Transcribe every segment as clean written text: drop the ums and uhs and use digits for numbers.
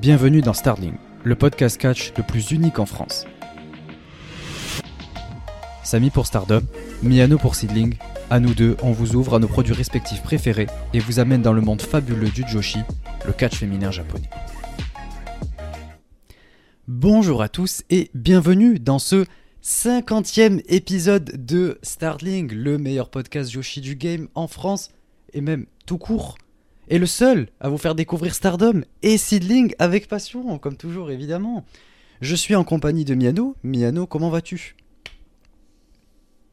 Bienvenue dans Starling, le podcast catch le plus unique en France. Samy pour Stardom, Miano pour Seedling, à nous deux, on vous ouvre à nos produits respectifs préférés et vous amène dans le monde fabuleux du Joshi, le catch féminin japonais. Bonjour à tous et bienvenue dans ce 50e épisode de Starling, le meilleur podcast Joshi du game en France et même tout court. Et le seul à vous faire découvrir Stardom et Seedling avec passion, comme toujours évidemment. Je suis en compagnie de Miano. Miano, comment vas-tu ?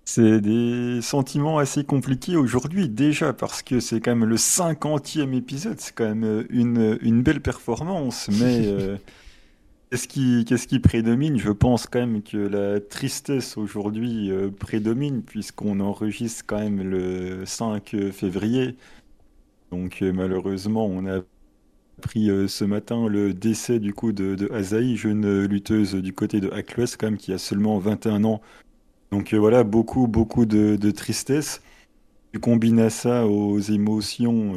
C'est des sentiments assez compliqués aujourd'hui déjà, parce que c'est quand même le 50e épisode, c'est quand même une belle performance, mais qu'est-ce qui prédomine ? Je pense quand même que la tristesse aujourd'hui prédomine, puisqu'on enregistre quand même le 5 février. Donc malheureusement, on a appris ce matin le décès du coup de Asahi, jeune lutteuse du côté de Hack-l'Ouest quand même, qui a seulement 21 ans. Donc voilà, beaucoup de tristesse. Tu combines à ça aux émotions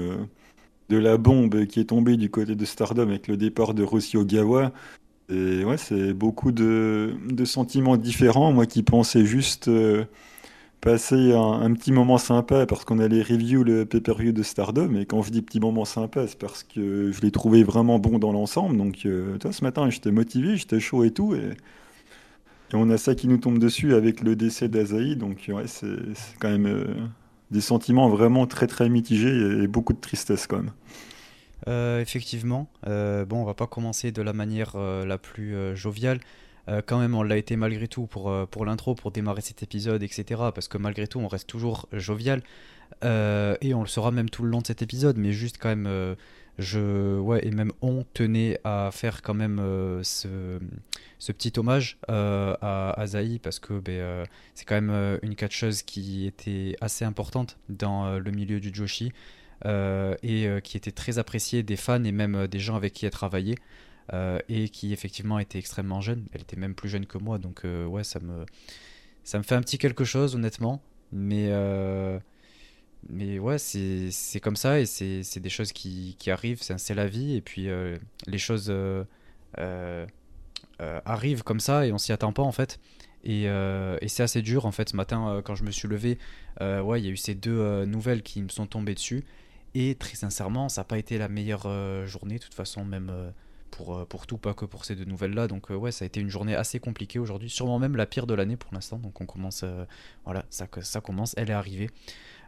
de la bombe qui est tombée du côté de Stardom avec le départ de Rossy Ogawa. Et ouais, c'est beaucoup de sentiments différents. Moi qui pensais juste... passer un petit moment sympa parce qu'on allait review le pay-per-view de Stardom, et quand je dis petit moment sympa, c'est parce que je l'ai trouvé vraiment bon dans l'ensemble. Donc toi, ce matin, j'étais motivé, j'étais chaud et tout, et on a ça qui nous tombe dessus avec le décès d'Asahi. Donc ouais, c'est quand même des sentiments vraiment très très mitigés et beaucoup de tristesse quand même. Effectivement, bon, on va pas commencer de la manière la plus joviale. Quand même, on l'a été malgré tout pour l'intro, pour démarrer cet épisode, etc. Parce que malgré tout, on reste toujours jovial. Et on le sera même tout le long de cet épisode. Mais juste quand même, et même on tenait à faire quand même ce petit hommage à Asahi. Parce que c'est quand même une catcheuse qui était assez importante dans le milieu du Joshi. Et qui était très appréciée des fans et même des gens avec qui elle travaillait. Et qui effectivement était extrêmement jeune, elle était même plus jeune que moi, donc ouais, ça me fait un petit quelque chose honnêtement, mais ouais, c'est comme ça, et c'est des choses qui arrivent, c'est la vie, et puis les choses arrivent comme ça et on s'y attend pas en fait, et c'est assez dur en fait. Ce matin quand je me suis levé, il y a eu ces deux nouvelles qui me sont tombées dessus, et très sincèrement ça n'a pas été la meilleure journée de toute façon, même pour tout, pas que pour ces deux nouvelles-là. Donc ça a été une journée assez compliquée aujourd'hui, sûrement même la pire de l'année pour l'instant. Donc on commence, ça commence, elle est arrivée.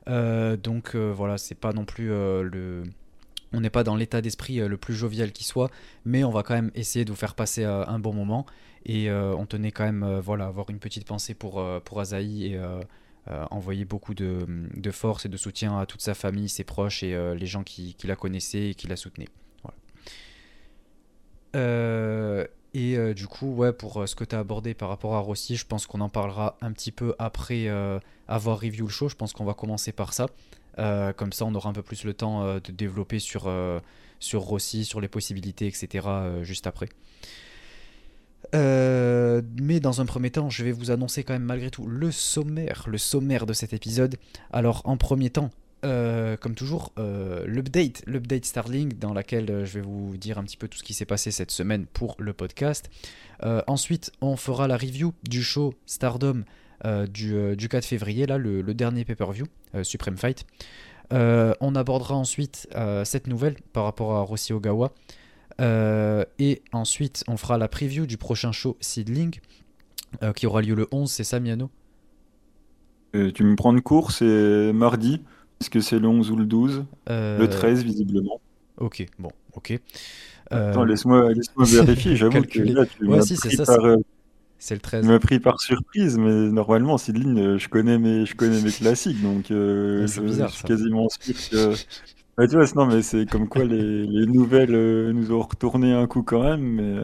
C'est pas non plus on n'est pas dans l'état d'esprit le plus jovial qui soit, mais on va quand même essayer de vous faire passer un bon moment, et on tenait quand même avoir une petite pensée pour Asahi, et envoyer beaucoup de force et de soutien à toute sa famille, ses proches, et les gens qui la connaissaient et qui la soutenaient. Du coup, ouais, pour ce que tu as abordé par rapport à Rossy, je pense qu'on en parlera un petit peu après avoir review le show. Je pense qu'on va commencer par ça. Comme ça, on aura un peu plus le temps de développer sur Rossy, sur les possibilités, etc. Juste après. Mais dans un premier temps, je vais vous annoncer quand même malgré tout le sommaire de cet épisode. Alors, en premier temps... comme toujours, l'update Starling, dans laquelle je vais vous dire un petit peu tout ce qui s'est passé cette semaine pour le podcast. Ensuite, on fera la review du show Stardom du 4 février, là, le dernier pay-per-view, Supreme Fight. On abordera ensuite cette nouvelle par rapport à Rossy Ogawa. Et ensuite, on fera la preview du prochain show Seedling, qui aura lieu le 11, c'est ça, Miano ? Tu me prends de court, c'est mardi. Est-ce que c'est le 11 ou le 12 ? Le 13, visiblement. Ok, bon, ok. Attends, laisse-moi vérifier, j'avoue que là, c'est le 13. Tu m'as pris par surprise, mais normalement, Seedling, je connais mes classiques, donc c'est bizarre, je suis quasiment sûr que... Bah, tu vois, non, mais c'est comme quoi les nouvelles nous ont retourné un coup quand même, mais...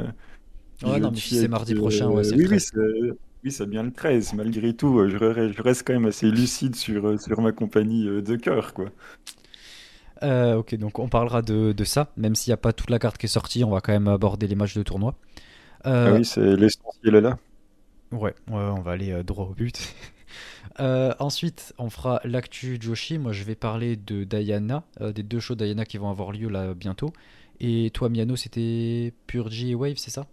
Ouais, non, mais si c'est mardi prochain, c'est le 13. Oui, c'est bien le 13. Malgré tout, je reste quand même assez lucide sur ma compagnie de cœur, quoi. Ok, donc on parlera de ça. Même s'il n'y a pas toute la carte qui est sortie, on va quand même aborder les matchs de tournoi. Ah oui, c'est l'essentiel là. Ouais, on va aller droit au but. Ensuite, on fera l'actu Joshi. Moi, je vais parler de Diana, des deux shows Diana qui vont avoir lieu là bientôt. Et toi, Miano, c'était Purgy et Wave, c'est ça?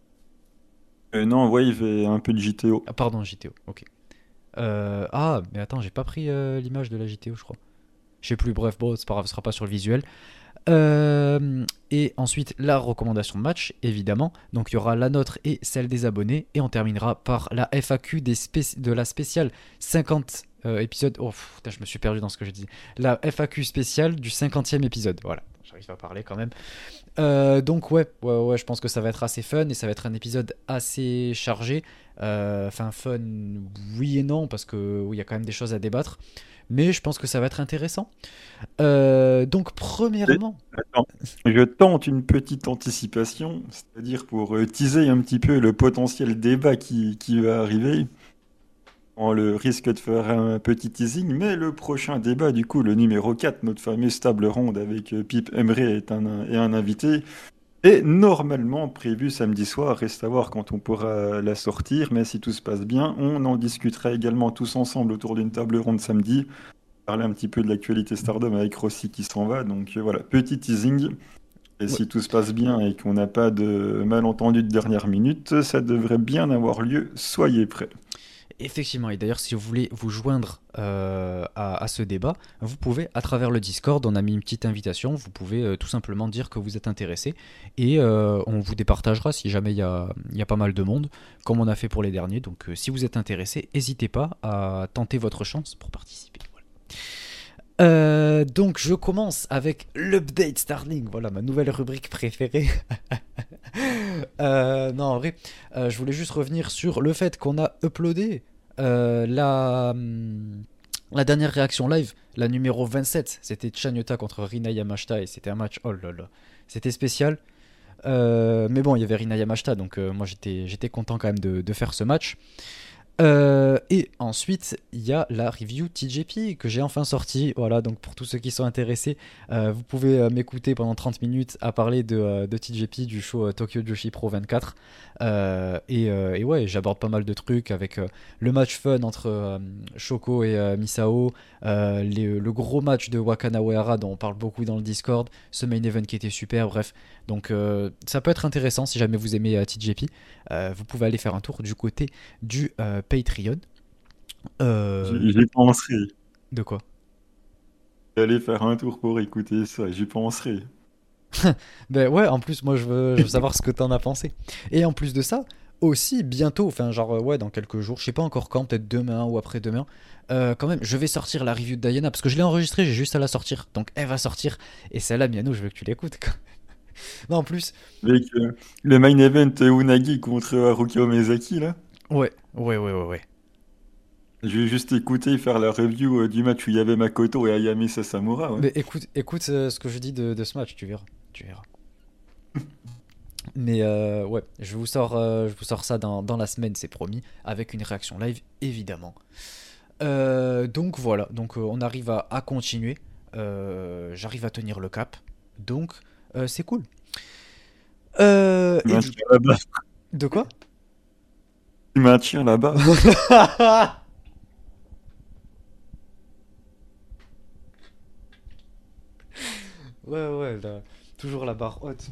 Non, Wave et un peu de JTO. Ah, pardon, JTO, ok. Ah, mais attends, j'ai pas pris l'image de la JTO, je crois. Je sais plus, bref, bon, c'est pas grave, ce sera pas sur le visuel. Et ensuite, la recommandation de match, évidemment. Donc, il y aura la nôtre et celle des abonnés. Et on terminera par la FAQ de la spéciale 50 épisode. Oh, putain, je me suis perdu dans ce que je disais. La FAQ spéciale du 50e épisode. Voilà, j'arrive à parler quand même. Donc, ouais, je pense que ça va être assez fun. Et ça va être un épisode assez chargé. Enfin, fun, oui et non, parce que oui, y a quand même des choses à débattre. Mais je pense que ça va être intéressant. Donc, premièrement... Attends, je tente une petite anticipation, c'est-à-dire pour teaser un petit peu le potentiel débat qui va arriver. On le risque de faire un petit teasing, mais le prochain débat, du coup, le numéro 4, notre fameuse table ronde avec Pip Emre et un invité, est normalement prévu samedi soir. Reste à voir quand on pourra la sortir, mais si tout se passe bien, on en discutera également tous ensemble autour d'une table ronde samedi. Parler un petit peu de l'actualité Stardom avec Rossy qui s'en va, donc voilà, petit teasing. Et ouais, si tout se passe bien et qu'on n'a pas de malentendu de dernière minute, ça devrait bien avoir lieu, soyez prêts. Effectivement, et d'ailleurs si vous voulez vous joindre à ce débat, vous pouvez à travers le Discord, on a mis une petite invitation, vous pouvez tout simplement dire que vous êtes intéressé et on vous départagera si jamais il y a pas mal de monde, comme on a fait pour les derniers, donc si vous êtes intéressé, n'hésitez pas à tenter votre chance pour participer. Voilà. Donc je commence avec l'update Starling, voilà ma nouvelle rubrique préférée. Non, en vrai, je voulais juste revenir sur le fait qu'on a uploadé la dernière réaction live, la numéro 27. C'était Chanyota contre Rina Yamashita et c'était un match, oh là là, c'était spécial. Mais bon, il y avait Rina Yamashita, donc moi j'étais content quand même de faire ce match. Et ensuite, il y a la review TJP que j'ai enfin sortie. Voilà, donc pour tous ceux qui sont intéressés, vous pouvez m'écouter pendant 30 minutes à parler de TJP du show Tokyo Joshi Pro 24. Et ouais, j'aborde pas mal de trucs avec le match fun entre Shoko et Misao, le gros match de Wakanawara dont on parle beaucoup dans le Discord, ce main event qui était super, bref. Donc ça peut être intéressant si jamais vous aimez TJP. Vous pouvez aller faire un tour du côté du Patreon. J'y penserai. De quoi ? Aller faire un tour pour écouter ça, j'y penserai. Ben ouais, en plus, moi je veux savoir ce que t'en as pensé. Et en plus de ça, aussi bientôt, enfin genre ouais, dans quelques jours, je sais pas encore quand, peut-être demain ou après-demain, quand même, je vais sortir la review de Diana parce que je l'ai enregistrée, j'ai juste à la sortir. Donc elle va sortir. Et celle-là, Miano, je veux que tu l'écoutes quand même. Non, en plus. Avec le main event Unagi contre Haruki Omezaki là. Ouais. Je vais juste écouter faire la review du match où il y avait Makoto et Ayame Sasamura. Ouais. Mais écoute ce que je dis de ce match, tu verras. Mais ouais, je vous sors ça dans la semaine, c'est promis, avec une réaction live évidemment. Donc voilà, donc on arrive à continuer. J'arrive à tenir le cap, donc c'est cool. Et de quoi? Tu m'attires là-bas. ouais, là, toujours la barre haute.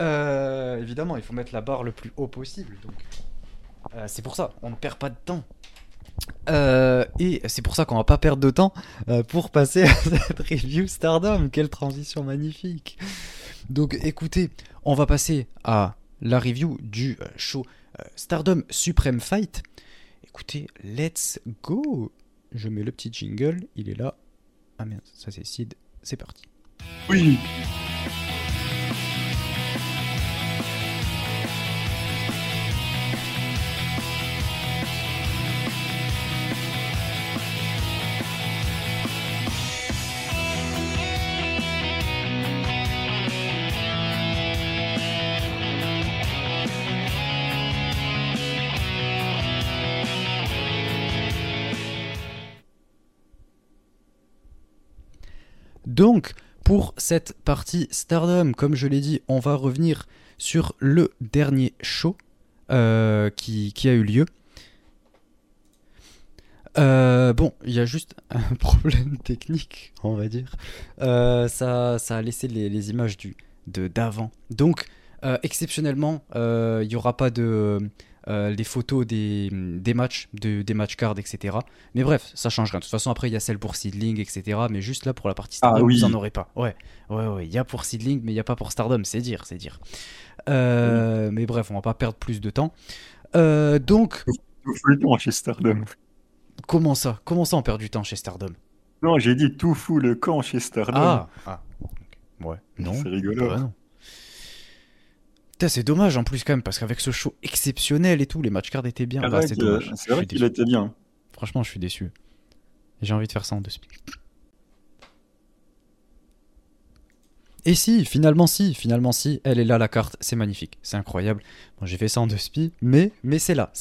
Évidemment, il faut mettre la barre le plus haut possible. Donc, c'est pour ça, on ne perd pas de temps. Et c'est pour ça qu'on va pas perdre de temps pour passer à cette review Stardom. Quelle transition magnifique. Donc, écoutez, on va passer à la review du show Stardom Supreme Fight. Écoutez, let's go. Je mets le petit jingle, il est là. Ah merde, ça c'est Sid, c'est parti. Oui. Donc, pour cette partie Stardom, comme je l'ai dit, on va revenir sur le dernier show qui a eu lieu. Bon, il y a juste un problème technique, on va dire. Ça a laissé les images du d'avant. Donc, exceptionnellement, il n'y aura pas de... les photos des matchs, des match cards, etc. Mais bref, ça change rien. De toute façon, après, il y a celle pour Seedling, etc. Mais juste là, pour la partie Stardom, vous n'en aurez pas. Ouais, il y a pour Seedling, mais il n'y a pas pour Stardom, c'est dire. Mais bref, on ne va pas perdre plus de temps. Donc... Tout fout le temps chez Stardom. Comment ça, on perd du temps chez Stardom? Non, j'ai dit tout fout le camp chez Stardom. Ah. Okay. Ouais. Non, c'est rigolo. Bah, non. C'est dommage en plus quand même, parce qu'avec ce show exceptionnel et tout, les match cards étaient bien. C'est vrai qu'il était bien. Franchement, je suis déçu. J'ai envie de faire ça en 2 speed. Et si, finalement, elle est là la carte, c'est magnifique, c'est incroyable. Bon, j'ai fait ça en 2 speed, mais c'est là.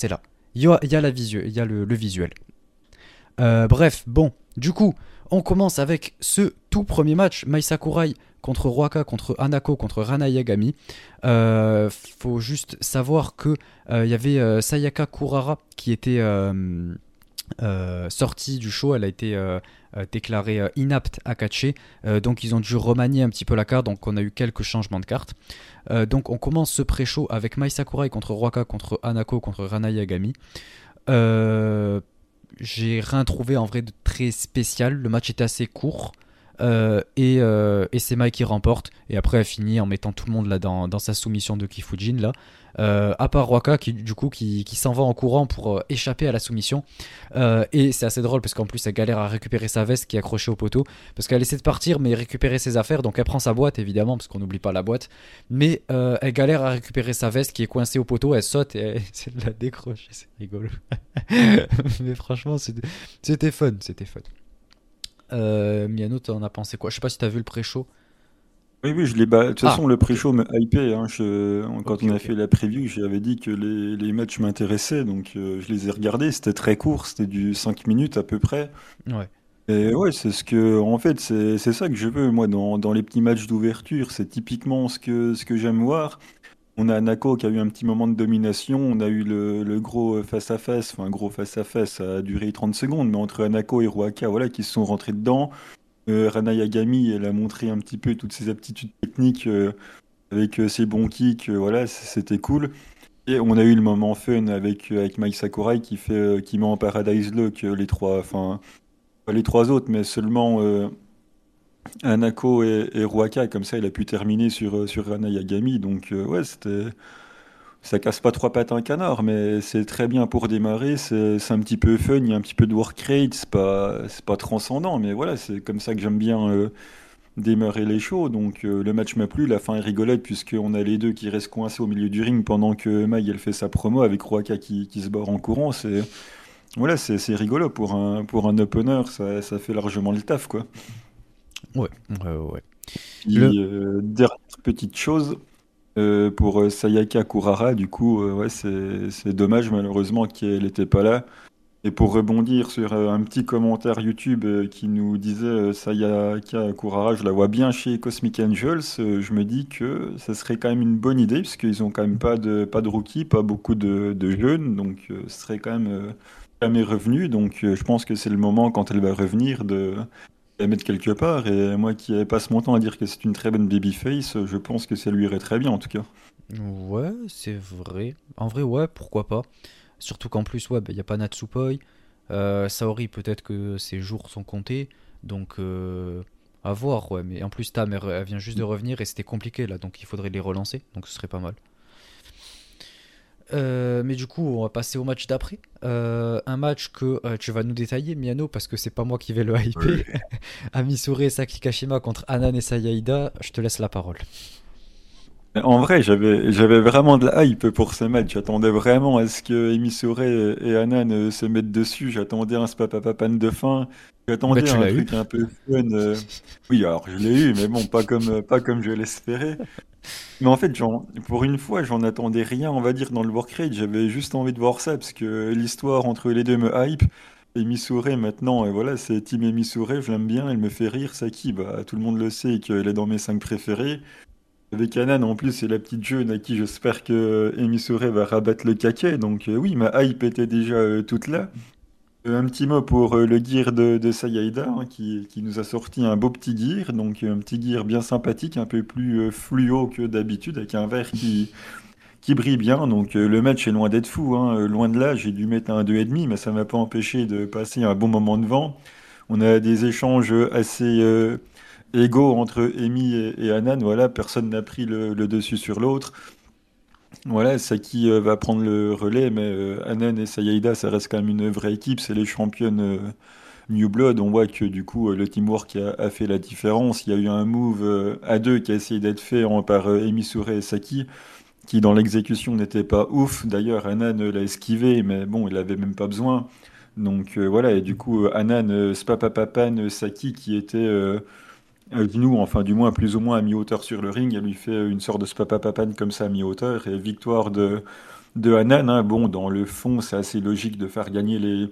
Il y a le visuel. Bref, bon, du coup, on commence avec ce tout premier match, Maïsakurai contre Rwaka, contre Anako, contre Rana Yagami. Faut juste savoir que y avait Sayaka Kurara qui était sortie du show. Elle a été déclarée inapte à catcher. Donc ils ont dû remanier un petit peu la carte. Donc on a eu quelques changements de carte. Donc on commence ce pré-show avec Maïsakurai contre Rwaka, contre Anako, contre Rana Yagami. J'ai rien trouvé en vrai de très spécial. Le match était assez court. Et c'est Mai qui remporte, et après elle finit en mettant tout le monde là dans sa soumission de Kifujin là, à part Rwaka qui s'en va en courant pour échapper à la soumission, et c'est assez drôle parce qu'en plus elle galère à récupérer sa veste qui est accrochée au poteau parce qu'elle essaie de partir mais récupérer ses affaires, donc elle prend sa boîte évidemment parce qu'on n'oublie pas la boîte, mais elle galère à récupérer sa veste qui est coincée au poteau, elle saute et elle essaie de la décrocher, c'est rigolo. Mais franchement c'était fun. Miano, t'en as pensé quoi? Je sais pas si t'as vu le pré-show. Oui, je l'ai. De toute façon, le pré-show me hypait. Hein. Quand on a fait la preview, j'avais dit que les matchs m'intéressaient, donc je les ai regardés. C'était très court, c'était du 5 minutes à peu près. Ouais. Et ouais, c'est ce que, en fait, c'est ça que je veux, moi, dans les petits matchs d'ouverture. C'est typiquement ce que j'aime voir. On a Anako qui a eu un petit moment de domination, on a eu le gros face-à-face, ça a duré 30 secondes, mais entre Anako et Rwaka, voilà, qui se sont rentrés dedans. Rana Yagami, elle a montré un petit peu toutes ses aptitudes techniques avec ses bons kicks, voilà, c'était cool. Et on a eu le moment fun avec Maïsakurai qui met en Paradise Lock les trois, enfin, pas les trois autres, mais seulement... Anako et Rwaka, comme ça il a pu terminer sur Rana Yagami, donc ouais, ça casse pas trois pattes un canard, mais c'est très bien pour démarrer, c'est un petit peu fun, il y a un petit peu de work rate, c'est pas transcendant, mais voilà, c'est comme ça que j'aime bien démarrer les shows, donc le match m'a plu, la fin est rigolote, puisqu'on a les deux qui restent coincés au milieu du ring pendant que Mai elle fait sa promo avec Rwaka qui se barre en courant, voilà, c'est rigolo, pour un opener, ça fait largement le taf, quoi. Ouais. Dernière petite chose pour Sayaka Kurara, du coup, ouais, c'est dommage malheureusement qu'elle n'était pas là. Et pour rebondir sur un petit commentaire YouTube qui nous disait Sayaka Kurara, je la vois bien chez Cosmic Angels, je me dis que ça serait quand même une bonne idée, parce qu'ils ont quand même pas de rookie, pas beaucoup de jeunes, donc ce serait quand même jamais revenu. Donc je pense que c'est le moment, quand elle va revenir, de la mettre quelque part, et moi qui passe mon temps à dire que c'est une très bonne babyface, je pense que ça lui irait très bien en tout cas. Ouais, c'est vrai. En vrai, ouais, pourquoi pas. Surtout qu'en plus, ouais, il n'y a pas Natsupoi. Saori, peut-être que ses jours sont comptés, donc à voir, ouais. Mais en plus, Tam, elle vient juste de revenir et c'était compliqué là, donc il faudrait les relancer, donc ce serait pas mal. Mais du coup, on va passer au match d'après. Un match que tu vas nous détailler, Miano, parce que c'est pas moi qui vais le hyper. Oui. Amisure et Sakikashima contre Anane et Sayaida, je te laisse la parole. En vrai, j'avais vraiment de la hype pour ce match. J'attendais vraiment à ce que Amisure et Anane se mettent dessus. J'attendais un spapapapan de fin. J'attendais un truc un peu fun. Oui, alors je l'ai eu, mais bon, pas comme je l'espérais. Mais en fait, pour une fois, j'en attendais rien, on va dire, dans le work rate. J'avais juste envie de voir ça, parce que l'histoire entre les deux me hype. Et Misouré, maintenant, et voilà, c'est Team et Misouré, je l'aime bien, elle me fait rire. Saki, tout le monde le sait qu'elle est dans mes 5 préférés. Avec Anane, en plus, c'est la petite jeune à qui j'espère que Emisouré va rabattre le caquet. Donc oui, ma hype était déjà toute là. Un petit mot pour le gear de Sayaida, hein, qui nous a sorti un beau petit gear, donc un petit gear bien sympathique, un peu plus fluo que d'habitude, avec un vert qui brille bien. Donc le match est loin d'être fou, hein, loin de là, j'ai dû mettre un 2,5, mais ça ne m'a pas empêché de passer un bon moment devant. On a des échanges assez égaux entre Amy et Anane, voilà, personne n'a pris le dessus sur l'autre. Voilà, Saki va prendre le relais, mais Anane et Sayaida, ça reste quand même une vraie équipe, c'est les championnes New Blood. On voit que du coup, le teamwork a fait la différence. Il y a eu un move à deux qui a essayé d'être fait par Emisure et Saki, qui dans l'exécution n'était pas ouf. D'ailleurs, Anane l'a esquivé, mais bon, il n'avait même pas besoin. Donc voilà, et du coup, Anane, Spapapapan, Saki qui était... Nous, enfin du moins plus ou moins à mi-hauteur sur le ring, elle lui fait une sorte de spapapapan comme ça à mi-hauteur, et victoire de Anane, hein. Bon, dans le fond, c'est assez logique de faire gagner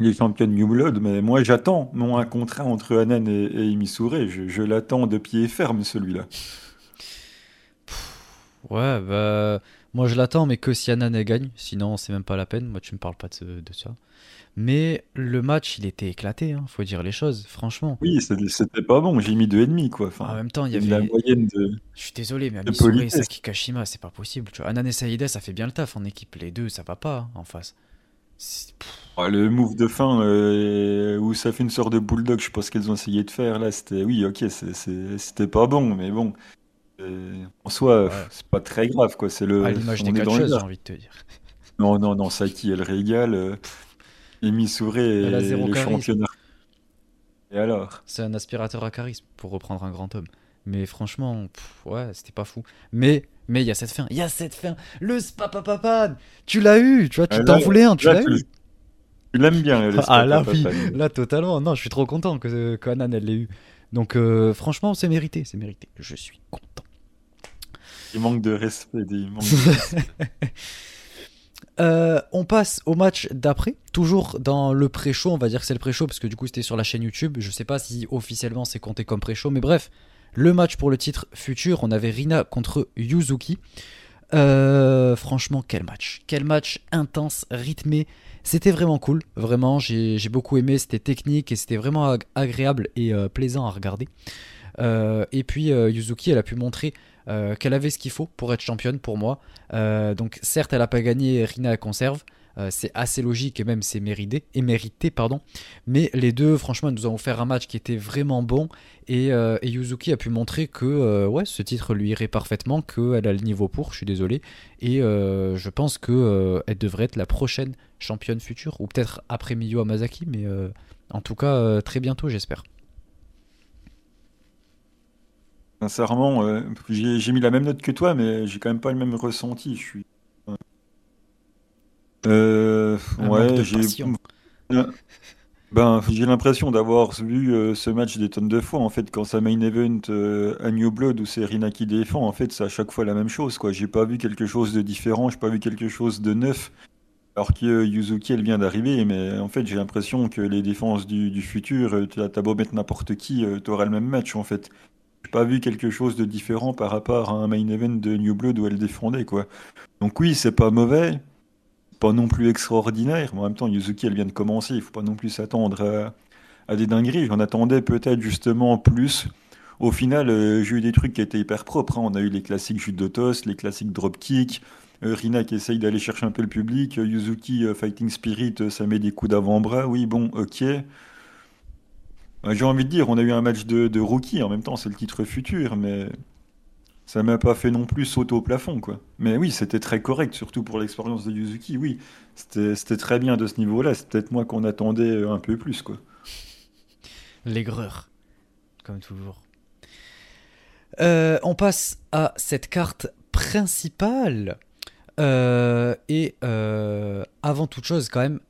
les champions New Blood, mais moi j'attends un contrat entre Anane et Emisure, je l'attends de pied ferme celui-là. Ouais, bah... Moi je l'attends, mais que si Anane gagne, sinon c'est même pas la peine, moi tu me parles pas de ça. Mais le match il était éclaté, hein, faut dire les choses, franchement. Oui, c'était pas bon, j'ai mis 2,5 quoi. Enfin, en même temps, il y avait la moyenne de... Je suis désolé, mais Amisure et Sakikashima, c'est pas possible. Tu vois, Anane et Saïda, ça fait bien le taf en équipe, les deux ça va pas, hein, en face. Le move de fin où ça fait une sorte de bulldog, je pense qu'elles ont essayé de faire, là c'était... Oui, ok, c'était pas bon, mais bon... En soi, ouais. C'est pas très grave quoi. C'est le. À l'image des catcheuses, j'ai envie de te dire. Non, Saki, elle régale. Emisure est le championnat. Et alors ? C'est un aspirateur à charisme, pour reprendre un grand homme. Mais franchement, ouais, c'était pas fou. Mais il y a cette fin. Le spapapapan, tu l'as eu, tu vois, tu t'en voulais un, tu l'as eu. Tu l'aimes bien. La vie, là totalement. Non, je suis trop content que Anane elle l'ait eu. Donc franchement, c'est mérité. Je suis content. Il manque de respect. On passe au match d'après, toujours dans le pré-show, on va dire que c'est le pré-show parce que du coup c'était sur la chaîne YouTube, je sais pas si officiellement c'est compté comme pré-show, mais bref, le match pour le titre futur, on avait Rina contre Yuzuki. Franchement, quel match intense, rythmé, c'était vraiment cool, vraiment j'ai beaucoup aimé, c'était technique et c'était vraiment agréable et plaisant à regarder. Et puis Yuzuki, elle a pu montrer qu'elle avait ce qu'il faut pour être championne pour moi, donc certes elle n'a pas gagné, Rina conserve, c'est assez logique et même c'est mérité, mais les deux franchement nous ont offert un match qui était vraiment bon et Yuzuki a pu montrer que ce titre lui irait parfaitement, qu'elle a le niveau pour, je suis désolé, et je pense qu'elle devrait être la prochaine championne future, ou peut-être après Miyu Hamasaki, mais en tout cas très bientôt j'espère. Sincèrement, j'ai mis la même note que toi, mais j'ai quand même pas le même ressenti. Je suis. J'ai l'impression d'avoir vu ce match des tonnes de fois. En fait, quand ça main event à New Blood où c'est Rina qui défend, en fait, c'est à chaque fois la même chose, quoi. J'ai pas vu quelque chose de différent, j'ai pas vu quelque chose de neuf. Alors que Yuzuki, elle vient d'arriver, mais en fait, j'ai l'impression que les défenses du futur, t'as beau mettre n'importe qui, t'auras le même match, en fait. J'ai pas vu quelque chose de différent par rapport à un main event de New Blood où elle défendait, quoi. Donc oui, c'est pas mauvais, pas non plus extraordinaire, mais en même temps, Yuzuki, elle vient de commencer, il faut pas non plus s'attendre à des dingueries. J'en attendais peut-être justement plus. Au final, j'ai eu des trucs qui étaient hyper propres, hein. On a eu les classiques chutes de toss, les classiques dropkick, Rina qui essaye d'aller chercher un peu le public, Yuzuki, Fighting Spirit, ça met des coups d'avant-bras, oui, bon, ok... J'ai envie de dire, on a eu un match de rookie, en même temps c'est le titre futur, mais ça m'a pas fait non plus sauter au plafond, quoi. Mais oui, c'était très correct, surtout pour l'expérience de Yuzuki, oui, c'était très bien de ce niveau-là, c'est peut-être moi qu'on attendait un peu plus, quoi. L'aigreur, comme toujours. On passe à cette carte principale. Avant toute chose quand même,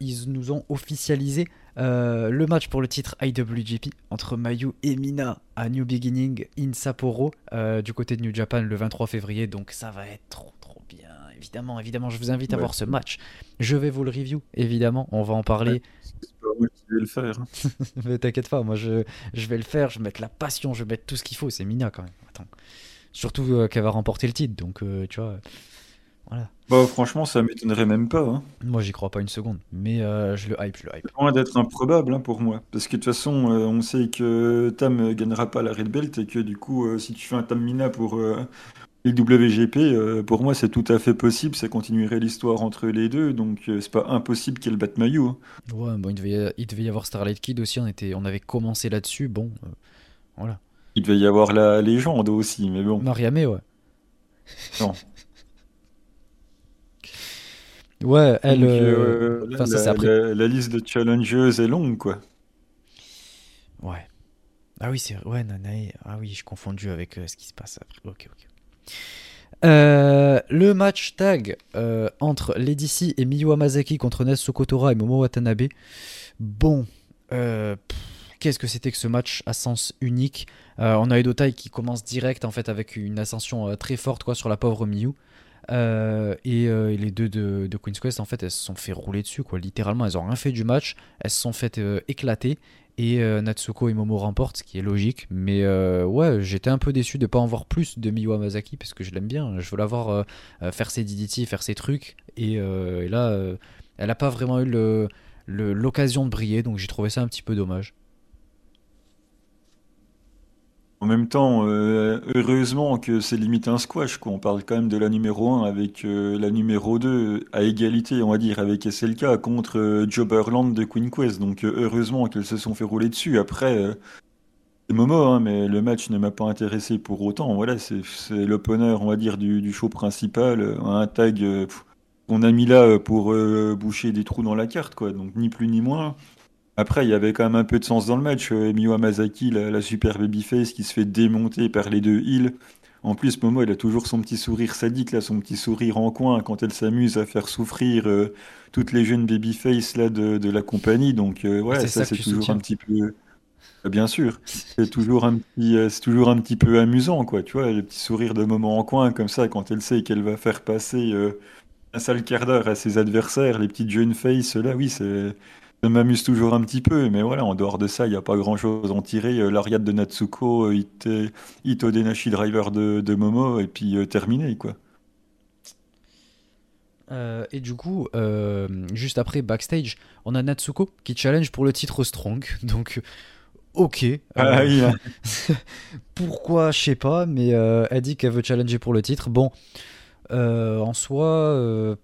ils nous ont officialisé le match pour le titre IWGP entre Mayu et Mina à New Beginning in Sapporo du côté de New Japan le 23 février, donc ça va être trop bien, évidemment je vous invite à voir ce match, je vais vous le review évidemment, on va en parler. C'est pas moi qui vais le faire hein. Mais t'inquiète pas, moi je vais le faire, je vais mettre la passion, je vais mettre tout ce qu'il faut, c'est Mina quand même, attends, surtout qu'elle va remporter le titre, donc tu vois Voilà. Bah, franchement, ça m'étonnerait même pas. Hein. Moi, j'y crois pas une seconde, mais je le hype. C'est loin d'être improbable hein, pour moi, parce que de toute façon, on sait que Tam gagnera pas la Red Belt et que du coup, si tu fais un Tam Mina pour IWGP, pour moi, c'est tout à fait possible. Ça continuerait l'histoire entre les deux, donc c'est pas impossible qu'elle batte Mayu. Hein. Ouais, bon, il devait y avoir Starlight Kid aussi. On avait commencé là-dessus. Bon, voilà. Il devait y avoir la légende aussi, mais bon. Mariamé, ouais. Non. Ouais, elle. Donc, la liste de challengeuses est longue, quoi. Ouais. Ah oui, c'est. Ouais, Nanae. Ah oui, je suis confondu avec ce qui se passe après. Ok. Le match tag entre Lady C et Miyu Hamasaki contre Natsuko Tora et Momo Watanabe. Bon. Qu'est-ce que c'était que ce match à sens unique. On a Edotai qui commence direct en fait avec une ascension très forte quoi, sur la pauvre Miyu. Et les deux de Queen's Quest en fait elles se sont fait rouler dessus quoi. Littéralement elles ont rien fait du match, elles se sont fait éclater et Natsuko et Momo remportent, ce qui est logique, mais ouais j'étais un peu déçu de pas en voir plus de Miyu Hamasaki parce que je l'aime bien, je veux la voir faire ses DDT, faire ses trucs et là elle a pas vraiment eu l'occasion de briller, donc j'ai trouvé ça un petit peu dommage. En même temps, heureusement que c'est limite un squash, quoi. On parle quand même de la numéro 1 avec la numéro 2 à égalité, on va dire, avec SLK contre Jobberland de Queen's Quest. Donc heureusement qu'elles se sont fait rouler dessus. Après, c'est Momo, hein, mais le match ne m'a pas intéressé pour autant. Voilà, c'est l'opener, on va dire, du show principal. Un tag qu'on a mis là pour boucher des trous dans la carte, quoi. Donc ni plus ni moins. Après, il y avait quand même un peu de sens dans le match. Miyu Hamasaki, la super babyface qui se fait démonter par les deux heels. En plus, Momo, elle a toujours son petit sourire sadique, là, son petit sourire en coin quand elle s'amuse à faire souffrir toutes les jeunes babyface là, de la compagnie. Donc, ouais, c'est ça c'est toujours soutiens. Un petit peu... Bien sûr, c'est toujours un petit peu amusant, quoi. Tu vois, le petit sourire de Momo en coin, comme ça, quand elle sait qu'elle va faire passer un sale quart d'heure à ses adversaires, les petites jeunes faces, là, oui, c'est... Ça m'amuse toujours un petit peu, mais voilà, en dehors de ça, il n'y a pas grand-chose à en tirer. L'ariat de Natsuko, Ito Denashi Driver de Momo, et puis terminé, quoi. Et du coup, juste après, backstage, on a Natsuko qui challenge pour le titre Strong, donc... Ok. Pourquoi, je sais pas, mais elle dit qu'elle veut challenger pour le titre. Bon, en soi,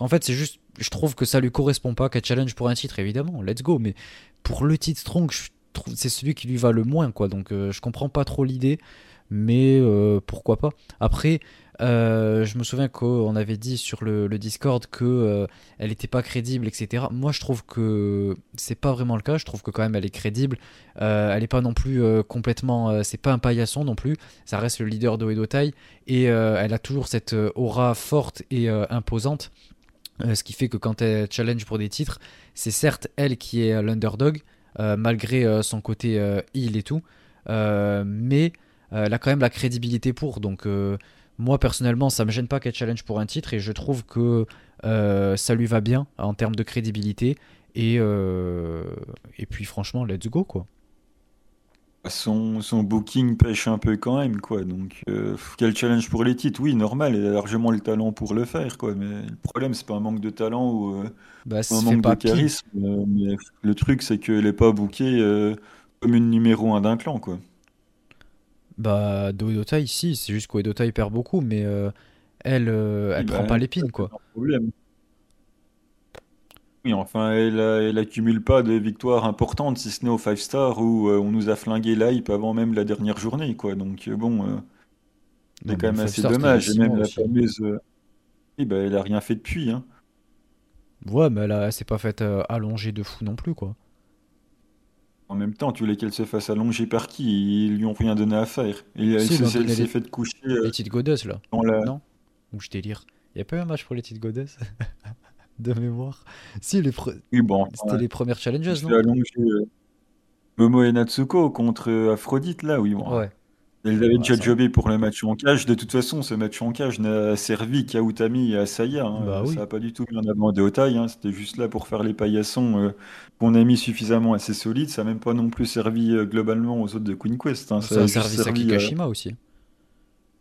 en fait, c'est juste... Je trouve que ça lui correspond pas qu'à challenge pour un titre, évidemment, let's go, mais pour le titre Strong, je trouve c'est celui qui lui va le moins, quoi. Donc je comprends pas trop l'idée, mais pourquoi pas. Après, je me souviens qu'on avait dit sur le Discord qu'elle était pas crédible, etc. Moi, je trouve que c'est pas vraiment le cas, je trouve que quand même elle est crédible, elle est pas non plus complètement, c'est pas un paillasson non plus, ça reste le leader de Edotai, et elle a toujours cette aura forte et imposante. Ce qui fait que quand elle challenge pour des titres, c'est certes elle qui est l'underdog, malgré son côté heel et tout, mais elle a quand même la crédibilité pour. Donc moi personnellement, ça me gêne pas qu'elle challenge pour un titre et je trouve que ça lui va bien en termes de crédibilité. Et puis franchement, let's go quoi. Son booking pêche un peu quand même, quoi. Donc, quel challenge pour les titres, oui, normal, elle a largement le talent pour le faire, quoi. Mais le problème, c'est pas un manque de talent ou un manque de charisme. Mais le truc, c'est qu'elle est pas bookée comme une numéro 1 d'un clan, quoi. Bah, Edotai, si, c'est juste qu'Edotai perd beaucoup, mais elle prend pas l'épine, quoi. C'est un problème. Oui, enfin, elle accumule pas de victoires importantes, si ce n'est au 5 Star où on nous a flingué l'hype avant même la dernière journée, quoi. Donc bon, c'est quand même assez dommage. Et même la fameuse, elle a rien fait depuis. Hein. Ouais, mais elle s'est pas faite allonger de fou non plus, quoi. En même temps, tu voulais qu'elle se fasse allonger par qui ? Ils lui ont rien donné à faire. Et elle s'est faite coucher. Les petites godesses là. Non. Ou je délire. Il y a pas eu un match pour les petites godesses. De mémoire. Si, c'était les premières challengeuses, non ? Momo et Natsuko contre Aphrodite, là, oui. Bon. Ouais. Elles avaient déjà jobé pour le match en cage. De toute façon, ce match en cage n'a servi qu'à Utami et à Saya. Hein. Bah, oui. Ça n'a pas du tout bien demandé au taille. Hein. C'était juste là pour faire les paillassons qu'on a mis suffisamment assez solides. Ça n'a même pas non plus servi globalement aux autres de Queen's Quest. Hein. Ça a servi Sakikashima aussi.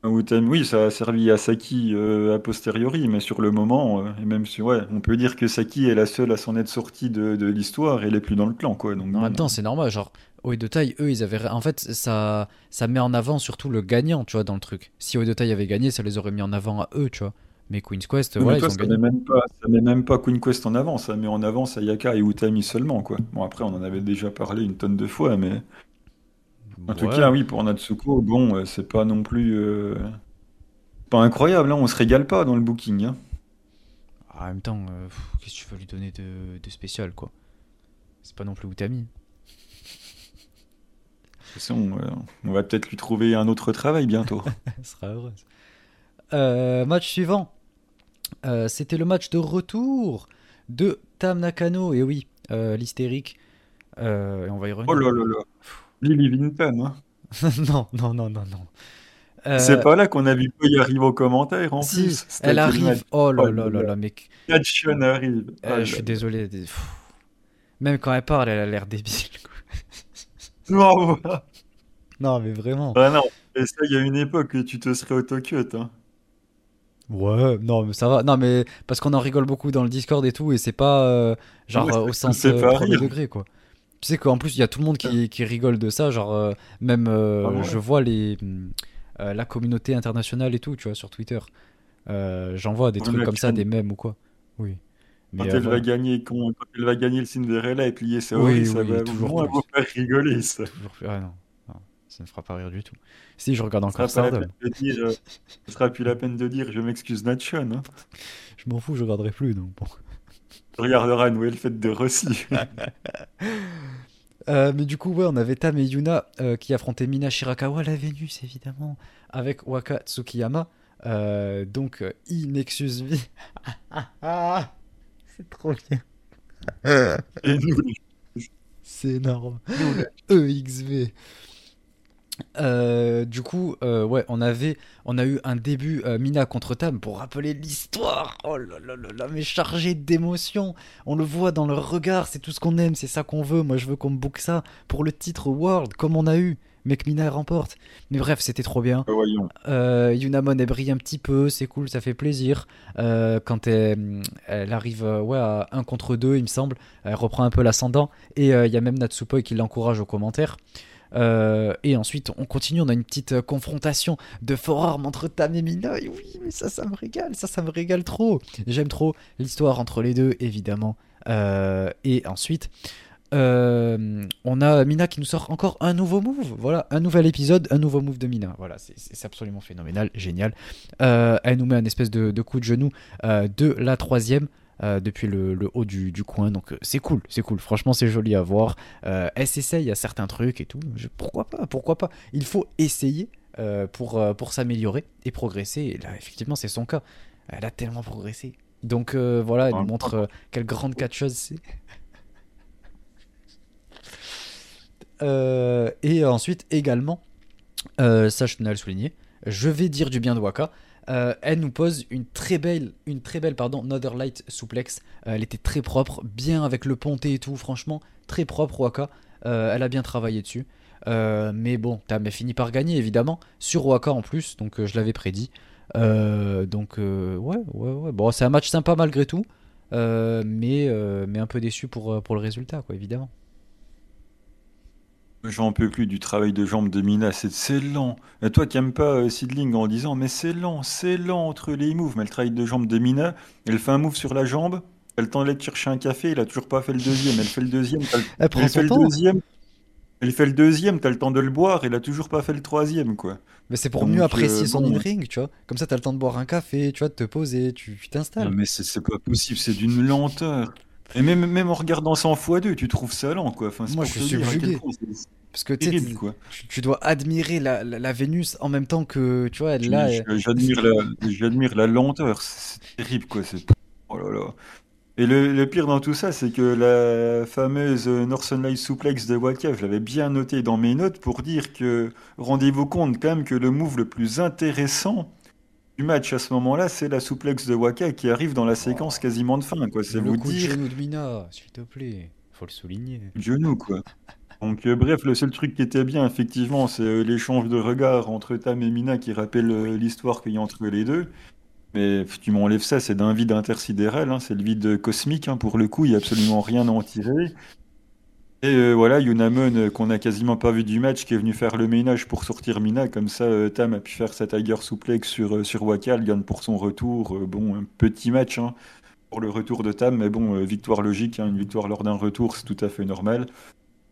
Ou oui, ça a servi à Saki a posteriori, mais sur le moment, et même si, ouais, on peut dire que Saki est la seule à s'en être sortie de l'histoire, et elle est plus dans le clan, quoi. Donc, En même temps, c'est normal, genre, Oi de Taille, eux, ils avaient. En fait, ça met en avant surtout le gagnant, tu vois, dans le truc. Si Oi de Taille avait gagné, ça les aurait mis en avant à eux, tu vois. Mais Queen's Quest, voilà, ils ont gagné. Ça met même pas Queen's Quest en avant, ça met en avant Sayaka et Utami seulement, quoi. Bon, après, on en avait déjà parlé une tonne de fois, mais. En tout cas, oui, pour Natsuko, bon, c'est pas non plus. Pas incroyable, hein, on se régale pas dans le booking. Hein. En même temps, qu'est-ce que tu veux lui donner de spécial, quoi? C'est pas non plus Utami. De toute façon, on va peut-être lui trouver un autre travail bientôt. Elle sera heureuse. Match suivant. C'était le match de retour de Tam Nakano. Et oui, l'hystérique. Et on va y revenir. Oh là là là. Lily Vinton, hein. Non. C'est pas là qu'on a vu Poi arrive aux commentaires en si, plus. Elle arrive. Oh là là là là, mec. Catchon arrive. Je suis désolé. Même quand elle parle, elle a l'air débile. Non, voilà. Non, mais vraiment. Ah non. Et ça, il y a une époque où tu te serais autocut, hein. Ouais, non, mais ça va. Non, mais parce qu'on en rigole beaucoup dans le Discord et tout, et c'est pas genre au sens premier degré, quoi. Tu sais qu'en plus, il y a tout le monde qui rigole de ça, genre même je vois la communauté internationale et tout, tu vois, sur Twitter. J'en vois des trucs comme ça, des mèmes ou quoi. Oui. Mais quand elle va gagner, le Cinderella et plier sa oreille, ça va toujours vous faire rigoler, ça. Ah non, ça ne fera pas rire du tout. Si je regarde encore Stardom. Ce sera plus la peine de dire, je m'excuse Natchon. Hein. Je m'en fous, je regarderai plus, donc bon. Tu regarderas une nouvelle fête de Rossy. Mais du coup, ouais, on avait Tam et Yuna qui affrontaient Mina Shirakawa, la Vénus, évidemment, avec Waka Tsukiyama. Donc, Inexus V. C'est trop bien. C'est énorme. EXV. Du coup, ouais, on a eu un début Mina contre Tam pour rappeler l'histoire. Oh là là là là, mais chargé d'émotions. On le voit dans leur regard, c'est tout ce qu'on aime, c'est ça qu'on veut. Moi, je veux qu'on me book ça pour le titre World, comme on a eu. Mais que Mina remporte. Mais bref, c'était trop bien. Yunamon, elle brille un petit peu, c'est cool, ça fait plaisir. Quand elle arrive à 1 contre 2, il me semble, elle reprend un peu l'ascendant. Et il y a même Natsupoi qui l'encourage aux commentaires. Et ensuite on continue, on a une petite confrontation de forearm entre Tam et Mina. Et oui, mais ça me régale trop, j'aime trop l'histoire entre les deux, évidemment. Et ensuite on a Mina qui nous sort encore un nouveau move, voilà, un nouvel épisode, un nouveau move de Mina, voilà, c'est absolument phénoménal, génial. Elle nous met un espèce de coup de genou de la troisième depuis le haut du coin, donc c'est cool, franchement c'est joli à voir. Elle s'essaye à certains trucs et tout, pourquoi pas, il faut essayer pour s'améliorer et progresser, et là effectivement c'est son cas, elle a tellement progressé, donc voilà, elle nous montre quelle grande catcheuse c'est. Et ensuite également, ça je tenais à le souligner, je vais dire du bien de Waka. Elle nous pose une très belle Northern Light souplex. Elle était très propre, bien avec le ponté et tout, franchement, très propre Waka. Elle a bien travaillé dessus. Mais bon, Tam a fini par gagner, évidemment, sur Waka en plus, donc je l'avais prédit. Donc, ouais. Bon, c'est un match sympa malgré tout, mais un peu déçu pour le résultat, quoi, évidemment. J'en peux plus du travail de jambes de Mina, c'est lent. Et toi qui n'aimes pas Seedling en disant mais c'est lent entre les moves, mais le travail de jambes de Mina, elle fait un move sur la jambe, elle t'enlève de chercher un café, elle a toujours pas fait le deuxième, elle fait le deuxième, t'as le temps de le boire, elle a toujours pas fait le troisième, quoi. Mais c'est pour mieux apprécier son in-ring, tu vois. Comme ça t'as le temps de boire un café, tu vois, de te poser, tu t'installes. Non, mais c'est pas possible, c'est d'une lenteur. Et même en regardant ça en x2, tu trouves ça lent, quoi. Enfin, moi, je suis subjugué. Parce que terrible, quoi. Tu dois admirer la Vénus en même temps que, tu vois, elle là. J'admire la lenteur. C'est terrible, quoi. Oh là là. Et le pire dans tout ça, c'est que la fameuse Northern Light Suplex de Waka, je l'avais bien noté dans mes notes pour dire que rendez-vous compte quand même que le move le plus intéressant du match à ce moment-là, c'est la souplex de Waka qui arrive dans la séquence quasiment de fin, quoi. C'est le coup de genou de Mina, s'il te plaît, faut le souligner. Genou, quoi. Donc bref, le seul truc qui était bien, effectivement, c'est l'échange de regards entre Tam et Mina qui rappelle l'histoire qu'il y a entre les deux. Mais tu m'enlèves ça, c'est d'un vide intersidéral, hein, c'est le vide cosmique, hein, pour le coup, il n'y a absolument rien à en tirer. Et voilà, Yunamon, qu'on n'a quasiment pas vu du match, qui est venu faire le ménage pour sortir Mina, comme ça Tam a pu faire sa Tiger Suplex sur Waka, elle gagne pour son retour. Bon, un petit match hein, pour le retour de Tam, mais bon, victoire logique, hein, une victoire lors d'un retour, c'est tout à fait normal.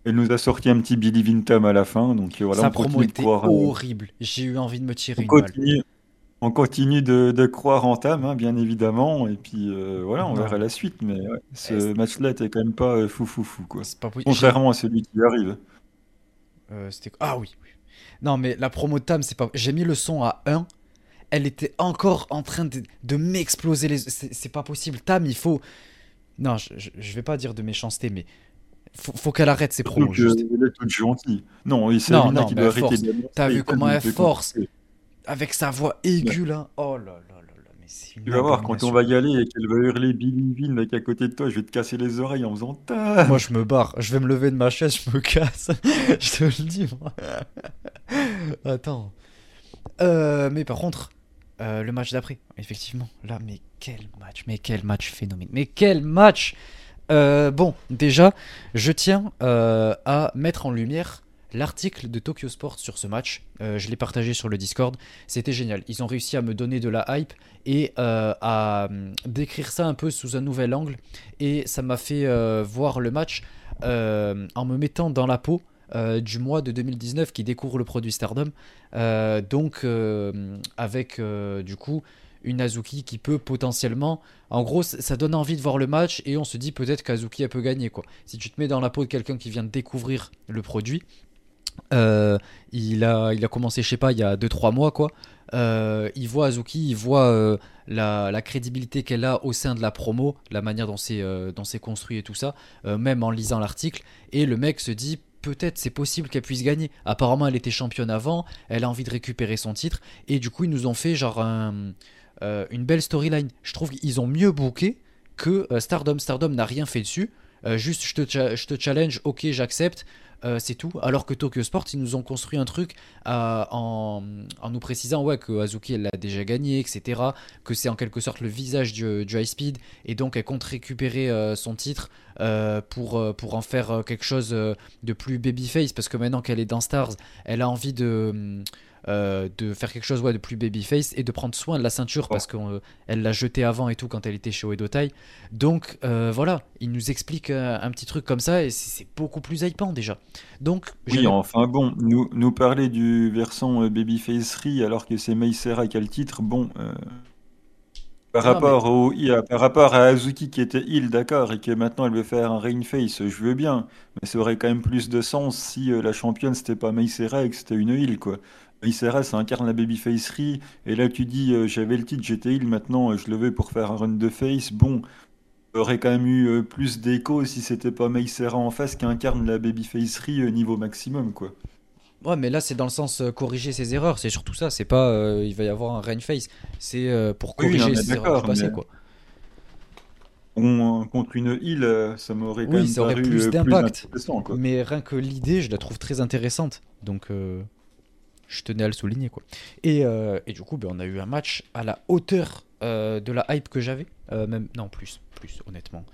Elle nous a sorti un petit Believe in Tam à la fin, donc voilà, Sa on promo continue de était croire. Horrible. J'ai eu envie de me tirer On une balle. continue, on continue de croire en Tam, hein, bien évidemment, et puis voilà, on Non. verra la suite, mais ouais, Eh, ce match-là était quand même pas fou, quoi. C'est pas possible. Contrairement à celui qui arrive. C'était quoi? Ah oui. Non, mais la promo de Tam, c'est pas. J'ai mis le son à 1. Elle était encore en train de m'exploser les. C'est pas possible. Tam, il faut. Non, je vais pas dire de méchanceté, mais faut qu'elle arrête ses Surtout promos, qu'elle juste. est toute gentille. Non, et c'est Non, Mina non, qui mais doit elle arrêter force. de la T'as montrer, vu comment elle elle peut force compenser. avec sa voix Ouais. aiguë là? Oh là là là là, mais c'est Tu une vas voir, quand on abomination. va y aller et qu'elle va hurler Billy Vin là, qui est à côté de toi, je vais te casser les oreilles en faisant Moi, Tam. je me barre. Je vais me lever de ma chaise, je me casse. Je te le dis, moi. Attends. Mais par contre, le match d'après, effectivement, là, mais quel match phénomène, mais quel match. Bon, déjà, je tiens à mettre en lumière l'article de Tokyo Sport sur ce match. Je l'ai partagé sur le Discord. C'était génial. Ils ont réussi à me donner de la hype et à décrire ça un peu sous un nouvel angle. Et ça m'a fait voir le match en me mettant dans la peau du mois de 2019 qui découvre le produit Stardom. Donc, avec du coup une Azuki qui peut potentiellement. En gros, ça donne envie de voir le match et on se dit peut-être qu'Azuki elle peut gagner, quoi. Si tu te mets dans la peau de quelqu'un qui vient de découvrir le produit, euh, il a commencé, je sais pas, il y a 2-3 mois, quoi. Il voit Azuki, il voit la crédibilité qu'elle a au sein de la promo, la manière dont c'est construit et tout ça, même en lisant l'article. Et le mec se dit, peut-être c'est possible qu'elle puisse gagner. Apparemment, elle était championne avant, elle a envie de récupérer son titre. Et du coup, ils nous ont fait genre une belle storyline. Je trouve qu'ils ont mieux booké que Stardom. Stardom n'a rien fait dessus. Juste, je te challenge, ok, j'accepte, c'est tout. Alors que Tokyo Sport, ils nous ont construit un truc en nous précisant ouais, que Azuki, elle l'a déjà gagné, etc. Que c'est en quelque sorte le visage du High Speed. Et donc, elle compte récupérer son titre pour en faire quelque chose de plus babyface. Parce que maintenant qu'elle est dans Stars, elle a envie de faire quelque chose de plus babyface et de prendre soin de la ceinture parce qu'elle l'a jetée avant et tout quand elle était chez Oedotai. Donc voilà, il nous explique un petit truc comme ça et c'est beaucoup plus hypant déjà. Donc Oui, j'aime. enfin bon, nous parler du versant Babyfacery alors que c'est Meissera qui a le titre, bon, par Ah, mais rapport par rapport à Azuki qui était heel, d'accord, et que maintenant elle veut faire un rain face, je veux bien, mais ça aurait quand même plus de sens si la championne c'était pas Maïsera et que c'était une heel, quoi. Maïsera, ça incarne la babyfacerie, et là tu dis j'avais le titre, j'étais heel, maintenant je le veux pour faire un run de face, bon, ça aurait quand même eu plus d'écho si c'était pas Maïsera en face qui incarne la babyfacerie niveau maximum, quoi. ouais, mais là c'est dans le sens corriger ses erreurs, c'est surtout ça, c'est pas il va y avoir un rain face, c'est pour Oui, non, corriger mais ses erreurs du d'accord, mais passé, quoi. Contre une heel, ça m'aurait quand Oui, même ça aurait paru plus plus d'impact, intéressant, quoi. mais rien que l'idée, je la trouve très intéressante. Donc je tenais à le souligner, quoi. Et du coup, ben, on a eu un match à la hauteur de la hype que j'avais. Même, non, plus, honnêtement.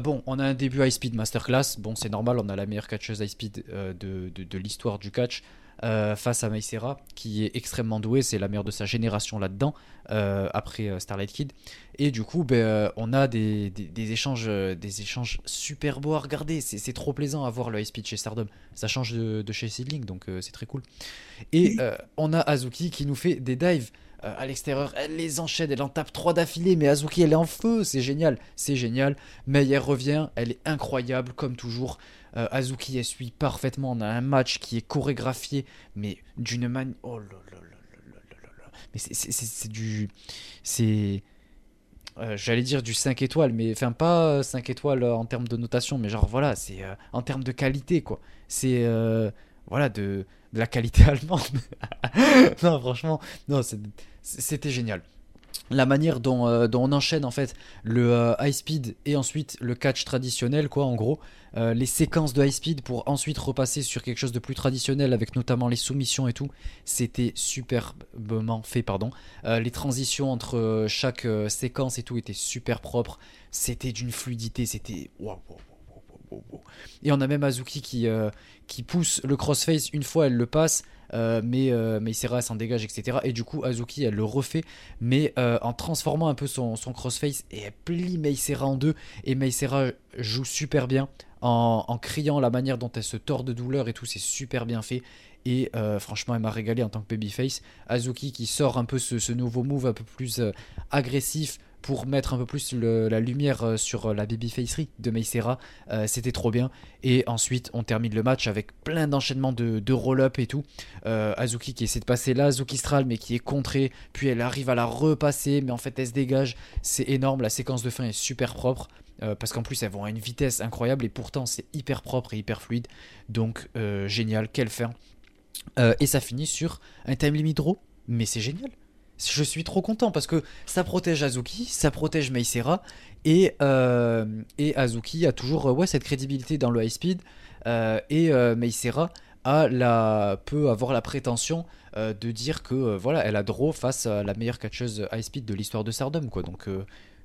Bon, on a un début High Speed Masterclass. Bon, c'est normal, on a la meilleure catcheuse High Speed de l'histoire du catch face à Meissera, qui est extrêmement douée. C'est la meilleure de sa génération là-dedans, après Starlight Kid. Et du coup, ben, on a des échanges super beaux à regarder. C'est trop plaisant à voir le High Speed chez Stardom. Ça change de chez Seedling, donc c'est très cool. Et on a Azuki qui nous fait des dives à l'extérieur. Elle les enchaîne, elle en tape 3 d'affilée, mais Azuki, elle est en feu, c'est génial, c'est génial. Mais elle revient, elle est incroyable, comme toujours. Azuki, elle suit parfaitement. On a un match qui est chorégraphié, mais d'une manière. Oh là là là là là là là là. Mais c'est du. C'est. J'allais dire du 5 étoiles, mais enfin pas 5 étoiles en termes de notation, mais genre voilà, c'est en termes de qualité, quoi. C'est voilà de la qualité allemande. Non, franchement, non, c'était génial. la manière dont, dont on enchaîne en fait le high speed et ensuite le catch traditionnel, quoi, en gros, les séquences de high speed pour ensuite repasser sur quelque chose de plus traditionnel avec notamment les soumissions et tout, c'était superbement fait, pardon. Les transitions entre chaque séquence et tout étaient super propres, c'était d'une fluidité, c'était wow. Et on a même Azuki qui pousse le crossface, une fois elle le passe, mais Meissera s'en dégage, etc. Et du coup Azuki elle le refait, mais en transformant un peu son crossface, et elle plie Meissera en deux, et Meissera joue super bien en criant la manière dont elle se tord de douleur et tout, c'est super bien fait. Et franchement, elle m'a régalé en tant que babyface. Azuki qui sort un peu ce nouveau move un peu plus agressif pour mettre un peu plus la lumière sur la babyfacerie de Meissera. C'était trop bien. Et ensuite, on termine le match avec plein d'enchaînements de roll-up et tout. Azuki qui essaie de passer là, Azuki Stral, mais qui est contrée. Puis elle arrive à la repasser, mais en fait, elle se dégage. C'est énorme. La séquence de fin est super propre. Parce qu'en plus, elles vont à une vitesse incroyable. Et pourtant, c'est hyper propre et hyper fluide. Donc, génial. Quelle fin. Et ça finit sur un time limit draw, mais c'est génial. Je suis trop content parce que ça protège Azuki, ça protège Meissera, et Azuki a toujours cette crédibilité dans le high speed, et Meissera peut avoir la prétention de dire que elle a draw face à la meilleure catcheuse high speed de l'histoire de Stardom, quoi. Donc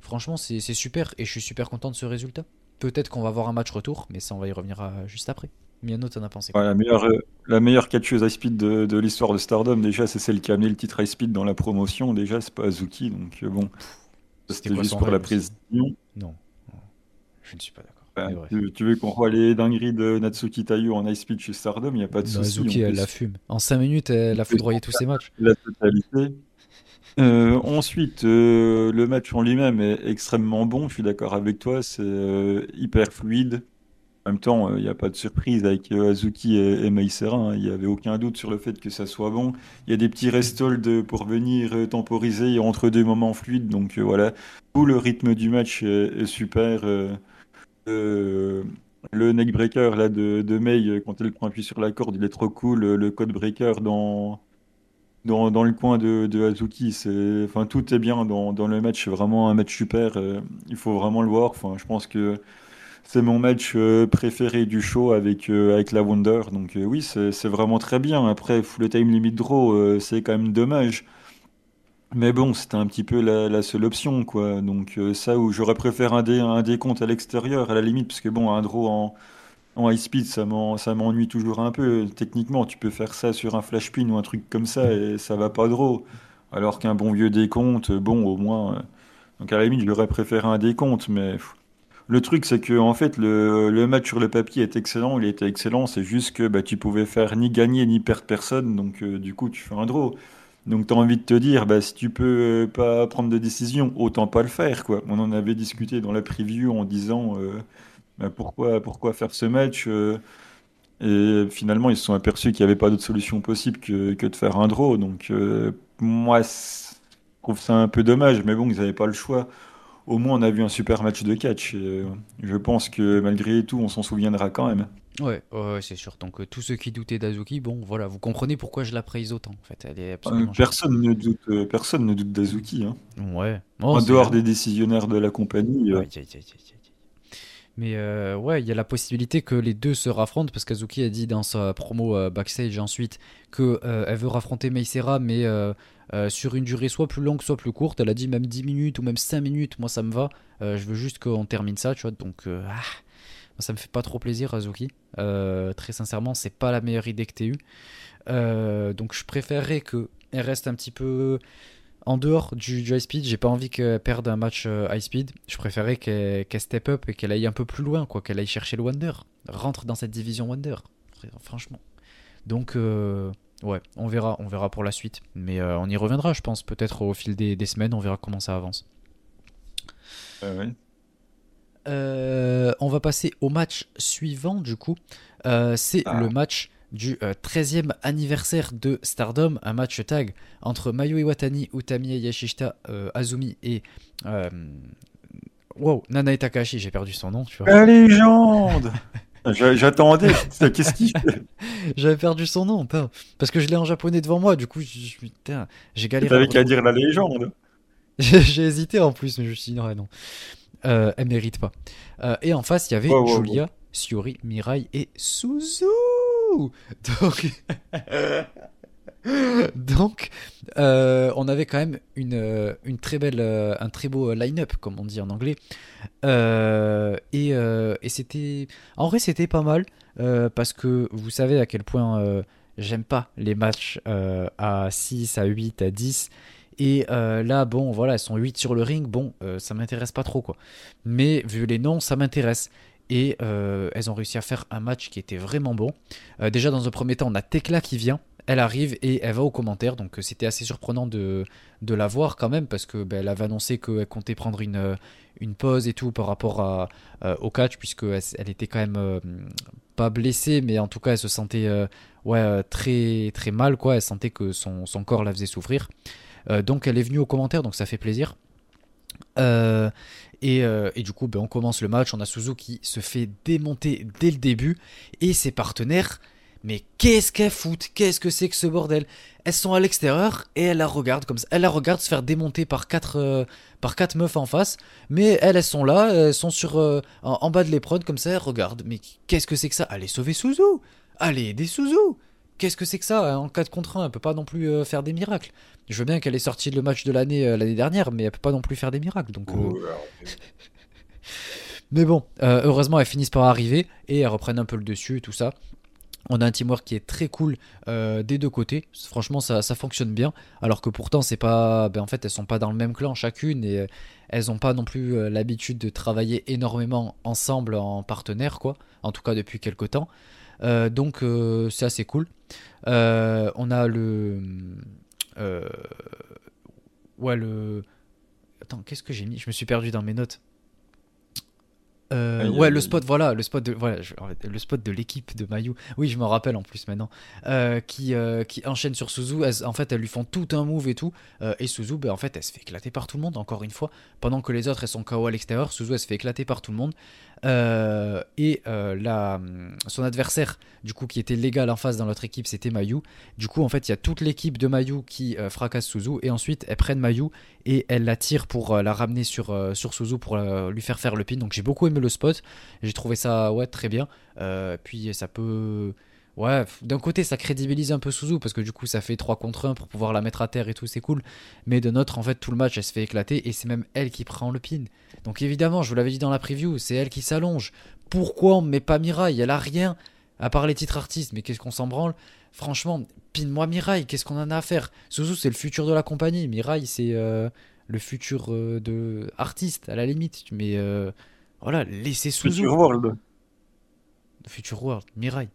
franchement, c'est super et je suis super content de ce résultat. Peut-être qu'on va avoir un match retour, mais ça on va y revenir juste après. Miano, t'en as pensé quoi ? La meilleure catcheuse high speed de l'histoire de Stardom, déjà, c'est celle qui a amené le titre high speed dans la promotion. Déjà, c'est pas Azuki, donc bon. C'était juste pour la prise. Non, je ne suis pas d'accord. Bah, tu veux qu'on voit les dingueries de Natsuki Tayu en high speed chez Stardom ? Il n'y a pas de souci. Azuki, elle la fume. En 5 minutes, elle a foudroyé tous ses matchs. La totalité. Ensuite, le match en lui-même est extrêmement bon. Je suis d'accord avec toi. C'est hyper fluide. En même temps, il n'y a pas de surprise avec Azuki et Meissera, hein. Il n'y avait aucun doute sur le fait que ça soit bon. Il y a des petits restolds pour venir temporiser entre deux moments fluides. Donc voilà, tout le rythme du match est super. Le neckbreaker là, de Mei, quand elle prend appui sur la corde, il est trop cool. Le code breaker dans le coin de Azuki, tout est bien dans le match. C'est vraiment un match super. Il faut vraiment le voir. Je pense que c'est mon match préféré du show avec la Wonder. Donc oui, c'est vraiment très bien. Après, le time limit draw, c'est quand même dommage. Mais bon, c'était un petit peu la seule option, quoi. Donc ça, où j'aurais préféré un décompte à l'extérieur, à la limite, parce que bon, un draw en high speed, ça m'ennuie toujours un peu. Techniquement, tu peux faire ça sur un flash pin ou un truc comme ça, et ça va pas draw. Alors qu'un bon vieux décompte, bon, au moins... Donc à la limite, j'aurais préféré un décompte, mais... Le truc, c'est que en fait, le match sur le papier est excellent. Il était excellent. C'est juste que tu pouvais faire ni gagner ni perdre personne. Donc, du coup, tu fais un draw. Donc, tu as envie de te dire, si tu peux pas prendre de décision, autant pas le faire, quoi. On en avait discuté dans la preview en disant pourquoi faire ce match. Et finalement, ils se sont aperçus qu'il n'y avait pas d'autre solution possible que de faire un draw. Donc, moi, je trouve ça un peu dommage. Mais bon, ils n'avaient pas le choix. Au moins, on a vu un super match de catch. Je pense que malgré tout, on s'en souviendra quand même. Ouais, c'est sûr. Donc, tous ceux qui doutaient d'Azuki, bon, voilà, vous comprenez pourquoi je la praise autant. En fait, elle est absolument personne ne doute d'Azuki, hein. Ouais. En dehors des décisionnaires de la compagnie. Mais il y a la possibilité que les deux se raffrontent, parce qu'Azuki a dit dans sa promo backstage ensuite qu'elle veut raffronter Meissera, mais sur une durée soit plus longue, soit plus courte. Elle a dit même 10 minutes ou même 5 minutes, moi ça me va, je veux juste qu'on termine ça, tu vois. Donc ça me fait pas trop plaisir, Azuki. Très sincèrement, c'est pas la meilleure idée que t'aies eue. Donc je préférerais qu'elle reste un petit peu... en dehors du high speed. J'ai pas envie qu'elle perde un match high speed. Je préférais qu'elle step up et qu'elle aille un peu plus loin, quoi, qu'elle aille chercher le Wonder. Rentre dans cette division Wonder, franchement. Donc, on verra pour la suite. Mais on y reviendra, je pense, peut-être au fil des semaines. On verra comment ça avance. Oui. On va passer au match suivant, du coup. Le match du 13e anniversaire de Stardom, un match tag entre Mayu Iwatani, Utami Yashishita, Azumi et Nanae Takahashi. J'ai perdu son nom, tu vois. La légende. J'attendais, qu'est-ce qu'il fait ? J'avais perdu son nom, parce que je l'ai en japonais devant moi, du coup, putain, j'ai galéré. T'avais qu'à dire la légende. J'ai hésité en plus, mais je me suis dit non. Elle mérite pas. Et en face, il y avait Julia, Shiori, Mirai et Suzu. Donc, on avait quand même une très belle, un très beau line-up, comme on dit en anglais. Et c'était, en vrai, c'était pas mal parce que vous savez à quel point j'aime pas les matchs à 6, à 8, à 10. Et là, bon, voilà, elles sont 8 sur le ring. Bon, ça m'intéresse pas trop, quoi. Mais vu les noms, ça m'intéresse. Et elles ont réussi à faire un match qui était vraiment bon. Déjà, dans un premier temps, on a Tekla qui vient. Elle arrive et elle va aux commentaires, donc c'était assez surprenant de la voir quand même, parce que elle avait annoncé qu'elle comptait prendre une pause et tout par rapport au catch, puisque elle était quand même pas blessée, mais en tout cas elle se sentait très très mal, quoi. Elle sentait que son corps la faisait souffrir, donc elle est venue aux commentaires, donc ça fait plaisir. Et du coup on commence le match, on a Suzu qui se fait démonter dès le début, et ses partenaires, mais qu'est-ce qu'elles foutent ? Qu'est-ce que c'est que ce bordel ? Elles sont à l'extérieur et elles la regardent comme ça. Elles la regardent se faire démonter par quatre meufs en face. Mais elles sont là, elles sont en bas de l'épreuve comme ça, elles regardent. Mais qu'est-ce que c'est que ça ? Allez sauver Suzu ! Allez aider Suzu ! Qu'est-ce que c'est que ça ? En 4 contre 1, elle peut pas non plus faire des miracles. Je veux bien qu'elle ait sorti le match de l'année dernière, mais elle peut pas non plus faire des miracles. Donc... mais bon, heureusement, elles finissent par arriver et elles reprennent un peu le dessus et tout ça. On a un teamwork qui est très cool des deux côtés. Franchement, ça fonctionne bien. Alors que pourtant, c'est pas. En fait, elles sont pas dans le même clan chacune, et elles n'ont pas non plus l'habitude de travailler énormément ensemble en partenaire, quoi. En tout cas, depuis quelque temps. Donc, c'est assez cool. On a le. Attends, qu'est-ce que j'ai mis ? Je me suis perdu dans mes notes. Le spot, voilà, le spot de l'équipe de Mayu. Oui, je m'en rappelle en plus maintenant. Qui enchaîne sur Suzu. En fait, elles lui font tout un move et tout. Et Suzu, en fait, elle se fait éclater par tout le monde, encore une fois. Pendant que les autres, elles sont KO à l'extérieur, Suzu, elle se fait éclater par tout le monde. Son adversaire, du coup, qui était légal en face dans l'autre équipe, c'était Mayu. Du coup, en fait, il y a toute l'équipe de Mayu qui fracasse Suzu. Et ensuite, elles prennent Mayu et elles la tirent pour la ramener sur Suzu pour lui faire le pin. Donc, j'ai beaucoup aimé le spot. J'ai trouvé ça très bien. Puis, ça peut... d'un côté, ça crédibilise un peu Suzu parce que du coup, ça fait 3 contre 1 pour pouvoir la mettre à terre et tout, c'est cool. Mais d'un autre, en fait, tout le match, elle se fait éclater et c'est même elle qui prend le pin. Donc évidemment, je vous l'avais dit dans la preview, c'est elle qui s'allonge. Pourquoi on ne met pas Mirai ? Elle a rien à part les titres artistes, mais qu'est-ce qu'on s'en branle ? Franchement, pin-moi Mirai, qu'est-ce qu'on en a à faire ? Suzu, c'est le futur de la compagnie. Mirai, c'est le futur de artiste, à la limite. Mais voilà, laissez Suzu. Future World, Mirai.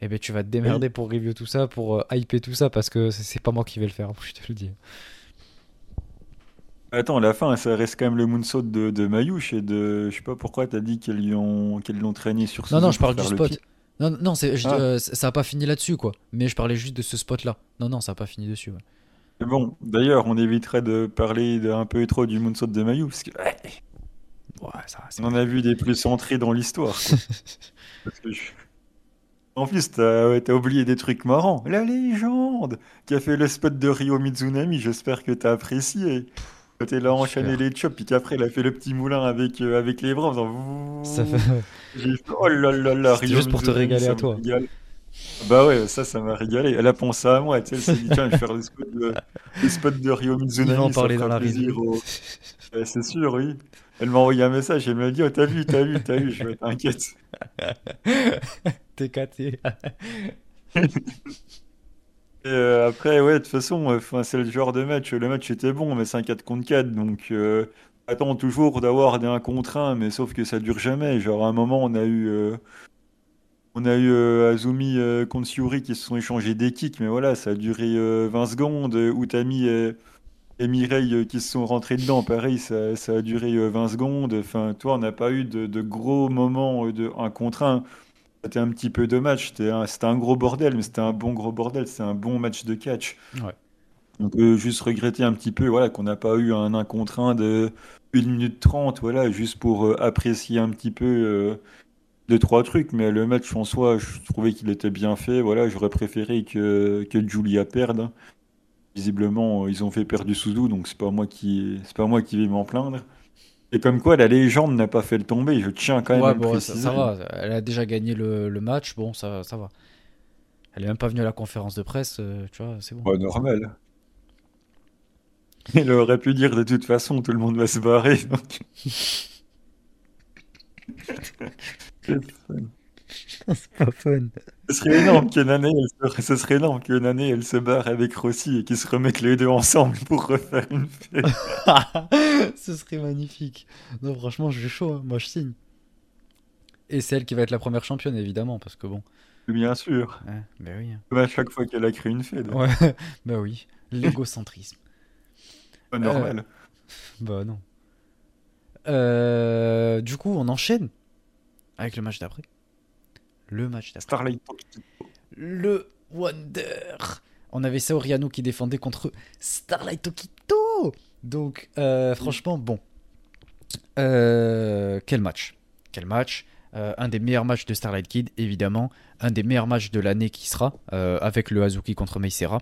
Eh ben tu vas te démerder pour review tout ça, pour hyper tout ça, parce que c'est pas moi qui vais le faire, je te le dis. Attends, à la fin, ça reste quand même le moonsault de Mayouche et de... Je sais pas pourquoi t'as dit qu'elles l'ont traîné sur Suzu. Non, je parle du spot. Non, ça a pas fini là-dessus, quoi. Mais je parlais juste de ce spot-là. Non, ça a pas fini dessus, ouais. Mais bon, d'ailleurs, on éviterait de parler un peu trop du moonsault de Mayu, parce que... Ouais, ça, on en a vu des plus centrés dans l'histoire, quoi. Parce que en plus, t'as oublié des trucs marrants. La légende qui a fait le spot de Ryo Mizunami, j'espère que t'as apprécié. Quand elle a enchaîné les chops, puis qu'après elle a fait le petit moulin avec les bras en faisant... Ça fait... Oh là là là, Ryo juste Mizunami, pour te régaler à toi. Régale. Bah ouais, ça m'a régalé. Elle a pensé à moi, elle s'est dit tiens, je vais faire le spot de Ryo Mizunami. On en parlait dans la plaisir. C'est sûr, oui. Elle m'a envoyé un message, elle m'a dit « Oh, t'as vu, je t'inquiète. » T'es caté. Après, de toute façon, c'est le genre de match. Le match était bon, mais c'est un 4 contre 4, donc attends toujours d'avoir des 1 contre 1, mais sauf que ça dure jamais. Genre, à un moment, on a eu Azumi contre Shiori qui se sont échangés des kicks, mais voilà, ça a duré 20 secondes, Utami... Et Mireille qui se sont rentrés dedans, pareil, ça a duré 20 secondes. Enfin, toi, on n'a pas eu de gros moments de 1 contre 1. C'était un petit peu de match. C'était un gros bordel, mais c'était un bon gros bordel. C'était un bon match de catch. Ouais. On peut juste regretter un petit peu qu'on n'a pas eu un 1 contre 1 de 1 minute 30, juste pour apprécier un petit peu 2-3 trucs. Mais le match en soi, je trouvais qu'il était bien fait. J'aurais préféré que Julia perde. visiblement, ils ont fait perdre du Suzu, donc c'est pas moi qui vais m'en plaindre. Et comme quoi, la légende n'a pas fait le tomber. Je tiens quand même à préciser. Ça va. Elle a déjà gagné le match. Bon, ça va. Elle est même pas venue à la conférence de presse. Tu vois, c'est bon. Ouais, normal. Elle aurait pu dire de toute façon, tout le monde va se barrer. Donc... c'est pas fun. Ce serait énorme qu'une année elle se barre avec Rossy et qu'ils se remettent les deux ensemble pour refaire une fête. Ce serait magnifique. Non, franchement, je suis chaud. Hein. Moi, je signe. Et c'est elle qui va être la première championne, évidemment, parce que bon. Bien sûr. Ouais, bah oui. Comme à chaque fois qu'elle a créé une fête. Ouais, bah oui. L'égocentrisme. Pas normal. Bah non. Du coup, on enchaîne avec le match d'après. Starlight Kid. Le Wonder. On avait Saoriano qui défendait contre Starlight Tokito. Donc, franchement, bon. Quel match. Un des meilleurs matchs de Starlight Kid, évidemment. Un des meilleurs matchs de l'année qui sera, avec le Azuki contre Meissera.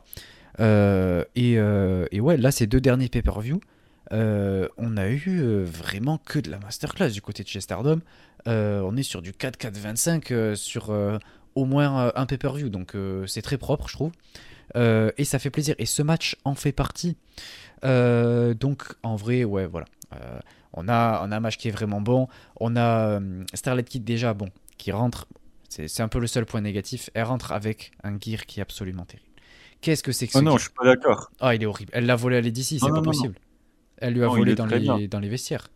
Et ouais, là, ces deux derniers pay-per-view, on a eu vraiment que de la masterclass du côté de chez Stardom. On est sur du 4-4-25 sur au moins un pay-per-view, donc c'est très propre, je trouve, et ça fait plaisir, et ce match en fait partie, donc en vrai, ouais, voilà, on a un match qui est vraiment bon. On a Starlight Kid déjà, bon, qui rentre, c'est un peu le seul point négatif, elle rentre avec un gear qui est absolument terrible. Qu'est-ce que c'est que ce gear ? Oh non, je suis pas d'accord. Ah, il est horrible, elle l'a volé à l'Edici, c'est pas possible. Elle lui a volé dans les vestiaires.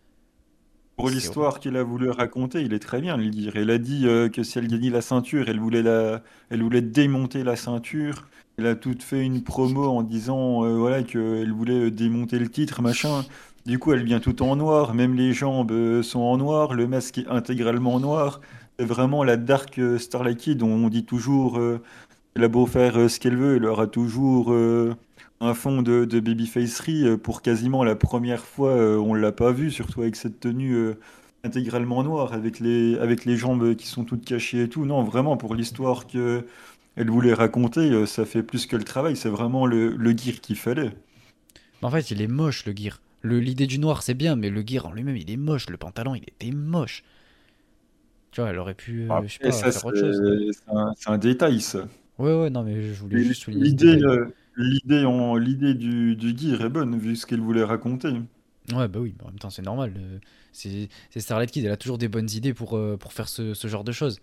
Pour l'histoire qu'elle a voulu raconter, il est très bien, le gear. Elle a dit que si elle gagnait la ceinture, elle voulait démonter la ceinture. Elle a tout fait une promo en disant voilà, qu'elle voulait démonter le titre, machin. Du coup, elle vient tout en noir. Même les jambes sont en noir. Le masque est intégralement noir. C'est vraiment la Dark Starlight Kid. On dit toujours qu'elle a beau faire ce qu'elle veut, elle aura toujours... un fond de babyfacerie pour quasiment la première fois, on l'a pas vu, surtout avec cette tenue intégralement noire, avec les jambes qui sont toutes cachées et tout. Non, vraiment, pour l'histoire qu'elle voulait raconter, ça fait plus que le travail, c'est vraiment le gear qu'il fallait. En fait, il est moche, le gear. L'idée du noir, c'est bien, mais le gear en lui-même, il est moche. Le pantalon, il était moche. Tu vois, elle aurait pu faire autre chose. C'est un détail, ça. Ouais, non, mais je voulais juste souligner l'idée. L'idée du gear est bonne, vu ce qu'elle voulait raconter. Ouais, bah oui, en même temps, c'est normal. C'est Starlight Kid, elle a toujours des bonnes idées pour faire ce genre de choses.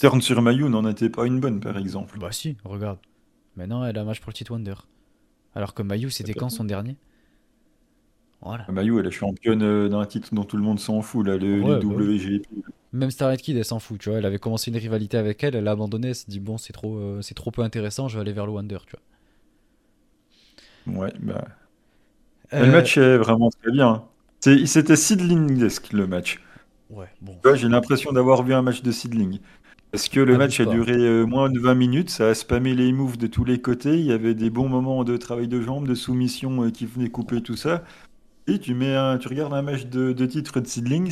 Turn sur Mayu n'en était pas une bonne, par exemple. Bah si, regarde. Maintenant, elle a un match pour le titre Wonder. Alors que Mayu, c'était quand son dernier ? Voilà. Mayu, elle est championne d'un titre dont tout le monde s'en fout, là, le WGP. Même Starlight Kid, elle s'en fout, tu vois. Elle avait commencé une rivalité avec elle, elle a abandonné, elle s'est dit, bon, c'est trop peu intéressant, je vais aller vers le Wonder, tu vois. Ouais, bah. Le match est vraiment très bien. C'était Seedling-esque, le match. Ouais, bon. Ouais, j'ai l'impression d'avoir vu un match de Seedling. Parce que le match a duré moins de 20 minutes, ça a spammé les moves de tous les côtés. Il y avait des bons moments de travail de jambes, de soumission qui venaient couper tout ça. Et tu regardes un match de titre de Seedling,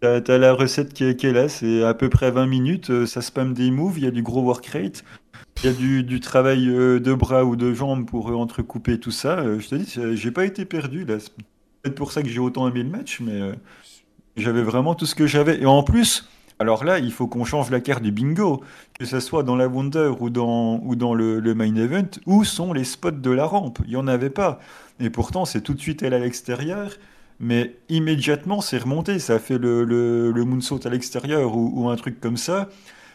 t'as la recette qui est là, c'est à peu près 20 minutes, ça spamme des moves, il y a du gros work rate. Il y a du travail de bras ou de jambes pour entrecouper tout ça. Je te dis, j'ai pas été perdu là. C'est peut-être pour ça que j'ai autant aimé le match, mais j'avais vraiment tout ce que j'avais. Et en plus, alors là, il faut qu'on change la carte du bingo, que ce soit dans la Wonder ou dans le main event. Où sont les spots de la rampe ? Il y en avait pas. Et pourtant, c'est tout de suite elle à l'extérieur. Mais immédiatement, c'est remonté. Ça a fait le moonsault à l'extérieur ou un truc comme ça.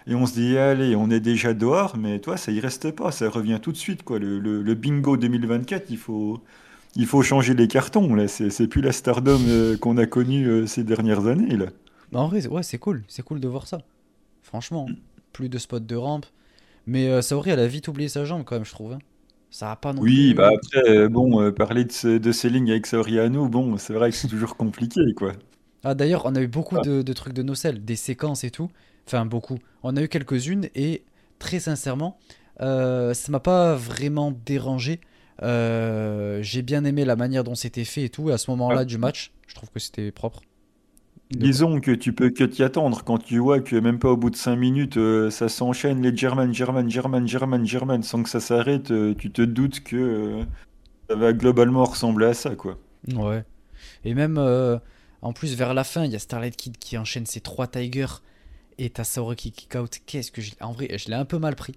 Et on se dit, allez, on est déjà dehors, mais toi, ça y reste pas, ça revient tout de suite, quoi. Le bingo 2024, il faut changer les cartons, là. C'est plus la Stardom qu'on a connue ces dernières années, là. En vrai, ouais, c'est cool de voir ça. Franchement, plus de spots de rampe. Mais Saori, elle a vite oublié sa jambe, quand même, je trouve. Hein. Ça a pas non plus... bah après, parler de ces lignes avec Saori Anou, bon, c'est vrai que c'est toujours compliqué, quoi. Ah, d'ailleurs, on a eu beaucoup de trucs de nocelles, des séquences et tout. Enfin, beaucoup. On a eu quelques-unes et très sincèrement, ça m'a pas vraiment dérangé. J'ai bien aimé la manière dont c'était fait et tout. Et à ce moment-là du match, je trouve que c'était propre. Disons que tu peux que t'y attendre quand tu vois que même pas au bout de 5 minutes, ça s'enchaîne les German, sans que ça s'arrête, tu te doutes que ça va globalement ressembler à ça, quoi. Ouais. Et même, en plus, vers la fin, il y a Starlight Kid qui enchaîne ses 3 Tigers et t'as Saori qui kick out. En vrai, je l'ai un peu mal pris.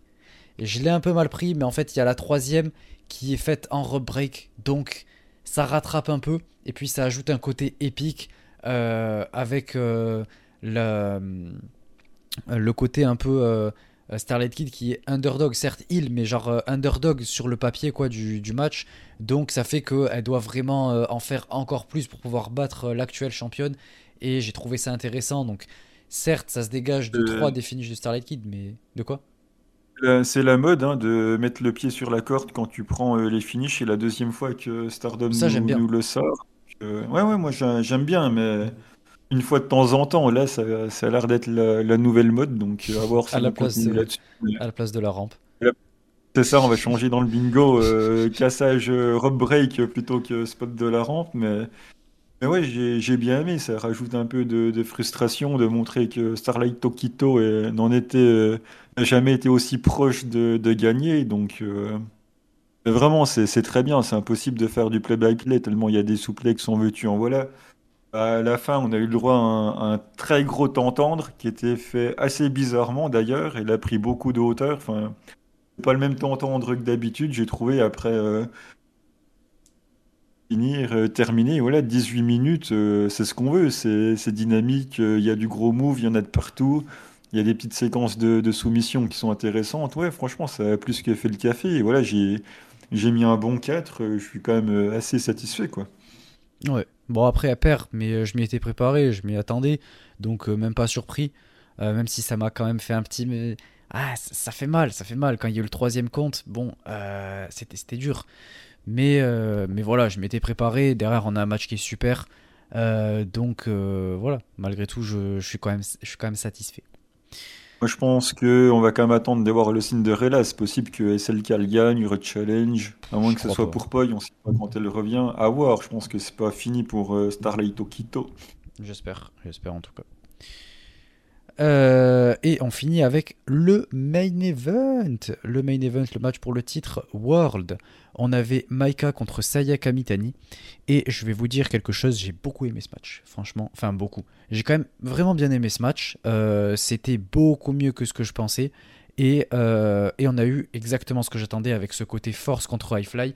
Mais en fait, il y a la troisième qui est faite en rub break. Donc, ça rattrape un peu. Et puis, ça ajoute un côté épique avec le côté un peu Starlight Kid qui est underdog. Certes, mais genre underdog sur le papier quoi, du match. Donc, ça fait qu'elle doit vraiment en faire encore plus pour pouvoir battre l'actuelle championne. Et j'ai trouvé ça intéressant. Donc, certes, ça se dégage de 3 des finishes de Starlight Kid. Mais de quoi? C'est la mode hein, de mettre le pied sur la corde quand tu prends les finishes, et la deuxième fois que Stardom Ça, j'aime bien. nous le sort. Ouais, moi j'aime bien, mais une fois de temps en temps, là ça a l'air d'être la nouvelle mode, donc à voir si À la on place continue de, là-dessus. à la place de la rampe. Là, c'est ça, on va changer dans le bingo, cassage rope break plutôt que spot de la rampe, mais ouais, j'ai bien aimé, ça rajoute un peu de frustration de montrer que Starlight Tokito n'a jamais été aussi proche de gagner, donc mais vraiment c'est très bien, c'est impossible de faire du play-by-play tellement il y a des souplexes, en veux-tu, en voilà. À la fin, on a eu le droit à un très gros temps tendre qui était fait assez bizarrement d'ailleurs, il a pris beaucoup de hauteur, enfin, c'est pas le même temps tendre que d'habitude, j'ai trouvé après... terminé, voilà, 18 minutes, c'est ce qu'on veut, c'est dynamique, il y a du gros move, il y en a de partout, il y a des petites séquences de soumission qui sont intéressantes, ouais, franchement, ça a plus que fait le café, et voilà, j'ai mis un bon 4, je suis quand même assez satisfait, quoi. Ouais, bon après elle perd, mais je m'y étais préparé, je m'y attendais, donc même pas surpris, même si ça m'a quand même fait un petit... Mais... Ah, ça fait mal, quand il y a eu le 3e compte, bon, c'était dur. Mais voilà, je m'étais préparé. Derrière, on a un match qui est super. Donc voilà, malgré tout, je suis quand même satisfait. Moi, je pense qu'on va quand même attendre de voir le Cinderella. C'est possible que SLK le gagne, re-challenge. À moins que ce soit pour Poi, on ne sait pas quand elle revient. À voir, je pense que c'est pas fini pour Starlight Okito. J'espère en tout cas. Et on finit avec le main event. Le main event, le match pour le titre World. On avait Maika contre Sayaka Mitani. Et je vais vous dire quelque chose, j'ai beaucoup aimé ce match. Franchement, enfin beaucoup. J'ai quand même vraiment bien aimé ce match. C'était beaucoup mieux que ce que je pensais. Et on a eu exactement ce que j'attendais avec ce côté force contre High Fly.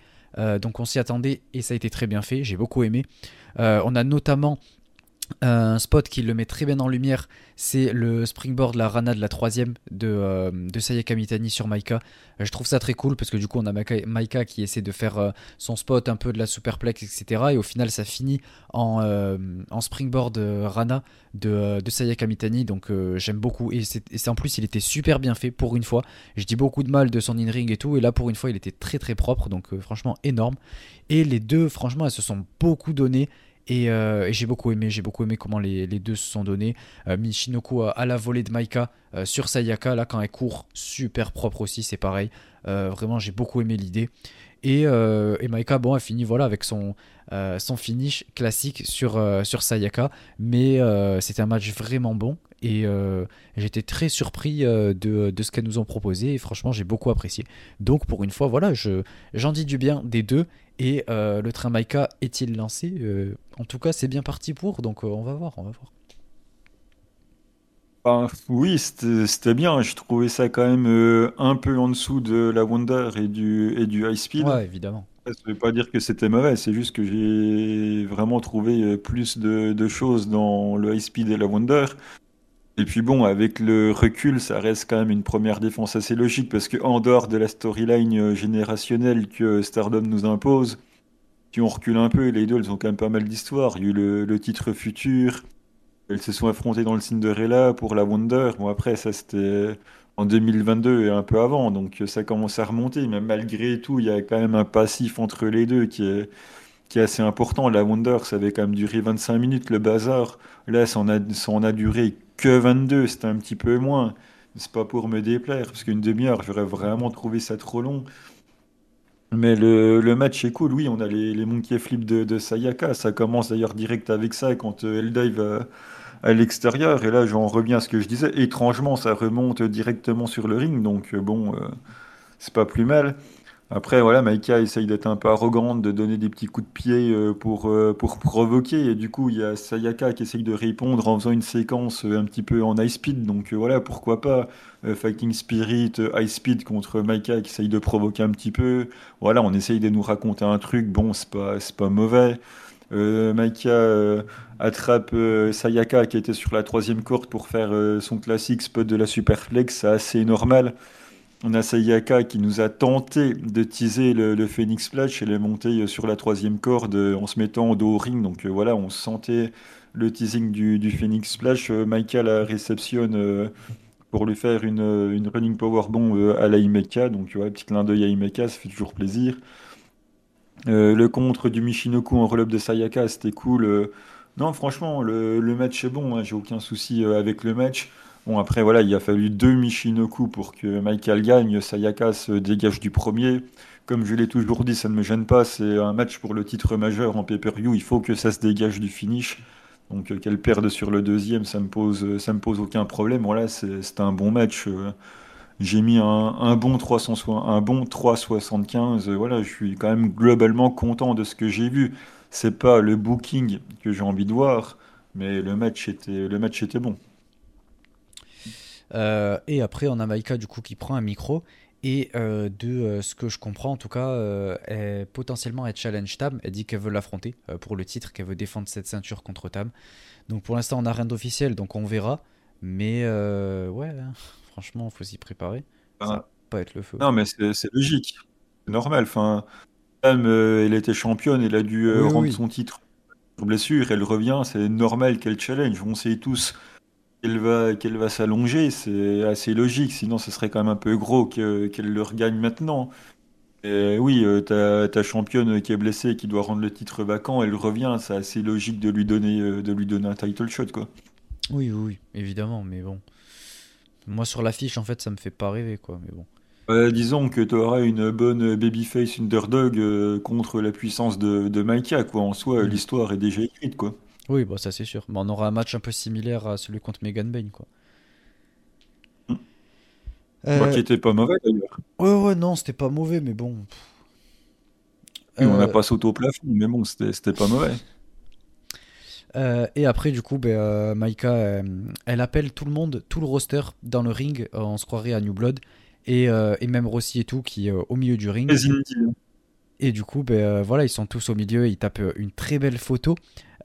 Donc on s'y attendait et ça a été très bien fait. J'ai beaucoup aimé. On a notamment... un spot qui le met très bien en lumière, c'est le springboard, la rana de la 3ème de Sayaka Mitani sur Maika. Je trouve ça très cool parce que du coup on a Maika qui essaie de faire son spot un peu de la superplex, etc. Et au final ça finit en springboard rana de Sayaka Mitani. Donc j'aime beaucoup et en plus il était super bien fait pour une fois. Je dis beaucoup de mal de son in-ring et tout, et là pour une fois il était très très propre, donc franchement énorme. Et les deux franchement elles se sont beaucoup données. Et j'ai beaucoup aimé comment les deux se sont donnés. Michinoku à la volée de Maika sur Sayaka, là quand elle court, super propre aussi, c'est pareil. Vraiment, j'ai beaucoup aimé l'idée. Et Maika, bon, elle finit voilà, avec son finish classique sur Sayaka. Mais c'était un match vraiment bon. Et j'étais très surpris de ce qu'elles nous ont proposé. Et franchement, j'ai beaucoup apprécié. Donc, pour une fois, voilà, j'en dis du bien des deux. Et le train Maika est-il lancé ? En tout cas, c'est bien parti pour, donc on va voir. Ben, oui, c'était bien. Je trouvais ça quand même un peu en dessous de la Wonder et du High Speed. Ouais, évidemment. Ça ne veut pas dire que c'était mauvais, c'est juste que j'ai vraiment trouvé plus de choses dans le High Speed et la Wonder. Et puis bon, avec le recul, ça reste quand même une première défense assez logique, parce qu'en dehors de la storyline générationnelle que Stardom nous impose, si on recule un peu, les deux, elles ont quand même pas mal d'histoires. Il y a eu le titre futur, elles se sont affrontées dans le Cinderella pour la Wonder. Bon, après, ça c'était en 2022 et un peu avant, donc ça commence à remonter. Mais malgré tout, il y a quand même un passif entre les deux qui est assez important. La Wonder, ça avait quand même duré 25 minutes, le bazar. Là, ça en a duré que 22, c'était un petit peu moins. C'est pas pour me déplaire, parce qu'une demi-heure, j'aurais vraiment trouvé ça trop long. Mais le match est cool, oui, on a les monkey flips de Sayaka. Ça commence d'ailleurs direct avec ça, quand elle dive à l'extérieur. Et là, j'en reviens à ce que je disais. Étrangement, ça remonte directement sur le ring. Donc, bon, c'est pas plus mal. Après, voilà, Maika essaye d'être un peu arrogante, de donner des petits coups de pied pour provoquer. Et du coup, il y a Sayaka qui essaye de répondre en faisant une séquence un petit peu en high speed. Donc voilà, pourquoi pas Fighting Spirit, high speed contre Maika qui essaye de provoquer un petit peu. Voilà, on essaye de nous raconter un truc. Bon, c'est pas mauvais. Maika attrape Sayaka qui était sur la troisième corde pour faire son classique spot de la superplex. C'est assez normal. On a Sayaka qui nous a tenté de teaser le Phoenix Splash. Elle est montée sur la troisième corde en se mettant au dos au ring. Donc voilà, on sentait le teasing du Phoenix Splash. Maika la réceptionne pour lui faire une running powerbomb à la Himeka. Donc ouais, petit clin d'œil à Himeka, ça fait toujours plaisir. Le contre du Michinoku en roll-up de Sayaka, c'était cool. Non, franchement, le match est bon, hein, j'ai aucun souci avec le match. Bon, après, voilà, il a fallu deux Michinoku pour que Michael gagne. Sayaka se dégage du premier. Comme je l'ai toujours dit, ça ne me gêne pas. C'est un match pour le titre majeur en pay-per-view. Il faut que ça se dégage du finish. Donc, qu'elle perde sur le deuxième, ça me pose aucun problème. Voilà, c'est un bon match. J'ai mis un bon 3,75. Voilà, je suis quand même globalement content de ce que j'ai vu. C'est pas le booking que j'ai envie de voir, mais le match était bon. Et après on a Maika du coup qui prend un micro et de ce que je comprends en tout cas potentiellement elle challenge Tam, elle dit qu'elle veut l'affronter pour le titre, qu'elle veut défendre cette ceinture contre Tam. Donc pour l'instant on n'a rien d'officiel, donc on verra, mais ouais, franchement faut s'y préparer, ça va pas être le feu. Non mais c'est logique, c'est normal, enfin, Tam elle était championne, elle a dû rendre son titre sur blessure, elle revient, c'est normal qu'elle challenge, on sait tous qu'elle va s'allonger, c'est assez logique, sinon ce serait quand même un peu gros qu'elle le regagne maintenant. Et oui, ta championne qui est blessée, qui doit rendre le titre vacant, elle revient, c'est assez logique de lui donner un title shot, quoi. Oui, évidemment, mais bon. Moi sur l'affiche, en fait, ça me fait pas rêver, quoi, mais bon. Disons que tu auras une bonne babyface underdog contre la puissance de Maika, quoi. En soi, l'histoire est déjà écrite, quoi. Oui, bah ça c'est sûr. Mais on aura un match un peu similaire à celui contre Megan Bain, quoi. Qui était pas mauvais d'ailleurs. Ouais, non, c'était pas mauvais, mais bon. On n'a pas sauté au plafond, mais bon, c'était pas mauvais. Et après, du coup, Maika, elle appelle tout le monde, tout le roster dans le ring. On se croirait à New Blood. Et même Rossy et tout, qui est au milieu du ring. Et du coup, voilà, ils sont tous au milieu. Ils tapent une très belle photo.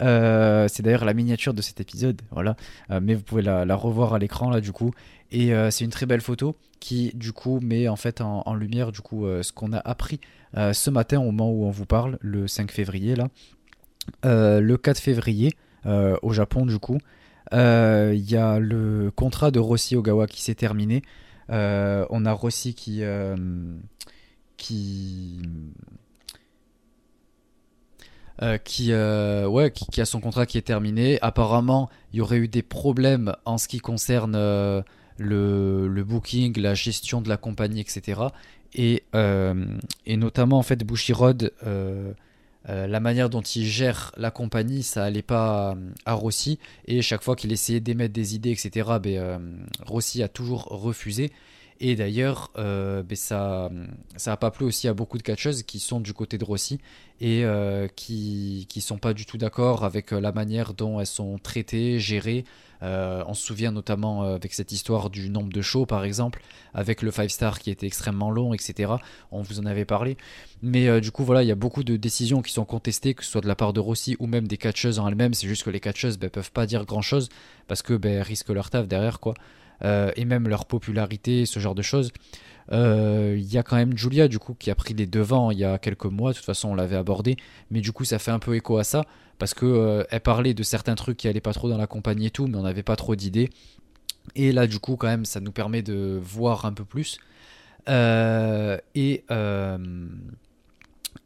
C'est d'ailleurs la miniature de cet épisode, voilà. Mais vous pouvez la revoir à l'écran là du coup. Et c'est une très belle photo qui du coup met en fait en lumière du coup ce qu'on a appris ce matin au moment où on vous parle, le 5 février là. Le 4 février au Japon du coup, il y a le contrat de Rossy Ogawa qui s'est terminé. On a Rossy qui a son contrat qui est terminé. Apparemment, il y aurait eu des problèmes en ce qui concerne le booking, la gestion de la compagnie, etc. Et notamment en fait Bushiroad, la manière dont il gère la compagnie, ça allait pas à Rossy. Et chaque fois qu'il essayait d'émettre des idées, etc., Rossy a toujours refusé. Et d'ailleurs, ça n'a pas plu aussi à beaucoup de catcheuses qui sont du côté de Rossy et qui ne sont pas du tout d'accord avec la manière dont elles sont traitées, gérées. On se souvient notamment avec cette histoire du nombre de shows, par exemple, avec le 5-star qui était extrêmement long, etc. On vous en avait parlé. Mais du coup, voilà, il y a beaucoup de décisions qui sont contestées, que ce soit de la part de Rossy ou même des catcheuses en elles-mêmes. C'est juste que les catcheuses ne peuvent pas dire grand-chose parce que risquent leur taf derrière, quoi. Et même leur popularité, ce genre de choses. Il y a quand même Julia du coup qui a pris les devants il y a quelques mois, de toute façon on l'avait abordé, mais du coup ça fait un peu écho à ça parce qu'elle parlait de certains trucs qui allaient pas trop dans la compagnie et tout, mais on n'avait pas trop d'idées, et là du coup quand même ça nous permet de voir un peu plus et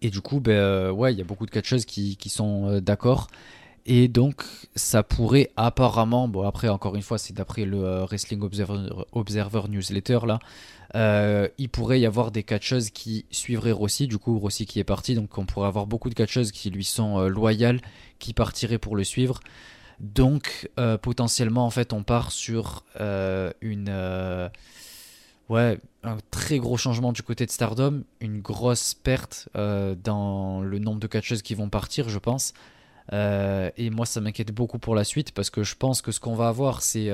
du coup ouais, il y a beaucoup de catcheuses qui sont d'accord. Et donc, ça pourrait apparemment, bon après encore une fois, c'est d'après le Wrestling Observer Newsletter là, il pourrait y avoir des catcheuses qui suivraient Rossy, du coup Rossy qui est parti, donc on pourrait avoir beaucoup de catcheuses qui lui sont loyales, qui partiraient pour le suivre. Donc potentiellement en fait on part sur un très gros changement du côté de Stardom, une grosse perte dans le nombre de catcheuses qui vont partir, je pense. Et moi ça m'inquiète beaucoup pour la suite, parce que je pense que ce qu'on va avoir c'est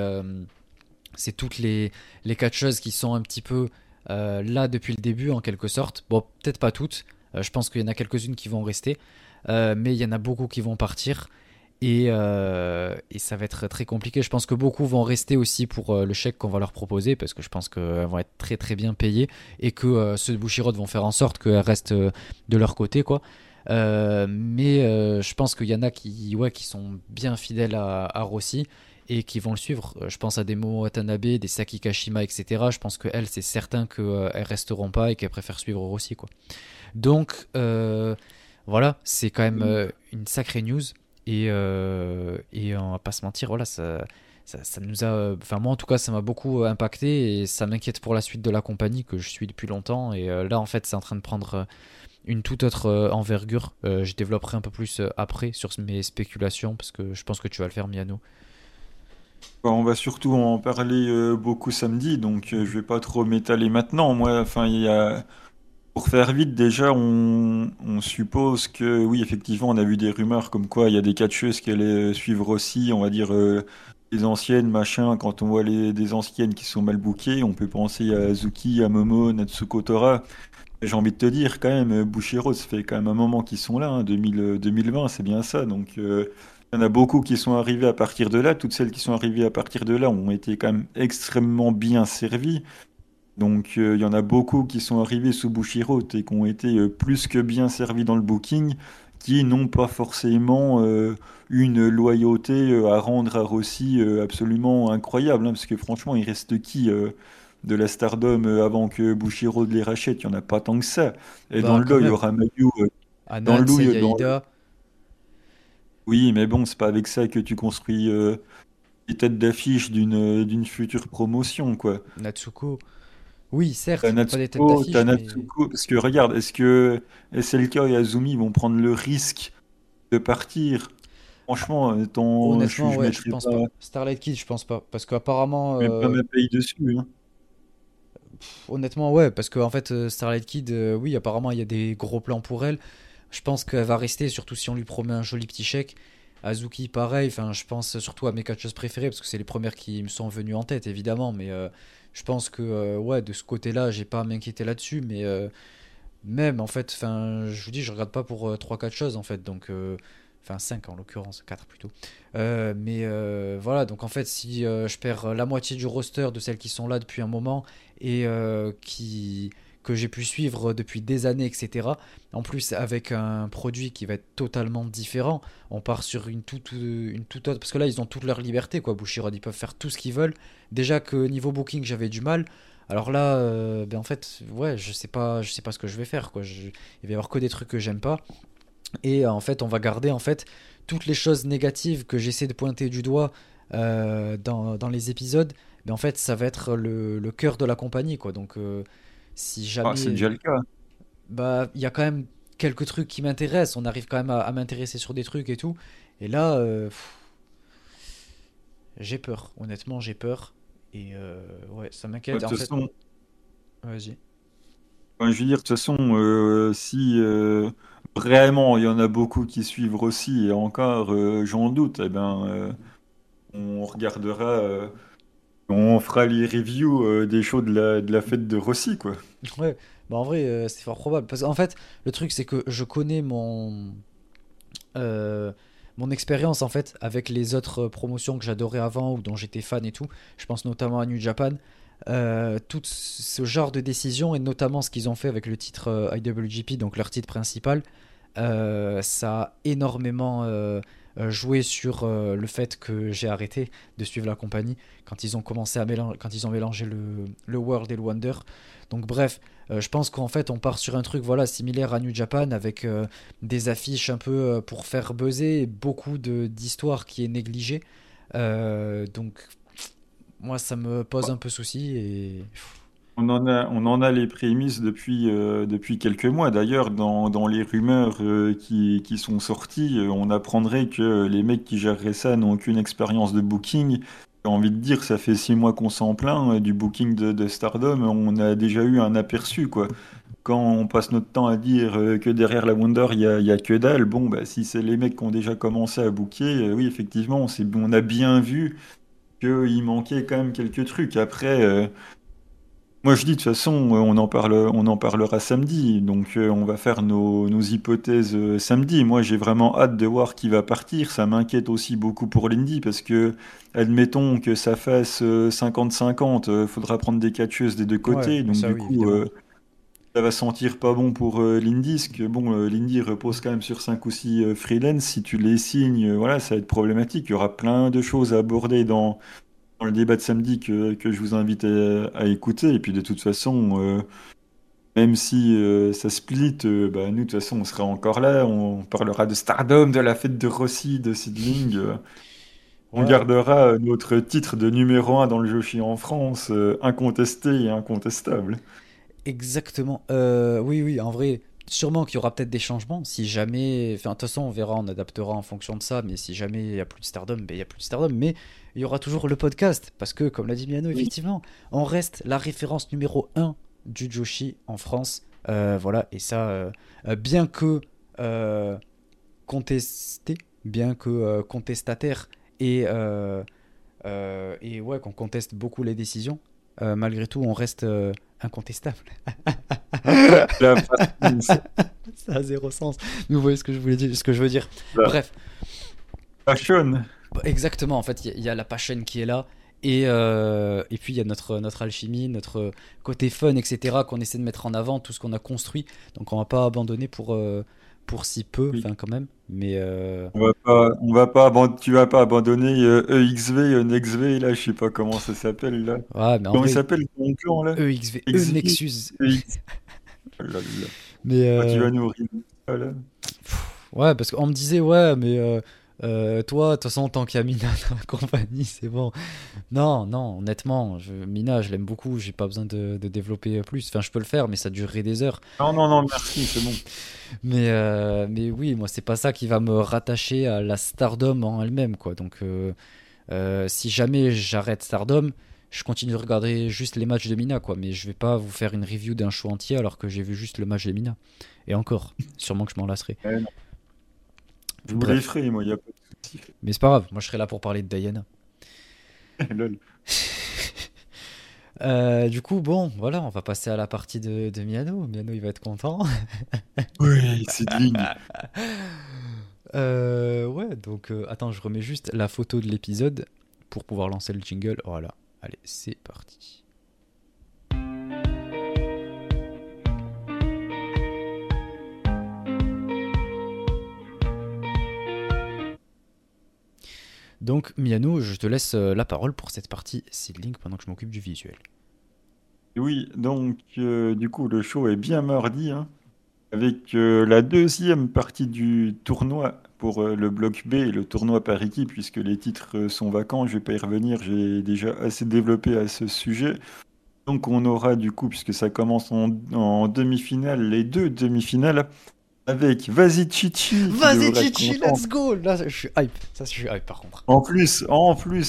toutes les catcheuses qui sont un petit peu là depuis le début en quelque sorte. Bon, peut-être pas toutes, je pense qu'il y en a quelques-unes qui vont rester, mais il y en a beaucoup qui vont partir. Et ça va être très compliqué. Je pense que beaucoup vont rester aussi pour le chèque qu'on va leur proposer, parce que je pense qu'elles vont être très très bien payées et que ceux de Bushiroad vont faire en sorte qu'elles restent de leur côté, quoi. Mais je pense qu'il y en a qui sont bien fidèles à Rossy et qui vont le suivre. Je pense à des Momo Watanabe, des Sakikashima, etc. Je pense qu'elles, c'est certain qu'elles resteront pas et qu'elles préfèrent suivre Rossy, quoi. Donc voilà, c'est quand même une sacrée news. Et on va pas se mentir, voilà, ça nous a, enfin moi en tout cas ça m'a beaucoup impacté et ça m'inquiète pour la suite de la compagnie que je suis depuis longtemps. Et là en fait c'est en train de prendre une toute autre envergure. Je développerai un peu plus après sur mes spéculations, parce que je pense que tu vas le faire, Miano. On va surtout en parler beaucoup samedi, donc je vais pas trop m'étaler maintenant. Moi, enfin il y a... Pour faire vite, déjà, on suppose que, oui, effectivement, on a vu des rumeurs comme quoi il y a des catcheuses qui allaient suivre aussi, on va dire, les anciennes, machin. Quand on voit des anciennes qui sont mal bookées, on peut penser à Azuki, à Momo, Natsuko, Tora. J'ai envie de te dire, quand même, Bushiroad, ça fait quand même un moment qu'ils sont là, hein, 2020, c'est bien ça. Donc, il y en a beaucoup qui sont arrivés à partir de là. Toutes celles qui sont arrivées à partir de là ont été quand même extrêmement bien servies. Donc il y en a beaucoup qui sont arrivés sous Bushiroad et qui ont été plus que bien servis dans le booking, qui n'ont pas forcément une loyauté à rendre à Rossy absolument incroyable, hein, parce que franchement il reste qui de la Stardom avant que Bushiroad les rachète? Il n'y en a pas tant que ça. Et bah, dans le lot il y aura Mayu, dans le loup dans... Oui, mais bon, c'est pas avec ça que tu construis les têtes d'affiche d'une future promotion, quoi. Natsuko. Oui, certes, t'as Natsuko, pas des têtes d'affiche, mais... Parce que regarde, est-ce que SLK et Azumi vont prendre le risque de partir? Franchement, honnêtement, je pense pas. Starlight Kid, je pense pas, parce qu'apparemment... Même pas ma paye dessus, hein. Honnêtement, ouais, parce qu'en fait, Starlight Kid, oui, apparemment, il y a des gros plans pour elle. Je pense qu'elle va rester, surtout si on lui promet un joli petit chèque. Azuki, pareil, enfin, je pense surtout à mes catcheuses préférées, parce que c'est les premières qui me sont venues en tête, évidemment, mais... je pense que de ce côté-là, j'ai pas à m'inquiéter là-dessus, mais même en fait, je vous dis, je regarde pas pour 3-4 choses en fait, donc 5 en l'occurrence, 4 plutôt. Mais voilà, donc en fait, si je perds la moitié du roster de celles qui sont là depuis un moment et que j'ai pu suivre depuis des années, etc. En plus, avec un produit qui va être totalement différent, on part sur une toute autre... Parce que là, ils ont toute leur liberté, quoi, Bushiroad. Ils peuvent faire tout ce qu'ils veulent. Déjà que niveau booking, j'avais du mal. Alors là, en fait, ouais, je sais pas ce que je vais faire, quoi. Il va y avoir que des trucs que j'aime pas. Et en fait, on va garder, en fait, toutes les choses négatives que j'essaie de pointer du doigt dans les épisodes. Mais en fait, ça va être le cœur de la compagnie, quoi. Donc... Si jamais... Ah, c'est déjà le cas. Bah, il y a quand même quelques trucs qui m'intéressent. On arrive quand même à m'intéresser sur des trucs et tout. Et là, j'ai peur. Honnêtement, j'ai peur. Et ça m'inquiète. De toute façon... Vas-y. Enfin, je veux dire, de toute façon, si vraiment il y en a beaucoup qui suivent aussi, et encore, j'en doute, on regardera... On fera les reviews des shows de la fête de Rossy, quoi. Ouais, bah en vrai, c'est fort probable. Parce qu'en fait, le truc, c'est que je connais mon expérience, en fait, avec les autres promotions que j'adorais avant ou dont j'étais fan et tout. Je pense notamment à New Japan. Tout ce genre de décision, et notamment ce qu'ils ont fait avec le titre IWGP, donc leur titre principal, ça a énormément... jouer sur le fait que j'ai arrêté de suivre la compagnie quand ils ont commencé quand ils ont mélangé le World et le Wonder. Donc bref, je pense qu'en fait on part sur un truc similaire à New Japan, avec des affiches un peu pour faire buzzer, et beaucoup d'histoire qui est négligée. Donc moi ça me pose un peu souci, et On en a les prémices depuis quelques mois. D'ailleurs, dans les rumeurs qui sont sorties, on apprendrait que les mecs qui géreraient ça n'ont aucune expérience de booking. J'ai envie de dire, ça fait 6 mois qu'on s'en plaint du booking de Stardom. On a déjà eu un aperçu, quoi. Quand on passe notre temps à dire que derrière la Wonder, il y a que dalle, bon, bah, si c'est les mecs qui ont déjà commencé à booker, oui, effectivement, on a bien vu qu'il manquait quand même quelques trucs. Après... moi je dis de toute façon, on en parlera samedi, donc on va faire nos hypothèses samedi. Moi j'ai vraiment hâte de voir qui va partir, ça m'inquiète aussi beaucoup pour l'Indy parce que, admettons que ça fasse 50-50, faudra prendre des catcheuses des deux côtés, donc ça, du coup ça va sentir pas bon pour l'Indy, parce que l'Indy repose quand même sur 5 ou 6 freelance, si tu les signes, voilà, ça va être problématique, il y aura plein de choses à aborder dans le débat de samedi que je vous invite à écouter. Et puis de toute façon, même si ça split, nous de toute façon on sera encore là, on parlera de Stardom, de la fête de Rossy, de Seedling, on gardera notre titre de numéro 1 dans le Joshi en France, incontesté et incontestable. Exactement, oui, en vrai... Sûrement qu'il y aura peut-être des changements, si jamais... Enfin, de toute façon, on verra, on adaptera en fonction de ça, mais si jamais il n'y a plus de Stardom, il n'y a plus de Stardom, mais il y aura toujours le podcast, parce que, comme l'a dit Miano, effectivement, on reste la référence numéro 1 du Joshi en France, voilà, et ça, bien que contesté, bien que contestataire, et ouais, qu'on conteste beaucoup les décisions, malgré tout, on reste... incontestable. Ça a zéro sens. Vous voyez ce que je voulais dire, ce que je veux dire. Bref. Passion. Exactement. En fait, il y a la passion qui est là, et puis il y a notre alchimie, notre côté fun, etc. qu'on essaie de mettre en avant, tout ce qu'on a construit. Donc on va pas abandonner pour si peu, enfin quand même. Mais tu vas pas abandonner EXV, NexV, là, je sais pas comment ça s'appelle là. Ouais, mais en comment vrai, il s'appelle ton plan là? EXV, Nexus. Mais tu vas nous rire. Voilà. Ouais, parce qu'on me disait mais toi, de toute façon, tant qu'il y a Mina dans la compagnie, c'est bon. Non, honnêtement, Mina, je l'aime beaucoup, j'ai pas besoin de développer plus. Enfin, je peux le faire, mais ça durerait des heures. Non, merci, c'est bon. Mais oui, moi, c'est pas ça qui va me rattacher à la Stardom en elle-même, quoi. Donc, si jamais j'arrête Stardom, je continue de regarder juste les matchs de Mina, quoi. Mais je vais pas vous faire une review d'un show entier alors que j'ai vu juste le match de Mina. Et encore, sûrement que je m'en lasserai. Non. Vous me l'effrayez, moi, il n'y a pas de soucis. Mais c'est pas grave, moi je serai là pour parler de Diana. Lol. Du coup, bon, voilà, on va passer à la partie de Miano. Miano, il va être content. Oui, c'est digne. Ouais, donc, attends, je remets juste la photo de l'épisode pour pouvoir lancer le jingle. Voilà, allez, c'est parti. Donc, Miano, je te laisse la parole pour cette partie Seedling pendant que je m'occupe du visuel. Oui, donc, du coup, le show est bien mardi, hein, avec la deuxième partie du tournoi pour le bloc B, le tournoi par équipe, puisque les titres sont vacants, je ne vais pas y revenir, j'ai déjà assez développé à ce sujet. Donc, on aura, du coup, puisque ça commence en demi-finale, les deux demi-finales, avec Vas-y Chichi, let's go. Là, je suis hype. Ça, je suis hype par contre. En plus,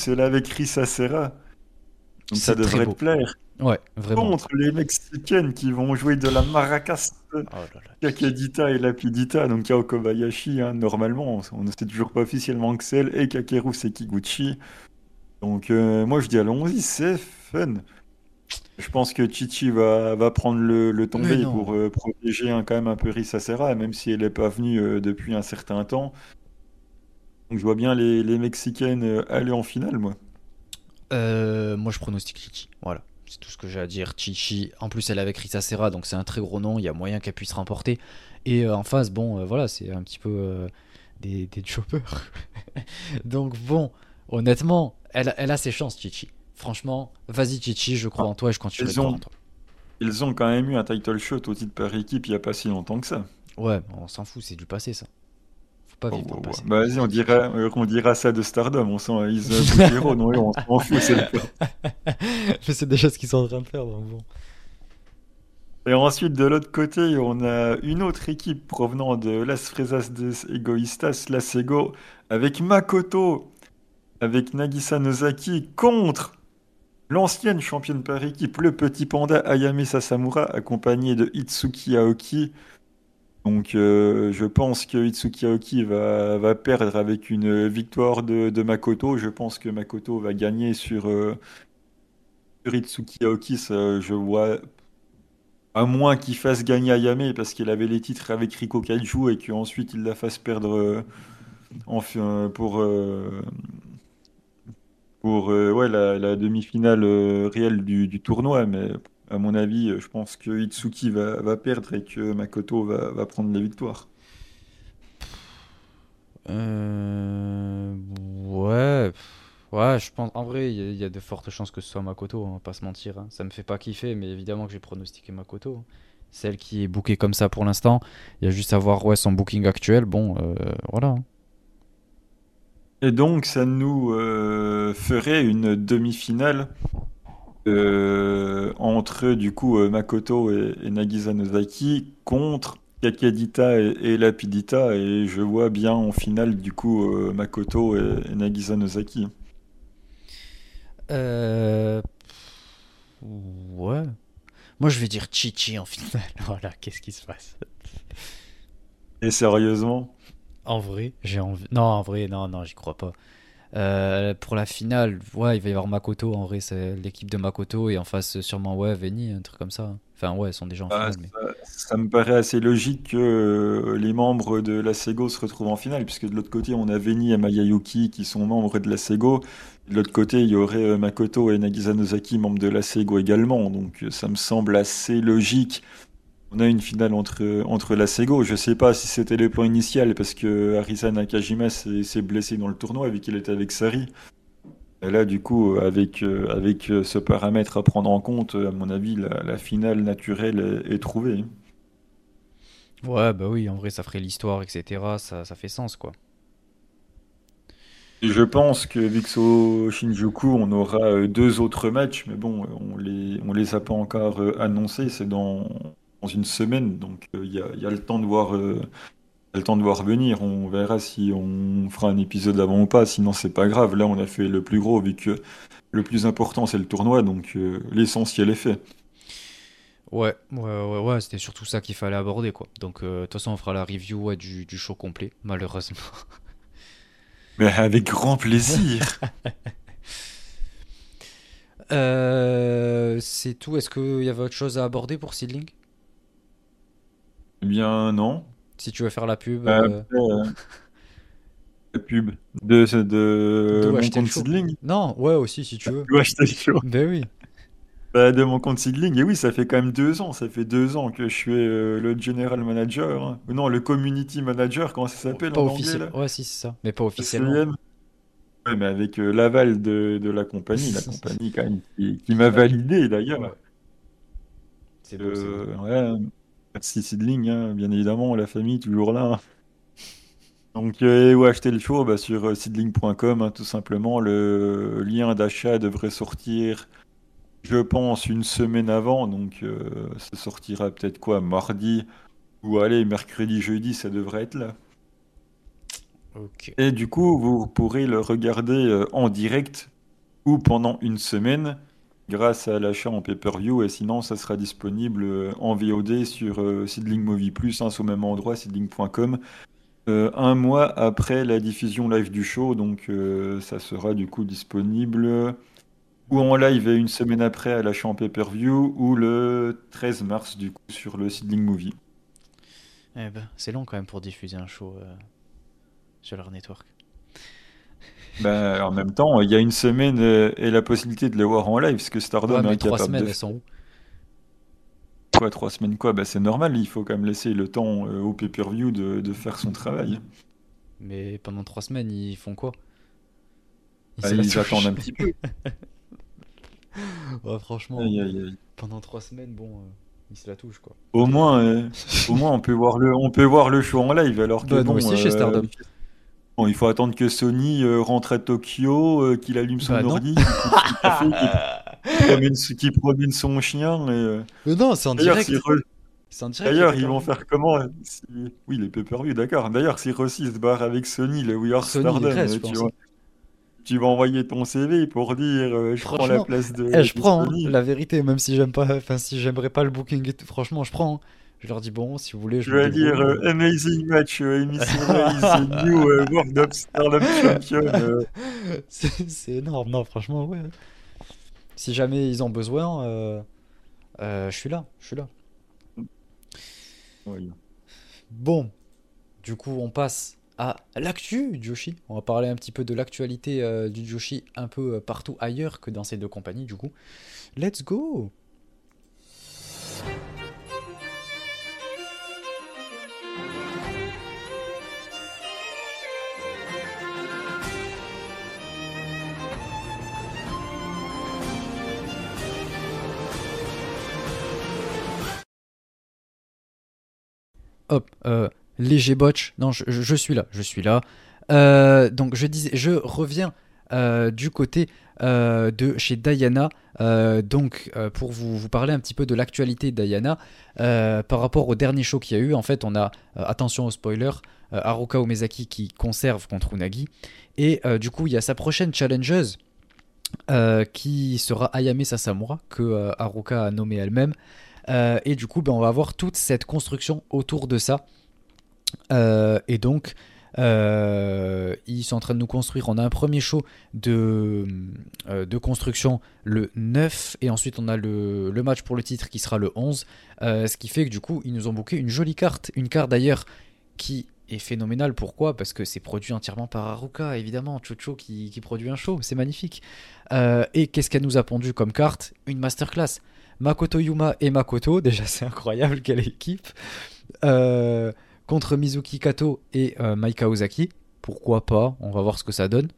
elle est avec Meissera. Donc ça devrait te plaire. Ouais, vraiment. Contre les Mexicaines qui vont jouer de la maracas. Oh Kakedita et Lapidita. Donc il y a Okobayashi, hein, normalement. On ne sait toujours pas officiellement que c'est elle. Et Kakeru Sekiguchi. Donc moi je dis allons-y, c'est fun. Je pense que Chichi va prendre le tombé pour protéger quand même un peu Meissera, même si elle n'est pas venue depuis un certain temps. Donc je vois bien les Mexicaines aller en finale, moi. Moi, je pronostique Chichi. Voilà, c'est tout ce que j'ai à dire. Chichi, en plus, elle est avec Meissera, donc c'est un très gros nom. Il y a moyen qu'elle puisse remporter. Et en face, bon, voilà, c'est un petit peu des choppers. Donc bon, honnêtement, elle a ses chances, Chichi. Franchement, vas-y Chichi, je crois en toi et je continuerai de croire en toi. Ils ont quand même eu un title shot au titre par équipe il n'y a pas si longtemps que ça. Ouais, on s'en fout, c'est du passé ça. Faut pas vivre dans le passé. Bah, vas-y, on dira ça de Stardom, on s'en Bushiroad, non, on s'en fout, c'est le cas. Je sais déjà ce qu'ils sont en train de faire, donc bon. Et ensuite, de l'autre côté, on a une autre équipe provenant de Las Fresas des Egoístas, Las Ego, avec Makoto, avec Nagisa Nozaki, contre l'ancienne championne par équipe, le petit panda Ayame Sasamura, accompagné de Itsuki Aoki. Donc je pense que Itsuki Aoki va perdre avec une victoire de Makoto. Je pense que Makoto va gagner sur Itsuki Aoki. Ça, je vois, à moins qu'il fasse gagner Ayame parce qu'il avait les titres avec Riko Kaiju et qu'ensuite il la fasse perdre enfin, pour ouais, la demi-finale réelle du tournoi. Mais à mon avis, je pense que Itsuki va perdre et que Makoto va prendre la victoire. Ouais. Ouais, je pense. En vrai, il y a de fortes chances que ce soit Makoto, on va pas se mentir, hein. Ça me fait pas kiffer, mais évidemment que j'ai pronostiqué Makoto. Celle qui est bookée comme ça pour l'instant, il y a juste à voir ouais, son booking actuel. Bon, voilà. Et donc, ça nous ferait une demi-finale entre du coup Makoto et Nagisa Nozaki contre Kakadita et Lapidita. Et je vois bien en finale du coup Makoto et Nagisa Nozaki. Ouais. Moi, je vais dire Chichi en finale. Voilà, qu'est-ce qui se passe? Et sérieusement? En vrai, j'ai envie. Non, en vrai, non, j'y crois pas. Pour la finale, ouais, il va y avoir Makoto. En vrai, c'est l'équipe de Makoto et en face, sûrement, ouais, Veni, un truc comme ça. Enfin, ouais, ils sont déjà en Bah, finale, mais. ça me paraît assez logique que les membres de la Sego se retrouvent en finale, puisque de l'autre côté, on a Veni et Mayayuki qui sont membres de la Sego. De l'autre côté, il y aurait Makoto et Nagisa Nozaki, membres de la Sego également. Donc, ça me semble assez logique. On a une finale entre la Sego. Je sais pas si c'était le plan initial, parce que Arisa Nakajima s'est blessé dans le tournoi, vu qu'il était avec Sari. Et là, du coup, avec ce paramètre à prendre en compte, à mon avis, la finale naturelle est trouvée. Ouais, bah oui, en vrai, ça ferait l'histoire, etc. Ça fait sens, quoi. Et je pense que Vixo Shinjuku, on aura deux autres matchs, mais bon, on les a pas encore annoncés. C'est dans une semaine, donc il y a le temps de voir. Le temps de voir venir, on verra si on fera un épisode avant ou pas, sinon c'est pas grave. Là, on a fait le plus gros, vu que le plus important c'est le tournoi, donc l'essentiel est fait. Ouais, c'était surtout ça qu'il fallait aborder, quoi. Donc, de toute façon, on fera la review ouais, du show complet, malheureusement. Mais avec grand plaisir. C'est tout. Est-ce qu'il y avait autre chose à aborder pour Seedling? Eh bien, non. Si tu veux faire la pub. Après, la pub de mon acheter le compte show. Seedling. Non, ouais, aussi, si tu veux. Tu acheter le show. Ben oui. Bah, de mon compte Seedling. Et oui, ça fait quand même 2 ans. Ça fait 2 ans que je suis le general manager, hein. Ou non, le community manager, comment ça s'appelle Pas en officiel. Anglais, là. Ouais, si, c'est ça. Mais pas officiellement. SCM. Ouais, mais avec l'aval de la compagnie. La compagnie, quand même, qui m'a validé, d'ailleurs. Ouais. C'est beau, c'est beau. Ouais. Merci Seedling, hein, bien évidemment, la famille toujours là, hein. Donc, ouais, acheter le show bah, sur seedling.com, hein, tout simplement. Le lien d'achat devrait sortir, je pense, une semaine avant. Donc, ça sortira peut-être quoi, mardi ou allez, mercredi, jeudi, ça devrait être là. Ok. Et du coup, vous pourrez le regarder en direct ou pendant une semaine, grâce à l'achat en pay-per-view, et sinon ça sera disponible en VOD sur Seedling Movie Plus, hein, au même endroit, seedling.com, 1 mois après la diffusion live du show, donc ça sera du coup disponible ou en live et 1 semaine après à l'achat en pay-per-view, ou le 13 mars du coup sur le Seedling Movie. Eh ben, c'est long quand même pour diffuser un show sur leur network. Bah, en même temps, il y a 1 semaine et la possibilité de les voir en live, parce que Stardom est incapable 3 semaines, de. Elles sont où? Quoi, 3 semaines quoi? Bah, c'est normal, il faut quand même laisser le temps au pay-per-view de faire son travail. Mais pendant 3 semaines, ils font quoi? Bah, ils attendent un petit peu. Ouais, franchement, Aïe, aïe, aïe. Pendant 3 semaines, bon, ils se la touchent, quoi. Au moins, on peut voir le show en live, alors que bah, bon. Aussi chez Stardom. Bon, il faut attendre que Sony rentre à Tokyo, qu'il allume son ordi, qu'il coupe le café, qui promène son chien. Et... Mais non, c'est en direct. D'ailleurs, ils vont faire comment si... Oui, les pay-per-view, d'accord. D'ailleurs, si Rossy se barre avec Sony, les We Are Stardom, tu vas envoyer ton CV pour dire je prends la place de. Je prends, Sony. La vérité, même si j'aime pas, enfin si j'aimerais pas le booking, franchement, je prends. Je leur dis bon, si vous voulez, je vais dire amazing match, Meissera is the new World of Stardom champion. C'est énorme, non, franchement, ouais. Si jamais ils ont besoin, je suis là, Oui. Bon, du coup, on passe à l'actu du Joshi. On va parler un petit peu de l'actualité du Joshi un peu partout ailleurs que dans ces deux compagnies, du coup. Let's go! Hop, léger botch. Non, je suis là, donc je reviens du côté de chez Diana. Donc pour vous parler un petit peu de l'actualité Diana par rapport au dernier show qu'il y a eu. En fait, on a attention au spoiler, Haruka Umezaki qui conserve contre Unagi. Et du coup, il y a sa prochaine challengeuse qui sera Ayame Sasamura que Haruka a nommée elle-même. Et du coup, ben, on va avoir toute cette construction autour de ça. Et donc, ils sont en train de nous construire. On a un premier show de construction le 9. Et ensuite, on a le match pour le titre qui sera le 11. Ce qui fait que du coup, ils nous ont booké une jolie carte. Une carte d'ailleurs qui est phénoménale. Pourquoi ? Parce que c'est produit entièrement par Haruka, évidemment. Chocho qui produit un show. C'est magnifique. Et qu'est-ce qu'elle nous a pondu comme carte ? Une masterclass. Makoto Yuma et Makoto, déjà c'est incroyable quelle équipe, contre Mizuki Kato et Maika Ozaki, pourquoi pas, on va voir ce que ça donne.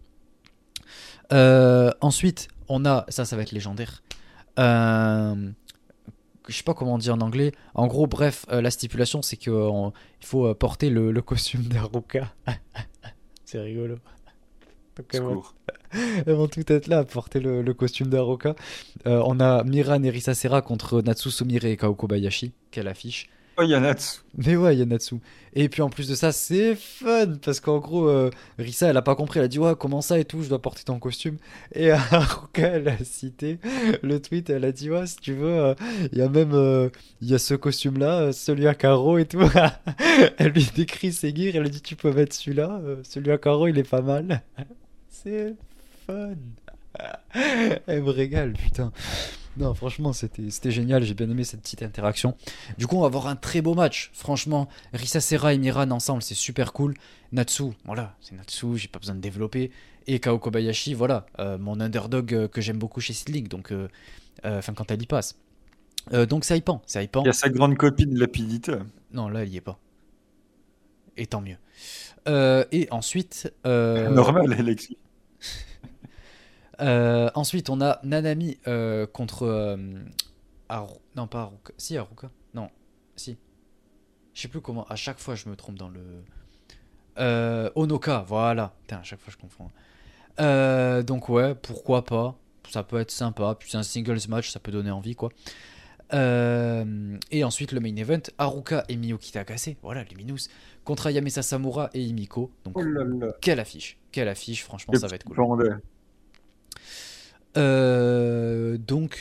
Ensuite, on a, ça va être légendaire, je sais pas comment on dit en anglais, en gros bref, la stipulation c'est qu'il faut porter le costume d'Haruka, c'est rigolo. Elles vont tout être là à porter le costume d'Haruka. On a Mirai Nerisasera contre Natsu Sumire et Kao Kobayashi. Quelle affiche. Oh, il y a Natsu. Mais ouais, il y a Natsu. Et puis en plus de ça, c'est fun parce qu'en gros, Risa, elle a pas compris. Elle a dit ouais, comment ça et tout, je dois porter ton costume. Et Haruka, elle a cité le tweet. Elle a dit ouais, si tu veux, il y a même il y a ce costume-là, celui à carreaux et tout. Elle lui décrit ses gears. Elle lui dit tu peux mettre celui-là. Celui à carreaux, il est pas mal. C'est fun. Elle me régale, putain. Non, franchement, c'était génial. J'ai bien aimé cette petite interaction. Du coup, on va avoir un très beau match. Franchement, Risasera et Miran ensemble, c'est super cool. Natsu, voilà, c'est Natsu, j'ai pas besoin de développer. Et Kao Kobayashi, voilà, mon underdog que j'aime beaucoup chez Seedling. Donc, quand elle y passe. Donc, c'est hypant. Il y a sa grande copine Lapidité. Non, là, elle y est pas. Et tant mieux. Et ensuite... Normal, Alexis. Ensuite, on a Nanami contre... Non, pas Haruka. Si, Haruka. Non, si. Je sais plus comment. À chaque fois, je me trompe dans le... Onoka, voilà. Putain, à chaque fois, je confonds. Donc, ouais, pourquoi pas. Ça peut être sympa. Puis, c'est un singles match, ça peut donner envie, quoi. Et ensuite le main event, Haruka et Miyuki Takase, voilà Luminous, contre Ayame Sasamura et Himiko. Donc oh là là. Quelle affiche, franchement ça va être cool. Donc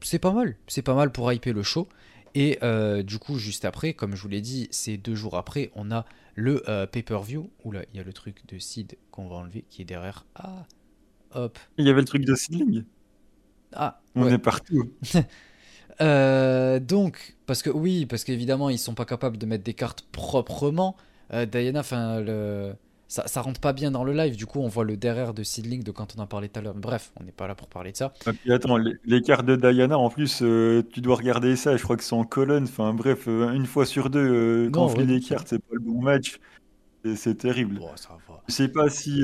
c'est pas mal pour hyper le show. Et du coup juste après, comme je vous l'ai dit, c'est 2 jours après, on a le pay-per-view. Oula, il y a le truc de Seed qu'on va enlever qui est derrière. Ah hop. Il y avait le truc de Seedling. Ah on ouais. Est partout. Donc, parce qu'évidemment ils sont pas capables de mettre des cartes proprement. Diana, ça rentre pas bien dans le live. Du coup, on voit le derrière de Seedling de quand on en parlait tout à l'heure. Bref, on n'est pas là pour parler de ça. Et puis, attends, les cartes de Diana, en plus, tu dois regarder ça. Je crois que c'est en colonne. Enfin, bref, une fois sur deux, quand je lis les cartes, c'est pas le bon match. C'est terrible. Oh, ça va. Je sais pas si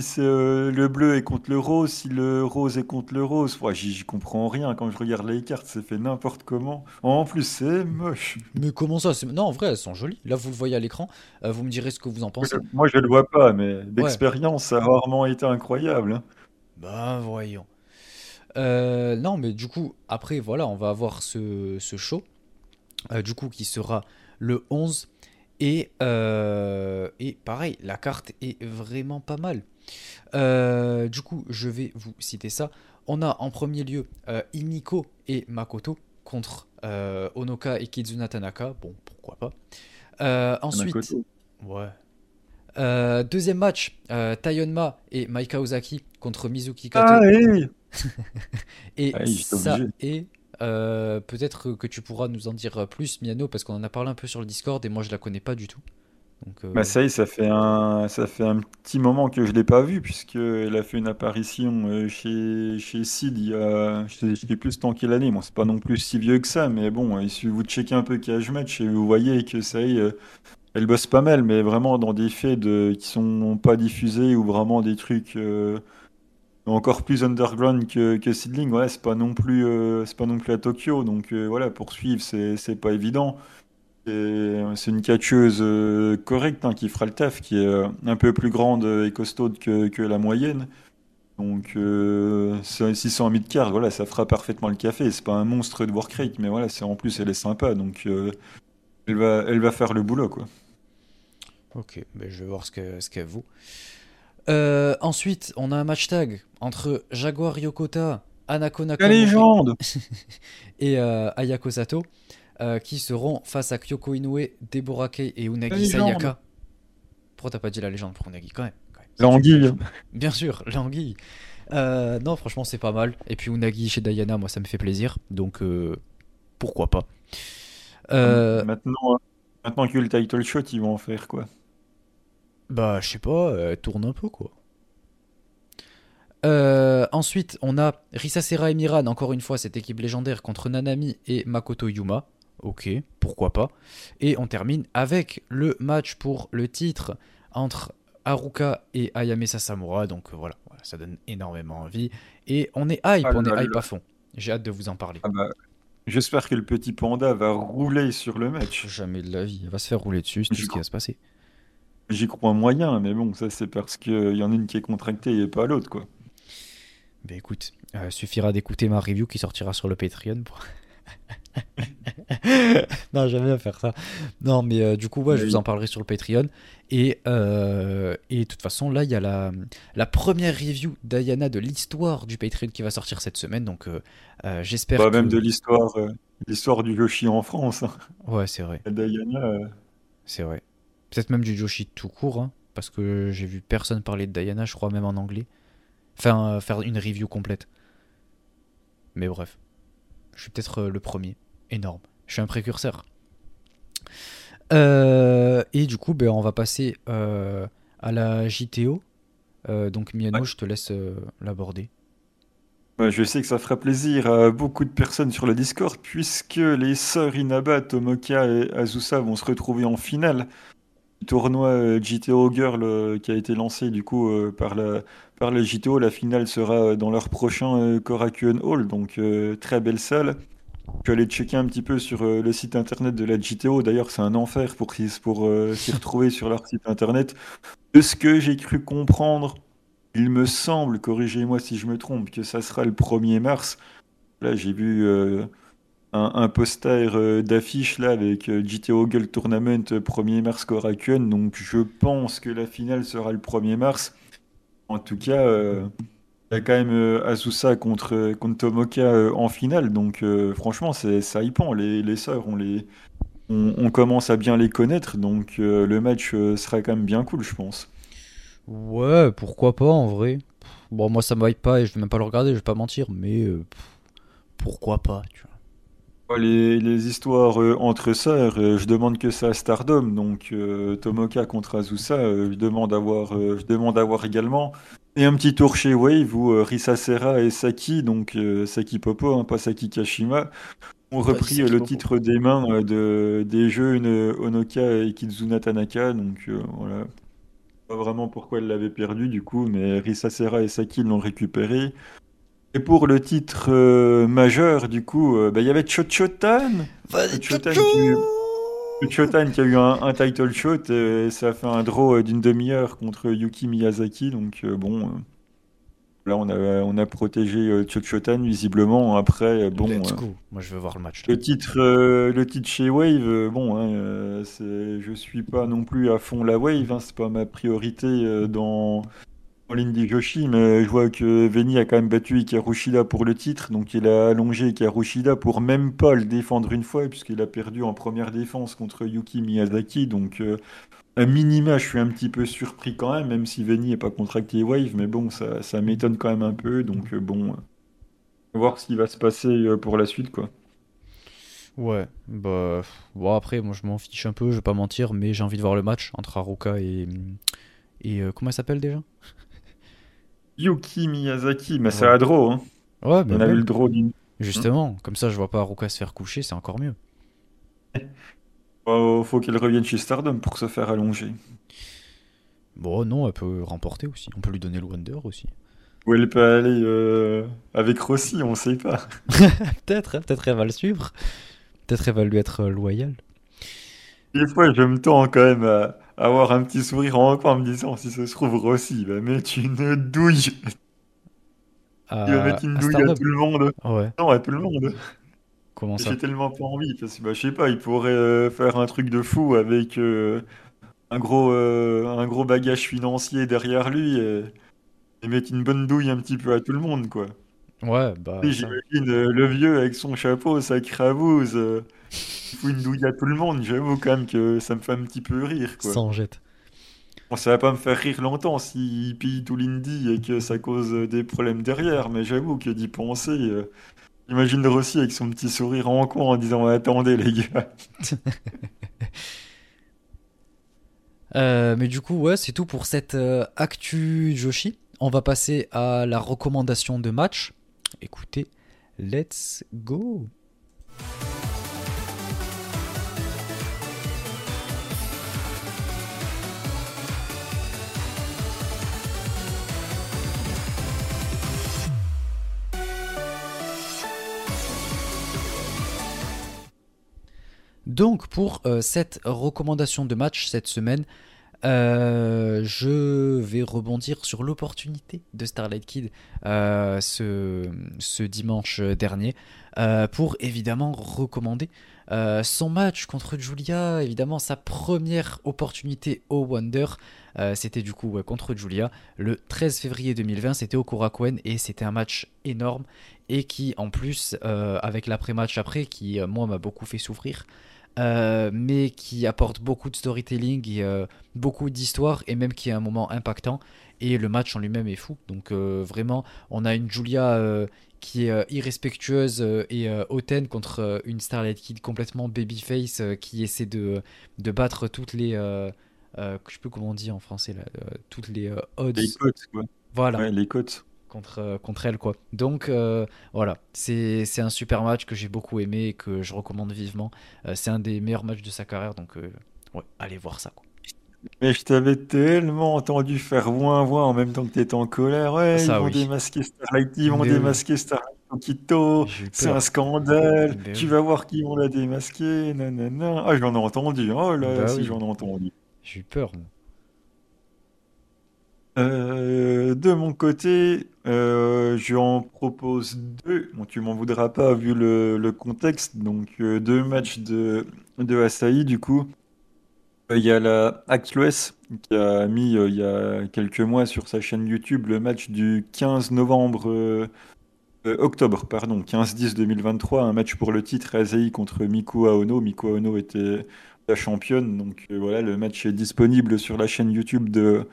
c'est le bleu est contre le rose, si le rose est contre le rose. Enfin, j'y comprends rien quand je regarde les cartes. C'est fait n'importe comment. En plus, c'est moche. Mais comment ça c'est... Non, en vrai, elles sont jolies. Là, vous le voyez à l'écran. Vous me direz ce que vous en pensez. Moi, je le vois pas, mais d'expérience, ouais. Ça a rarement été incroyable. Hein. Ben, voyons. Non, mais du coup, après, voilà, on va avoir ce show, du coup, qui sera le 11. Et pareil, la carte est vraiment pas mal. Du coup, je vais vous citer ça. On a en premier lieu Iniko et Makoto contre Onoka et Kizuna Tanaka. Bon, pourquoi pas. Ensuite, Makoto. Ouais. Deuxième match, Tayonma et Maika Ozaki contre Mizuki Kato. Ah, hey. Et ah, ça est... peut-être que tu pourras nous en dire plus, Miano, parce qu'on en a parlé un peu sur le Discord et moi je la connais pas du tout. Donc, bah ça y est, ça fait un petit moment que je l'ai pas vue, puisqu'elle a fait une apparition chez Seed il y a, je sais plus tant quelle année, bon, c'est pas non plus si vieux que ça, mais bon, il suffit vous checker un peu Cage Match et vous voyez que ça y est, elle bosse pas mal, mais vraiment dans des faits qui sont pas diffusés ou vraiment des trucs... encore plus underground que Seedling, ouais, c'est pas non plus à Tokyo, donc voilà, poursuivre c'est pas évident. C'est une catcheuse correcte, hein, qui fera le taf, qui est un peu plus grande et costaude que la moyenne. Donc 600 mid-card, voilà, ça fera parfaitement le café. C'est pas un monstre de work rate, mais voilà, c'est en plus elle est sympa, donc elle va faire le boulot, quoi. Ok, mais je vais voir ce qu'elle vaut. Ensuite, on a un match tag entre Jaguar Yokota, Anako Nakamura et Ayako Sato, qui seront face à Kyoko Inoue, Deborah Kei et Unagi Sayaka. Pourquoi t'as pas dit la légende pour Unagi quand même. L'anguille. Bien sûr, l'anguille. Non, franchement, c'est pas mal. Et puis Unagi chez Diana, moi, ça me fait plaisir. Donc, pourquoi pas. Maintenant que le title shot, ils vont en faire quoi? Bah, je sais pas, tourne un peu, quoi. Ensuite, on a Risasera et Miran, encore une fois, cette équipe légendaire contre Nanami et Makoto Yuma. Ok, pourquoi pas. Et on termine avec le match pour le titre entre Haruka et Ayame Sasamura. Donc voilà, ça donne énormément envie. Et on est hype, à fond. J'ai hâte de vous en parler. Ah bah, j'espère que le petit panda va rouler sur le match. Jamais de la vie, il va se faire rouler dessus, c'est tout ce qui va se passer. J'y crois moyen, mais bon, ça c'est parce qu'il y en a une qui est contractée et pas l'autre, quoi. Ben écoute, suffira d'écouter ma review qui sortira sur le Patreon pour... Non, j'aime bien faire ça. Non, mais du coup, ouais, je vous en parlerai sur le Patreon. Et de toute façon, là, il y a la première review d'Ayana de l'histoire du Patreon qui va sortir cette semaine. Donc, j'espère que... Même de l'histoire du Joshi en France. Hein. Ouais, c'est vrai. D'Ayana... C'est vrai. Peut-être même du Joshi tout court, hein, parce que j'ai vu personne parler de Diana, je crois, même en anglais. Enfin, faire une review complète. Mais bref, je suis peut-être le premier. Énorme. Je suis un précurseur. Et du coup, on va passer à la JTO. Donc Miano, ouais. Je te laisse l'aborder. Je sais que ça fera plaisir à beaucoup de personnes sur le Discord, puisque les sœurs Inaba, Tomoka et Azusa vont se retrouver en finale. Tournoi JTO Girl qui a été lancé du coup par la JTO. La finale sera dans leur prochain Korakuen Hall, donc très belle salle. Je vais aller checker un petit peu sur le site internet de la JTO. D'ailleurs, c'est un enfer pour s'y retrouver sur leur site internet. De ce que j'ai cru comprendre, il me semble, corrigez-moi si je me trompe, que ça sera le 1er mars. Là, j'ai vu... un poster d'affiche là avec JTO Girl Tournament 1er mars Korakuen, donc je pense que la finale sera le 1er mars. En tout cas, il y a quand même Azusa contre Tomoka en finale, donc franchement, c'est hypant. Les sœurs, on commence à bien les connaître, donc le match sera quand même bien cool, je pense. Ouais, pourquoi pas en vrai. Bon, moi ça me hype pas et je vais même pas le regarder, je vais pas mentir, mais pourquoi pas, tu vois. Les histoires entre sœurs, je demande que ça à Stardom, donc Tomoka contre Azusa, je demande à voir également. Et un petit tour chez Wave où Risasera et Saki, donc Saki Popo, hein, pas Sakikashima, ont repris le titre des mains des jeunes Onoka et Kizuna Tanaka, donc voilà. Pas vraiment pourquoi elle l'avait perdu du coup, mais Risasera et Saki l'ont récupéré. Et pour le titre majeur, du coup, y avait Chochotan. Vas-y, Chochotan qui a eu un title shot. Et ça a fait un draw d'une demi-heure contre Yuki Miyazaki. Donc, Là, on a protégé Chochotan, visiblement. Après, bon. Moi, je veux voir le match. Le titre chez Wave, bon, hein, je suis pas non plus à fond la Wave. Hein, c'est pas ma priorité dans l'Indie Joshi, mais je vois que Veni a quand même battu Hikaru Shida pour le titre. Donc, il a allongé Hikaru Shida pour même pas le défendre une fois, puisqu'il a perdu en première défense contre Yuki Miyazaki. Donc. À minima, je suis un petit peu surpris quand même si Veni n'est pas contracté Wave, mais bon, ça m'étonne quand même un peu, donc bon, voir ce qui va se passer pour la suite, quoi. Ouais, bah, bon, après, moi je m'en fiche un peu, je vais pas mentir, mais j'ai envie de voir le match entre Haruka et comment elle s'appelle déjà ? Yuki Miyazaki, mais ouais. C'est à draw, hein. Ouais, mais on a eu le draw d'une... Justement, comme ça je vois pas Haruka se faire coucher, c'est encore mieux. Faut qu'elle revienne chez Stardom pour se faire allonger. Bon, non, elle peut remporter aussi. On peut lui donner le Wonder aussi. Ou elle peut aller avec Rossy, on sait pas. peut-être elle va le suivre. Peut-être elle va lui être loyale. Des fois, je me tends quand même à avoir un petit sourire en coin en me disant si ça se trouve, Rossy va mettre une douille. Il va mettre une douille à tout le monde. Ouais. Non, à tout le monde. Comment ça ? J'ai tellement pas envie, parce que bah, je sais pas, il pourrait faire un truc de fou avec un gros bagage financier derrière lui et mettre une bonne douille un petit peu à tout le monde, quoi. Ouais, bah. Et j'imagine le vieux avec son chapeau, sa cravouze, il fout une douille à tout le monde, j'avoue quand même que ça me fait un petit peu rire, quoi. Ça en jette. Bon, ça va pas me faire rire longtemps s'il pille tout l'indie et que ça cause des problèmes derrière, mais j'avoue que d'y penser. J'imagine Rossy avec son petit sourire en coin en disant « Attendez, les gars !» Mais du coup, ouais, c'est tout pour cette actu Joshi. On va passer à la recommandation de match. Écoutez, let's go. Donc pour cette recommandation de match cette semaine, je vais rebondir sur l'opportunité de Starlight Kid ce dimanche dernier pour évidemment recommander son match contre Julia, évidemment sa première opportunité au Wonder. C'était du coup contre Julia le 13 février 2020, c'était au Korakuen et c'était un match énorme et qui en plus avec l'après-match après qui moi m'a beaucoup fait souffrir. Mais qui apporte beaucoup de storytelling et beaucoup d'histoire et même qui est un moment impactant et le match en lui-même est fou, donc vraiment on a une Julia qui est irrespectueuse et hautaine contre une Starlight Kid complètement babyface qui essaie de battre toutes les je sais plus comment on dit en français là, toutes les odds, les cotes, ouais. Voilà, ouais, les cotes contre elle, quoi. Donc voilà, c'est un super match que j'ai beaucoup aimé et que je recommande vivement. C'est un des meilleurs matchs de sa carrière, donc ouais, allez voir ça, quoi. Mais je t'avais tellement entendu faire ouin-ouin en même temps que t'étais en colère. Ouais, ça, ils vont démasquer Starlight, ils vont démasquer Starlight Okito, c'est un scandale, tu vas voir qui vont la démasquer, nanana. Ah, j'en ai entendu, oh là, bah si oui. J'en ai entendu. J'ai eu peur, moi. De mon côté, j'en propose deux. Bon, tu m'en voudras pas vu le contexte. Donc deux matchs de Asahi du coup. Il y a la Axless qui a mis il y a quelques mois sur sa chaîne YouTube le match du 15-10 2023, un match pour le titre Asahi contre Miku Aono. Miku Aono était la championne, donc voilà, le match est disponible sur la chaîne YouTube de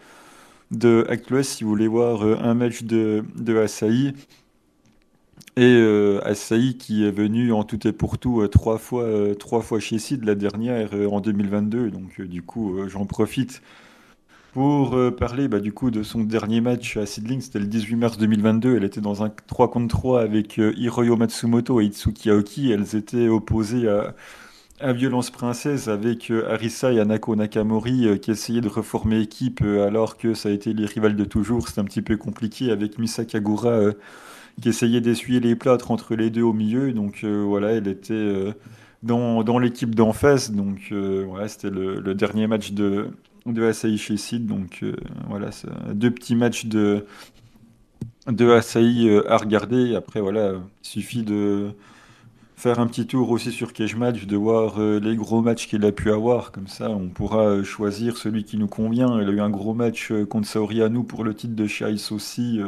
Actless si vous voulez voir un match de Asahi. Et Asahi qui est venu en tout et pour tout trois fois chez Seed, la dernière en 2022, donc du coup j'en profite pour parler du coup de son dernier match à Seedling. C'était le 18 mars 2022, elle était dans un 3-3 avec Hiroyo Matsumoto et Itsuki Aoki. Elles étaient opposées à Violence Princesse avec Arisa et Anako Nakamori qui essayaient de reformer équipe alors que ça a été les rivales de toujours. C'est un petit peu compliqué avec Misa Kagura qui essayait d'essuyer les plâtres entre les deux au milieu. Donc voilà, elle était dans l'équipe d'en face. Donc voilà, c'était le dernier match de Asahi chez Seed. Donc voilà, deux petits matchs de Asahi à regarder. Après, voilà, il suffit de faire un petit tour aussi sur Cage Match, de voir les gros matchs qu'il a pu avoir. Comme ça, on pourra choisir celui qui nous convient. Il a eu un gros match contre Saori Anu pour le titre de chez Ice aussi.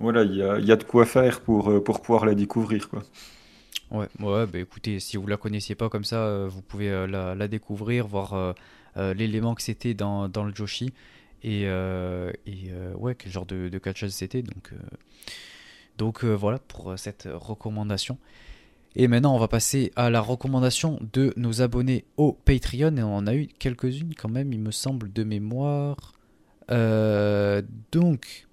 Voilà, il y a de quoi faire pour pouvoir la découvrir, quoi. Ouais, bah écoutez, si vous la connaissiez pas comme ça, vous pouvez la découvrir, voir l'élément que c'était dans le Joshi et ouais, quel genre de catchage c'était. Donc, voilà pour cette recommandation. Et maintenant, on va passer à la recommandation de nos abonnés au Patreon. Et on en a eu quelques-unes quand même, il me semble, de mémoire. Donc...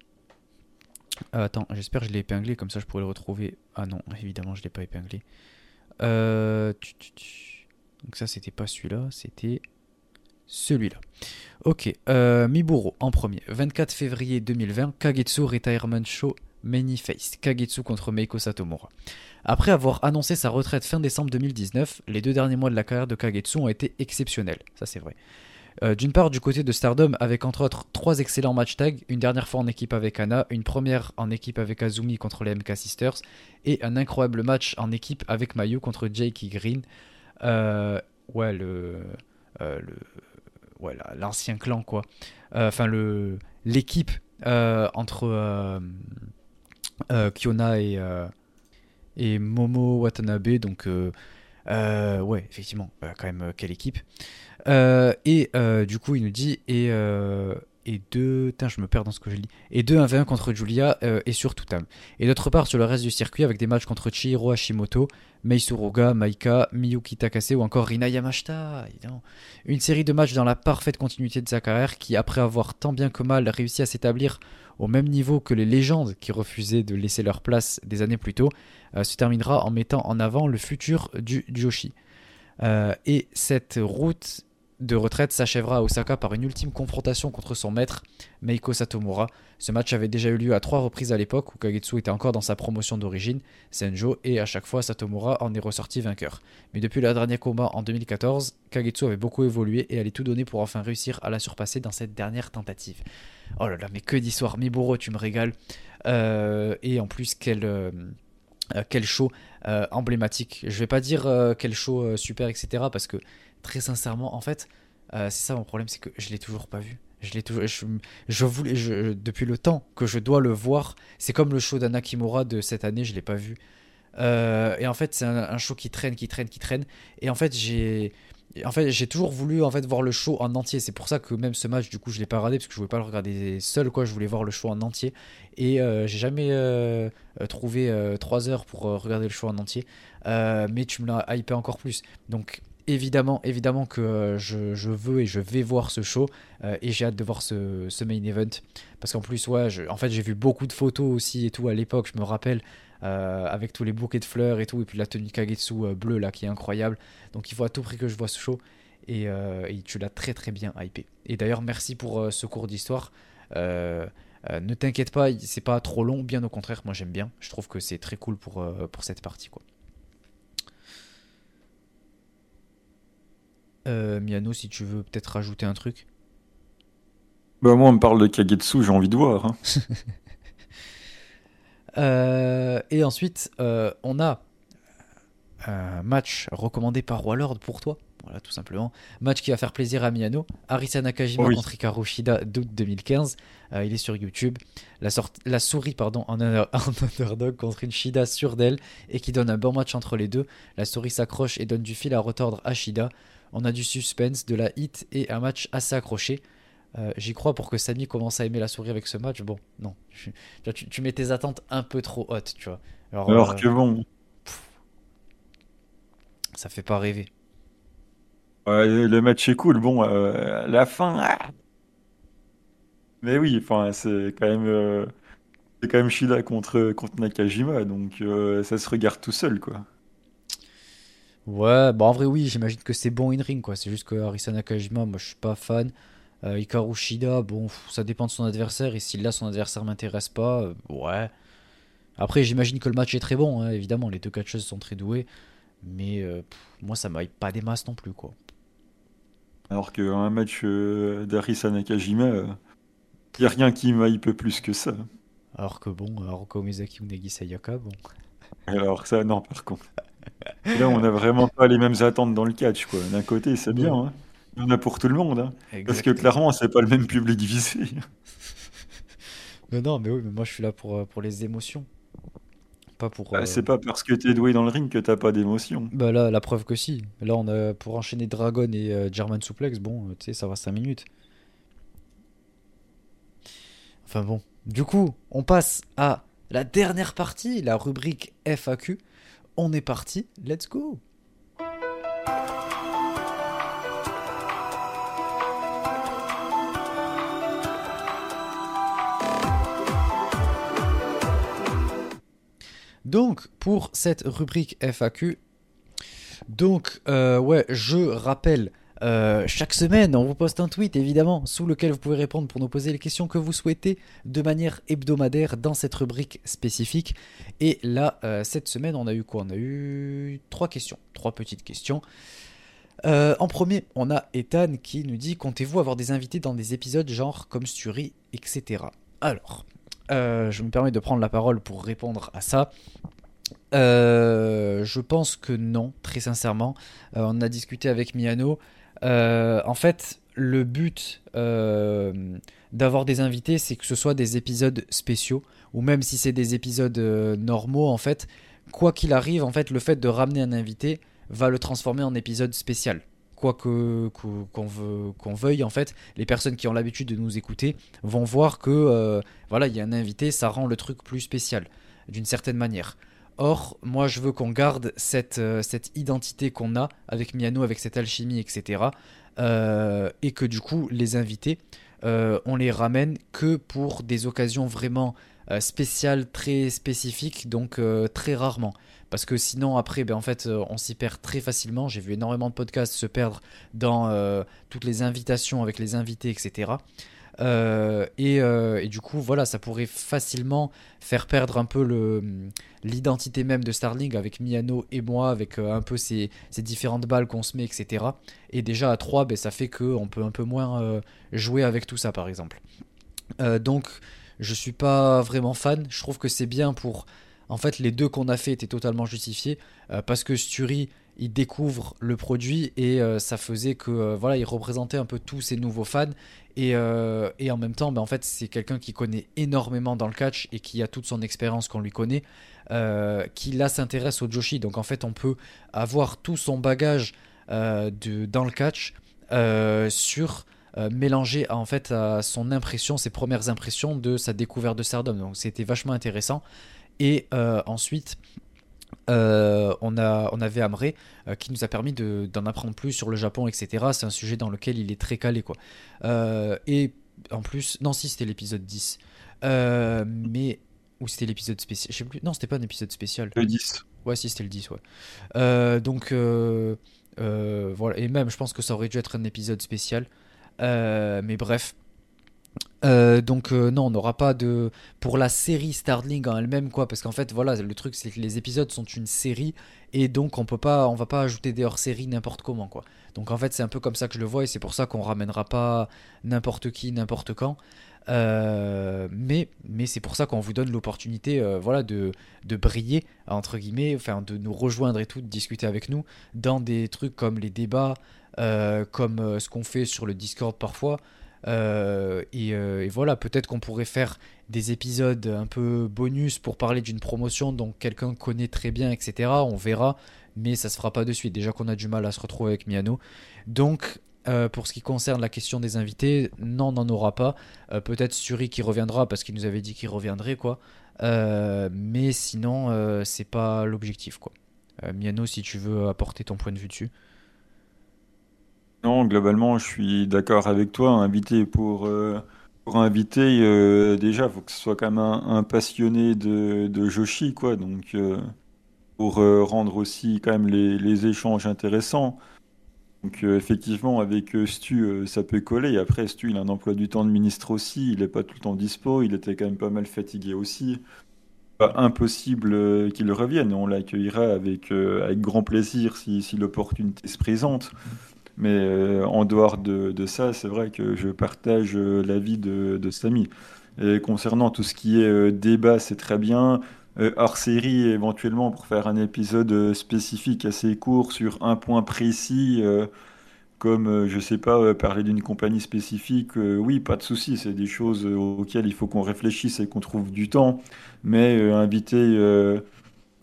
Attends, j'espère que je l'ai épinglé, comme ça je pourrais le retrouver. Ah non, évidemment, je ne l'ai pas épinglé. Donc ça, c'était pas celui-là, c'était celui-là. Ok, Miburo en premier. 24 février 2020, Kagetsu Retirement Show Many Face. Kagetsu contre Meiko Satomura. Après avoir annoncé sa retraite fin décembre 2019, les 2 derniers mois de la carrière de Kagetsu ont été exceptionnels. Ça, c'est vrai. D'une part, du côté de Stardom, avec entre autres 3 excellents match tags, une dernière fois en équipe avec Anna, une première en équipe avec Azumi contre les MK Sisters, et un incroyable match en équipe avec Mayu contre Jakey Green. L'ancien clan, quoi. Enfin, l'équipe entre Kiona et Momo Watanabe, donc... ouais, effectivement, quand même, quelle équipe. Du coup, il nous dit et 2-1-1 contre Julia et surtout Tam. Et d'autre part, sur le reste du circuit, avec des matchs contre Chihiro Hashimoto, Mei Suruga, Maika, Miyuki Takase ou encore Rina Yamashita. Une série de matchs dans la parfaite continuité de sa carrière, qui, après avoir tant bien que mal réussi à s'établir au même niveau que les légendes qui refusaient de laisser leur place des années plus tôt, se terminera en mettant en avant le futur du Joshi. Et cette route de retraite s'achèvera à Osaka par une ultime confrontation contre son maître, Meiko Satomura. Ce match avait déjà eu lieu à 3 reprises à l'époque où Kagetsu était encore dans sa promotion d'origine, Senjo, et à chaque fois Satomura en est ressorti vainqueur. Mais depuis le dernier combat en 2014, Kagetsu avait beaucoup évolué et allait tout donner pour enfin réussir à la surpasser dans cette dernière tentative. Oh là là, mais que d'histoire, Miburo, tu me régales. Et en plus, quel show emblématique. Je vais pas dire quel show super, etc. parce que très sincèrement, en fait, c'est ça mon problème, c'est que je l'ai toujours pas vu. Depuis le temps que je dois le voir, c'est comme le show d'Anna Kimura de cette année, je l'ai pas vu. Et en fait, c'est un show qui traîne. Et en fait, j'ai toujours voulu en fait voir le show en entier. C'est pour ça que même ce match, du coup, je l'ai pas regardé parce que je voulais pas le regarder seul, quoi. Je voulais voir le show en entier. Et j'ai jamais trouvé 3 heures pour regarder le show en entier. Mais tu me l'as hypé encore plus. Donc Évidemment que je veux et je vais voir ce show et j'ai hâte de voir ce main event parce qu'en plus ouais, j'ai vu beaucoup de photos aussi et tout à l'époque, je me rappelle avec tous les bouquets de fleurs et tout et puis la tenue Kagetsu bleue là qui est incroyable, donc il faut à tout prix que je vois ce show et tu l'as très très bien hypé et d'ailleurs merci pour ce cours d'histoire. Ne t'inquiète pas, c'est pas trop long, bien au contraire, moi j'aime bien, je trouve que c'est très cool pour cette partie, quoi. Miano, si tu veux peut-être rajouter un truc. Bah moi on me parle de Kagetsu, j'ai envie de voir, hein. Et ensuite on a un match recommandé par Warlord pour toi. Voilà, tout simplement. Match qui va faire plaisir à Miyano. Arisa Nakajima contre Hikaru Shida d'août 2015. Il est sur YouTube. La souris en underdog contre une Shida sûre d'elle et qui donne un bon match entre les deux. La souris s'accroche et donne du fil à retordre à Shida. On a du suspense, de la hit et un match assez accroché. J'y crois pour que Sami commence à aimer la souris avec ce match. Bon, non. Tu mets tes attentes un peu trop hautes, tu vois. Alors que bon... ça fait pas rêver. Ouais, le match est cool, bon, la fin... Ah mais oui, c'est quand même Shida contre Nakajima, donc ça se regarde tout seul, quoi. Ouais, bon, en vrai, oui, j'imagine que c'est bon in-ring, quoi. C'est juste que Arisa Nakajima, moi, je suis pas fan. Hikaru Shida, bon, ça dépend de son adversaire, et si là, son adversaire m'intéresse pas, ouais. Après, j'imagine que le match est très bon, hein, évidemment, les deux catcheuses sont très douées, mais moi, ça m'aille pas des masses non plus, quoi. Alors qu'un match d'Arisa Nakajima, il n'y a rien qui m'hype plus que ça. Alors que Mizaki Unagi Sayaka, bon. Alors ça, non, par contre. Là, on n'a vraiment pas les mêmes attentes dans le catch, quoi. D'un côté, c'est bien, hein. Il y en a pour tout le monde, hein. Parce que clairement, c'est pas le même public visé. Non, mais oui, mais moi je suis là pour les émotions. Pas pour. Bah, c'est pas parce que t'es doué dans le ring que t'as pas d'émotion. Bah là, la preuve que si. Là, on a pour enchaîner Dragon et German Suplex, bon, tu sais, ça va 5 minutes. Enfin bon. Du coup, on passe à la dernière partie, la rubrique FAQ. On est parti, let's go! Donc, pour cette rubrique FAQ, je rappelle, chaque semaine, on vous poste un tweet, évidemment, sous lequel vous pouvez répondre pour nous poser les questions que vous souhaitez de manière hebdomadaire dans cette rubrique spécifique. Et là, cette semaine, on a eu quoi ? On a eu 3 questions, 3 petites questions. En premier, on a Ethan qui nous dit « Comptez-vous avoir des invités dans des épisodes genre comme Suri, etc. » Alors... je me permets de prendre la parole pour répondre à ça. Je pense que non, très sincèrement. On a discuté avec Miano. En fait, le but d'avoir des invités, c'est que ce soit des épisodes spéciaux, ou même si c'est des épisodes normaux, en fait, quoi qu'il arrive, en fait, le fait de ramener un invité va le transformer en épisode spécial. Quoi qu'on veuille, en fait, les personnes qui ont l'habitude de nous écouter vont voir que voilà, il y a un invité, ça rend le truc plus spécial, d'une certaine manière. Or, moi, je veux qu'on garde cette identité qu'on a avec Miano, avec cette alchimie, etc. Et que du coup, les invités, on les ramène que pour des occasions vraiment spéciales, très spécifiques, donc très rarement. Parce que sinon, après, ben en fait, on s'y perd très facilement. J'ai vu énormément de podcasts se perdre dans toutes les invitations avec les invités, etc. Et du coup, voilà, ça pourrait facilement faire perdre un peu l'identité même de Starling avec Miano et moi, avec un peu ces différentes balles qu'on se met, etc. Et déjà, à 3, ben, ça fait qu'on peut un peu moins jouer avec tout ça, par exemple. Donc, je ne suis pas vraiment fan. Je trouve que c'est bien pour... En fait, les deux qu'on a fait étaient totalement justifiés parce que Sturry, il découvre le produit et ça faisait que voilà, il représentait un peu tous ses nouveaux fans et en même temps, bah, en fait, c'est quelqu'un qui connaît énormément dans le catch et qui a toute son expérience qu'on lui connaît, qui là s'intéresse au Joshi. Donc en fait, on peut avoir tout son bagage dans le catch mélangé à, en fait, à son impression, ses premières impressions de sa découverte de Stardom. Donc c'était vachement intéressant. Et ensuite, on avait Amré qui nous a permis d'en apprendre plus sur le Japon, etc. C'est un sujet dans lequel il est très calé, quoi. Et en plus, non, si c'était l'épisode 10. Ou c'était l'épisode spécial. Je sais plus. Non, c'était pas un épisode spécial. Le 10. Ouais, si c'était le 10, ouais. Voilà. Et même, je pense que ça aurait dû être un épisode spécial. Mais bref. Non, on n'aura pas de pour la série Starling en elle-même, quoi, parce qu'en fait voilà, le truc c'est que les épisodes sont une série et donc on va pas ajouter des hors-séries n'importe comment, quoi. Donc en fait c'est un peu comme ça que je le vois et c'est pour ça qu'on ramènera pas n'importe qui n'importe quand. Mais c'est pour ça qu'on vous donne l'opportunité voilà, de briller entre guillemets, enfin, de nous rejoindre et tout, de discuter avec nous dans des trucs comme les débats, comme ce qu'on fait sur le Discord parfois. Et voilà, peut-être qu'on pourrait faire des épisodes un peu bonus pour parler d'une promotion dont quelqu'un connaît très bien, etc. On verra, mais ça se fera pas de suite. Déjà qu'on a du mal à se retrouver avec Miano. Donc, pour ce qui concerne la question des invités, non, on n'en aura pas. Peut-être Suri qui reviendra parce qu'il nous avait dit qu'il reviendrait, quoi. Mais sinon, c'est pas l'objectif, quoi. Miano, si tu veux apporter ton point de vue dessus. Non, globalement, je suis d'accord avec toi. Inviter pour inviter, déjà, il faut que ce soit quand même un passionné de Joshi, quoi. Donc, pour rendre aussi quand même les échanges intéressants. Donc, effectivement, avec Stu, ça peut coller. Après, Stu, il a un emploi du temps de ministre aussi. Il n'est pas tout le temps dispo. Il était quand même pas mal fatigué aussi. Pas impossible qu'il revienne. On l'accueillera avec grand plaisir si l'opportunité se présente. Mais en dehors de ça, c'est vrai que je partage l'avis de Samy. Et concernant tout ce qui est débat, c'est très bien. Hors série, éventuellement, pour faire un épisode spécifique assez court sur un point précis, comme, je sais pas, parler d'une compagnie spécifique, oui, pas de souci, c'est des choses auxquelles il faut qu'on réfléchisse et qu'on trouve du temps, mais inviter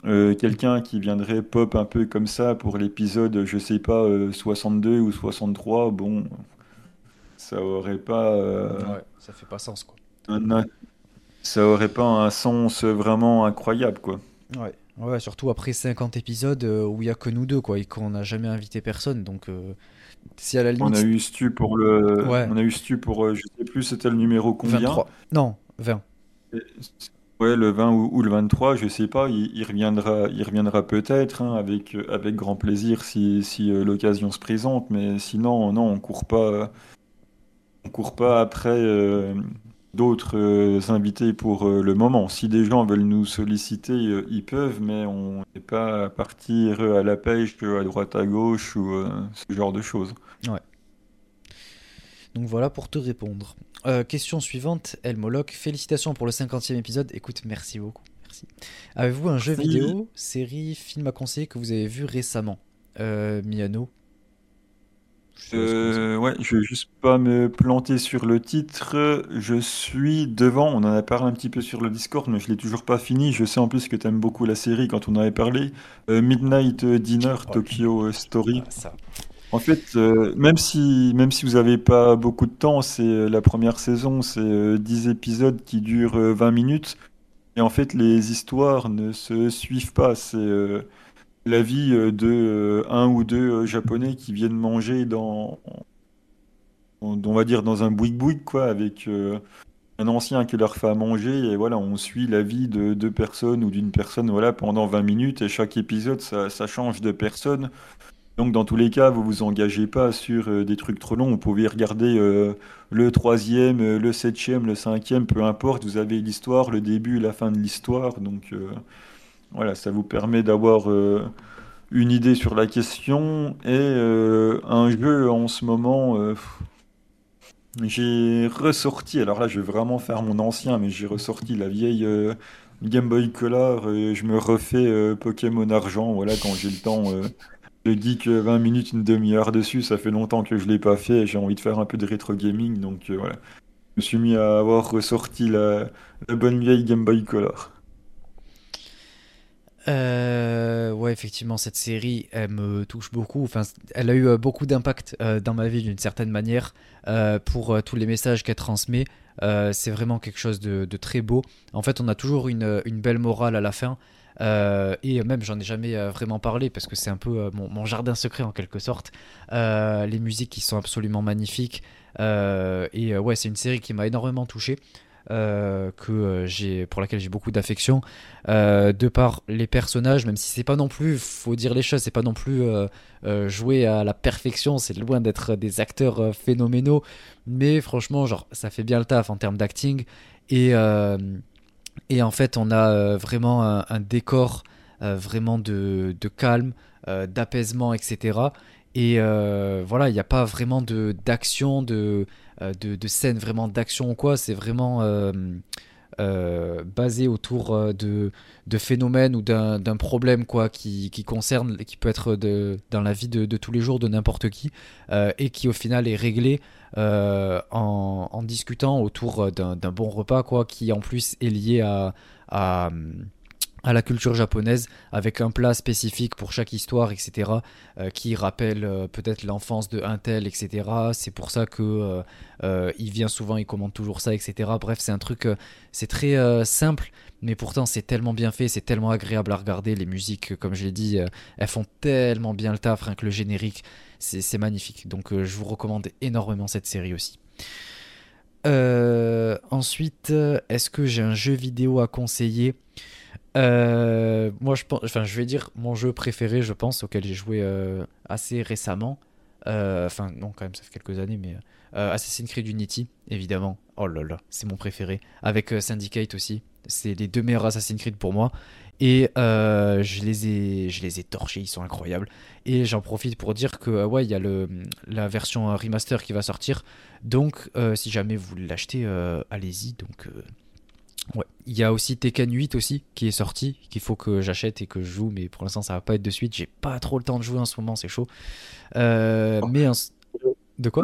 quelqu'un qui viendrait pop un peu comme ça pour l'épisode, je sais pas, 62 ou 63, bon, ça aurait pas... ouais, ça fait pas sens, quoi. Ça aurait pas un sens vraiment incroyable, quoi. Ouais. Ouais, surtout après 50 épisodes où il n'y a que nous deux, quoi, et qu'on n'a jamais invité personne, donc si à la limite... On a eu Stu pour le... Ouais. On a eu Stu pour, je sais plus, c'était le numéro combien 23. Non, 20. Ouais, le 20 ou le 23, je sais pas, il reviendra peut-être, hein, avec grand plaisir si l'occasion se présente, mais sinon, non, on court pas après... d'autres invités pour le moment. Si des gens veulent nous solliciter, ils peuvent, mais on n'est pas à partir à la pêche, à droite, à gauche, ou ce genre de choses. Ouais. Donc voilà pour te répondre. Question suivante, El Moloch. Félicitations pour le 50e épisode. Écoute, merci beaucoup. Merci. Avez-vous un jeu vidéo, série, film à conseiller que vous avez vu récemment Miano? Ouais, je vais juste pas me planter sur le titre. Je suis devant, on en a parlé un petit peu sur le Discord, mais je l'ai toujours pas fini. Je sais en plus que t'aimes beaucoup la série quand on en avait parlé. Midnight Dinner, Tokyo Story. Ça. En fait, même si vous avez pas beaucoup de temps, c'est la première saison, c'est 10 épisodes qui durent 20 minutes. Et en fait, les histoires ne se suivent pas, c'est... la vie de un ou deux japonais qui viennent manger on va dire dans un boui-boui, quoi, avec un ancien qui leur fait à manger, et voilà, on suit la vie de deux personnes ou d'une personne, voilà, pendant 20 minutes, et chaque épisode ça change de personne. Donc dans tous les cas, vous vous engagez pas sur des trucs trop longs, vous pouvez regarder le 3e, le 7e, le 5e, peu importe, vous avez l'histoire, le début, la fin de l'histoire, donc... Voilà, ça vous permet d'avoir une idée sur la question. Et un jeu en ce moment, j'ai ressorti, alors là je vais vraiment faire mon ancien, mais j'ai ressorti la vieille Game Boy Color, et je me refais Pokémon Argent, voilà, quand j'ai le temps. Je dis que 20 minutes, une demi-heure dessus, ça fait longtemps que je ne l'ai pas fait, et j'ai envie de faire un peu de rétro gaming, donc voilà. Je me suis mis à avoir ressorti la bonne vieille Game Boy Color. Ouais, effectivement, cette série, elle me touche beaucoup. Enfin, elle a eu beaucoup d'impact dans ma vie d'une certaine manière pour tous les messages qu'elle transmet. C'est vraiment quelque chose de très beau. En fait, on a toujours une belle morale à la fin. Et même, j'en ai jamais vraiment parlé parce que c'est un peu mon jardin secret en quelque sorte. Les musiques qui sont absolument magnifiques. Et ouais, c'est une série qui m'a énormément touché. Pour laquelle j'ai beaucoup d'affection de par les personnages, même si c'est pas non plus, faut dire les choses, c'est pas non plus joué à la perfection, c'est loin d'être des acteurs phénoménaux, mais franchement, genre, ça fait bien le taf en termes d'acting, et en fait on a vraiment un décor vraiment de calme, d'apaisement, etc. Et voilà, il n'y a pas vraiment d'action, de scène vraiment d'action ou quoi, c'est vraiment basé autour de phénomènes ou d'un problème, quoi, qui concerne, qui peut être dans la vie de tous les jours de n'importe qui, et qui au final est réglé en discutant autour d'un bon repas, quoi, qui en plus est lié à la culture japonaise, avec un plat spécifique pour chaque histoire, etc., qui rappelle peut-être l'enfance de un tel, etc. C'est pour ça que il vient souvent, il commande toujours ça, etc. Bref, c'est un truc, c'est très simple, mais pourtant c'est tellement bien fait, c'est tellement agréable à regarder. Les musiques, comme je l'ai dit, elles font tellement bien le taf, rien que le générique, c'est magnifique. Donc je vous recommande énormément cette série aussi. Ensuite, est-ce que j'ai un jeu vidéo à conseiller ? Moi je pense, enfin je vais dire mon jeu préféré, je pense, auquel j'ai joué assez récemment, enfin non, quand même ça fait quelques années, mais Assassin's Creed Unity, évidemment, oh là là, c'est mon préféré, avec Syndicate aussi, c'est les deux meilleurs Assassin's Creed pour moi, Et je les ai torchés, ils sont incroyables. Et j'en profite pour dire que ouais, il y a la version remaster qui va sortir. Donc si jamais vous l'achetez, allez-y. Donc ouais, il y a aussi Tekken 8 aussi qui est sorti, qu'il faut que j'achète et que je joue, mais pour l'instant ça va pas être de suite. J'ai pas trop le temps de jouer en ce moment, c'est chaud. Mais de quoi ?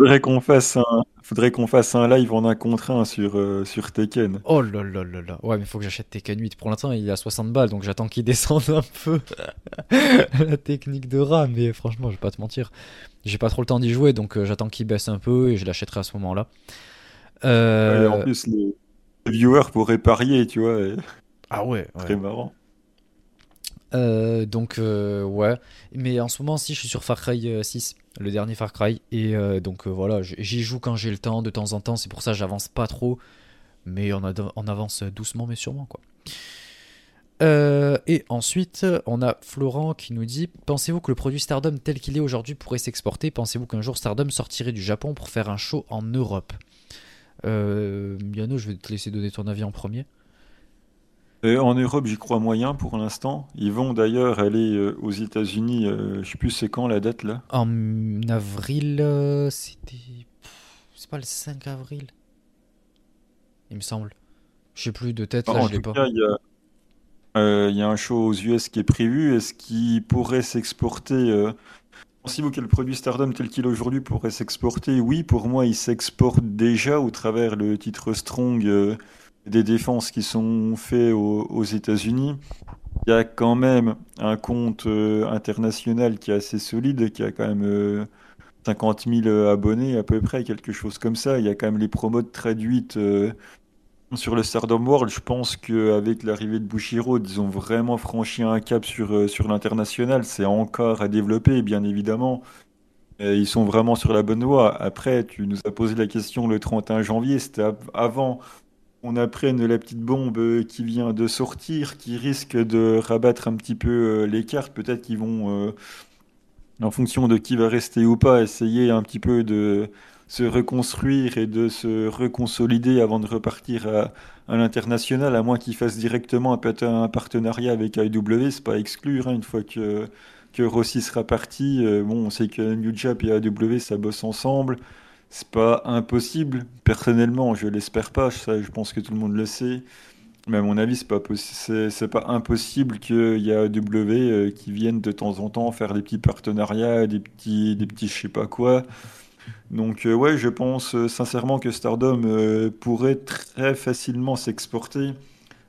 Faudrait qu'on fasse un live en 1 contre 1 sur Tekken. Oh là là là là. Ouais, mais faut que j'achète Tekken 8. Pour l'instant, il est à 60 balles, donc j'attends qu'il descende un peu la technique de rat. Mais franchement, je vais pas te mentir. J'ai pas trop le temps d'y jouer, donc j'attends qu'il baisse un peu et je l'achèterai à ce moment-là. Et en plus, les viewers pourraient parier, tu vois. Et... Ah ouais. Très marrant. Donc ouais, mais en ce moment si je suis sur Far Cry 6, le dernier Far Cry, et donc voilà, j'y joue quand j'ai le temps de temps en temps, c'est pour ça que j'avance pas trop, mais on avance doucement mais sûrement quoi. Et ensuite on a Florent qui nous dit: pensez-vous que le produit Stardom tel qu'il est aujourd'hui pourrait s'exporter? Pensez-vous qu'un jour Stardom sortirait du Japon pour faire un show en Europe? Yano, je vais te laisser donner ton avis en premier. En Europe, j'y crois moyen pour l'instant. Ils vont d'ailleurs aller aux États-Unis. Je sais plus c'est quand la date là. En avril, c'était. C'est pas le 5 avril, il me semble. Je sais plus de tête là. En tout cas, il y a un show aux US qui est prévu. Est-ce qu'il pourrait s'exporter? Pensez-vous que le produit Stardom tel qu'il est aujourd'hui pourrait s'exporter? Oui, pour moi, il s'exporte déjà au travers le titre Strong. Des défenses qui sont faites aux États-Unis. Il y a quand même un compte international qui est assez solide, qui a quand même 50 000 abonnés à peu près, quelque chose comme ça. Il y a quand même les promos traduites sur le Stardom World. Je pense qu'avec l'arrivée de Bushiroad, ils ont vraiment franchi un cap sur l'international. C'est encore à développer, bien évidemment. Et ils sont vraiment sur la bonne voie. Après, tu nous as posé la question le 31 janvier, c'était avant... on apprenne la petite bombe qui vient de sortir, qui risque de rabattre un petit peu les cartes. Peut-être qu'ils vont, en fonction de qui va rester ou pas, essayer un petit peu de se reconstruire et de se reconsolider avant de repartir à l'international, à moins qu'ils fassent directement un partenariat avec AEW. C'est pas à exclure, hein, une fois que Rossy sera parti. Bon, on sait que New Japan et AEW, ça bosse ensemble. C'est pas impossible, personnellement, je l'espère pas, ça, je pense que tout le monde le sait, mais à mon avis, c'est pas impossible qu'il y a AEW qui viennent de temps en temps faire des petits partenariats, des petits je sais pas quoi. Donc ouais, je pense sincèrement que Stardom pourrait très facilement s'exporter.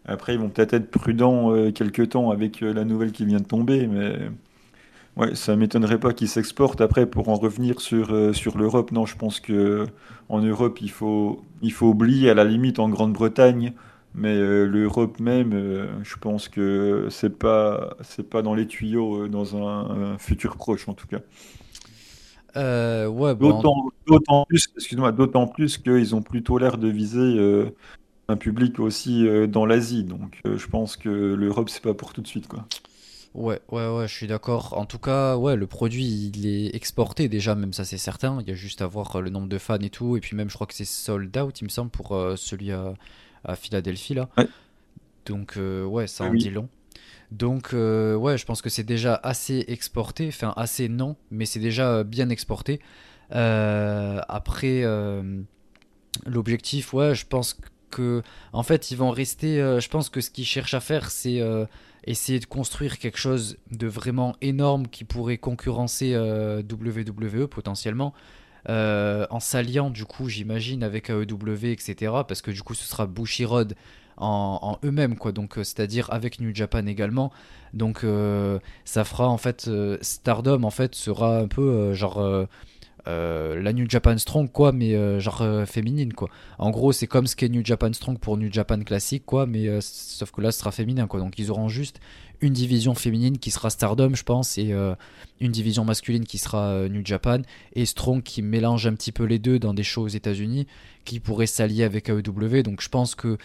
Après, ils vont peut-être être prudents quelques temps avec la nouvelle qui vient de tomber, mais... ouais, ça m'étonnerait pas qu'ils s'exportent. Après, pour en revenir sur l'Europe, non, je pense que en Europe, il faut oublier à la limite en Grande-Bretagne, mais l'Europe même, je pense que c'est pas dans les tuyaux dans un futur proche en tout cas. Ouais, bon, d'autant plus qu'ils ont plutôt l'air de viser un public aussi dans l'Asie. Donc, je pense que l'Europe, c'est pas pour tout de suite, quoi. Ouais, je suis d'accord. En tout cas, ouais, le produit, il est exporté déjà, même ça c'est certain. Il y a juste à voir le nombre de fans et tout. Et puis même, je crois que c'est sold out, il me semble, pour celui à Philadelphie, là. Ouais. Donc, ouais, ça en dit long. Donc, ouais, je pense que c'est déjà assez exporté. Enfin, assez non, mais c'est déjà bien exporté. Après, l'objectif, ouais, je pense que... en fait, ils vont rester... je pense que ce qu'ils cherchent à faire, c'est... essayer de construire quelque chose de vraiment énorme qui pourrait concurrencer WWE potentiellement, en s'alliant du coup, j'imagine, avec AEW, etc. Parce que du coup, ce sera Bushiroad en eux-mêmes, quoi. Donc, c'est-à-dire avec New Japan également. Donc, ça fera en fait Stardom, en fait, sera un peu genre. La New Japan Strong, quoi, mais genre féminine, quoi. En gros, c'est comme ce qu'est New Japan Strong pour New Japan classique, quoi, mais sauf que là, ce sera féminin, quoi. Donc, ils auront juste une division féminine qui sera Stardom, je pense, et une division masculine qui sera New Japan, et Strong qui mélange un petit peu les deux dans des shows aux États-Unis qui pourraient s'allier avec AEW. Donc, je pense que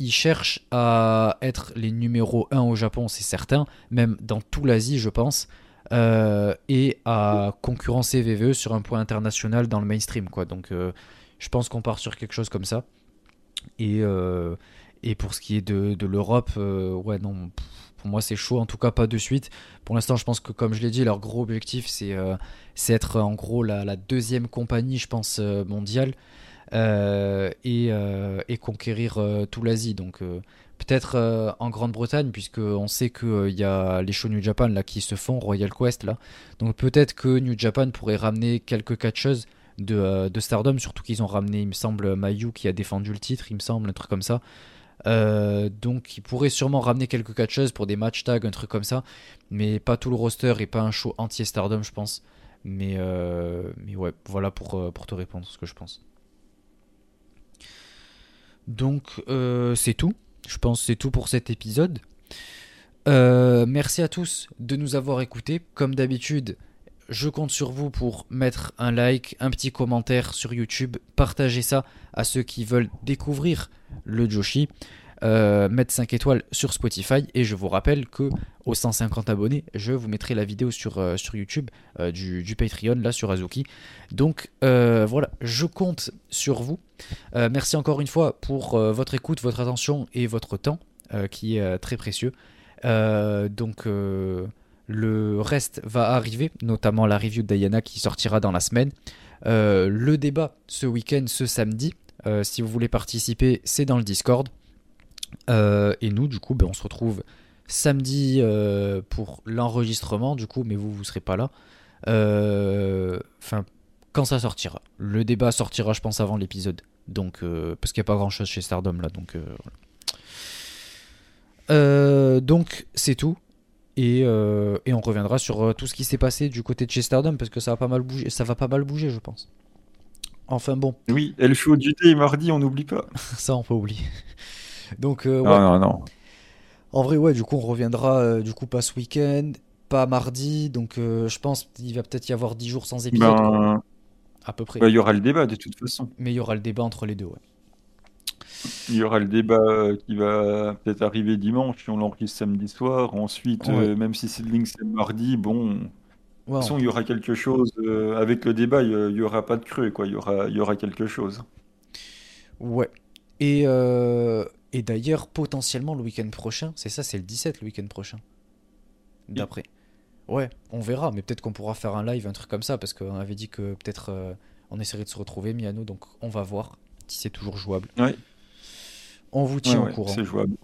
ils cherchent à être les numéros 1 au Japon, c'est certain, même dans tout l'Asie, je pense. Et à concurrencer VVE sur un point international dans le mainstream, quoi. Donc je pense qu'on part sur quelque chose comme ça, et pour ce qui est de l'Europe, ouais, non, Pour moi c'est chaud, en tout cas pas de suite. Pour l'instant je pense que comme je l'ai dit, leur gros objectif c'est être en gros la deuxième compagnie je pense mondiale et conquérir tout l'Asie. Donc peut-être en Grande-Bretagne, puisqu'on sait qu'il y a les shows New Japan là, qui se font, Royal Quest là. Donc peut-être que New Japan pourrait ramener quelques catcheuses de Stardom, surtout qu'ils ont ramené il me semble Mayu qui a défendu le titre, il me semble, un truc comme ça. Donc ils pourraient sûrement ramener quelques catcheuses pour des match tags, un truc comme ça, mais pas tout le roster et pas un show entier Stardom je pense. Mais ouais, voilà pour te répondre ce que je pense. Donc c'est tout. Je pense que c'est tout pour cet épisode. Merci à tous de nous avoir écoutés. Comme d'habitude, je compte sur vous pour mettre un like, un petit commentaire sur YouTube. Partagez ça à ceux qui veulent découvrir le Joshi. Mettre 5 étoiles sur Spotify. Et je vous rappelle que aux 150 abonnés, je vous mettrai la vidéo sur YouTube du Patreon, là sur Azuki. Donc voilà, je compte sur vous. Merci encore une fois pour votre écoute, votre attention et votre temps qui est très précieux. Donc le reste va arriver, notamment la review de Diana qui sortira dans la semaine. Le débat ce week-end, ce samedi. Si vous voulez participer, c'est dans le Discord. Et nous du coup on se retrouve samedi pour l'enregistrement du coup, mais vous serez pas là quand ça sortira. Le débat sortira je pense avant l'épisode, donc, parce qu'il n'y a pas grand chose chez Stardom là, donc voilà. Donc c'est tout et on reviendra sur tout ce qui s'est passé du côté de chez Stardom, parce que ça va pas mal bouger je pense. Enfin bon, oui, et le show du thé mardi, on n'oublie pas. Ça on peut oublier. Donc, ouais. Non. En vrai, ouais, du coup, on reviendra pas ce week-end, pas mardi. Donc, je pense qu'il va peut-être y avoir 10 jours sans épisode. À peu près. Il y aura le débat de toute façon. Mais il y aura le débat entre les deux, ouais. Il y aura le débat qui va peut-être arriver dimanche, si on l'enregistre samedi soir. Ensuite, ouais. Même si Seedling c'est mardi, bon. De toute façon, il y aura quelque chose. Avec le débat, il n'y aura pas de creux, quoi. Il y aura quelque chose. Ouais. Et d'ailleurs, potentiellement le week-end prochain, c'est le 17 le week-end prochain. D'après. Ouais, on verra, mais peut-être qu'on pourra faire un live, un truc comme ça, parce qu'on avait dit que peut-être on essaierait de se retrouver, Miano, donc on va voir si c'est toujours jouable. Ouais. On vous tient au courant. C'est jouable.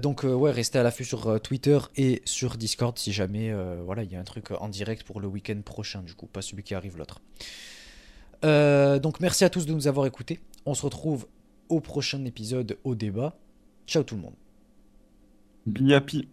Donc, restez à l'affût sur Twitter et sur Discord si jamais il y a un truc en direct pour le week-end prochain, du coup, pas celui qui arrive l'autre. Donc, merci à tous de nous avoir écoutés. On se retrouve au prochain épisode, au débat. Ciao tout le monde. Biapi.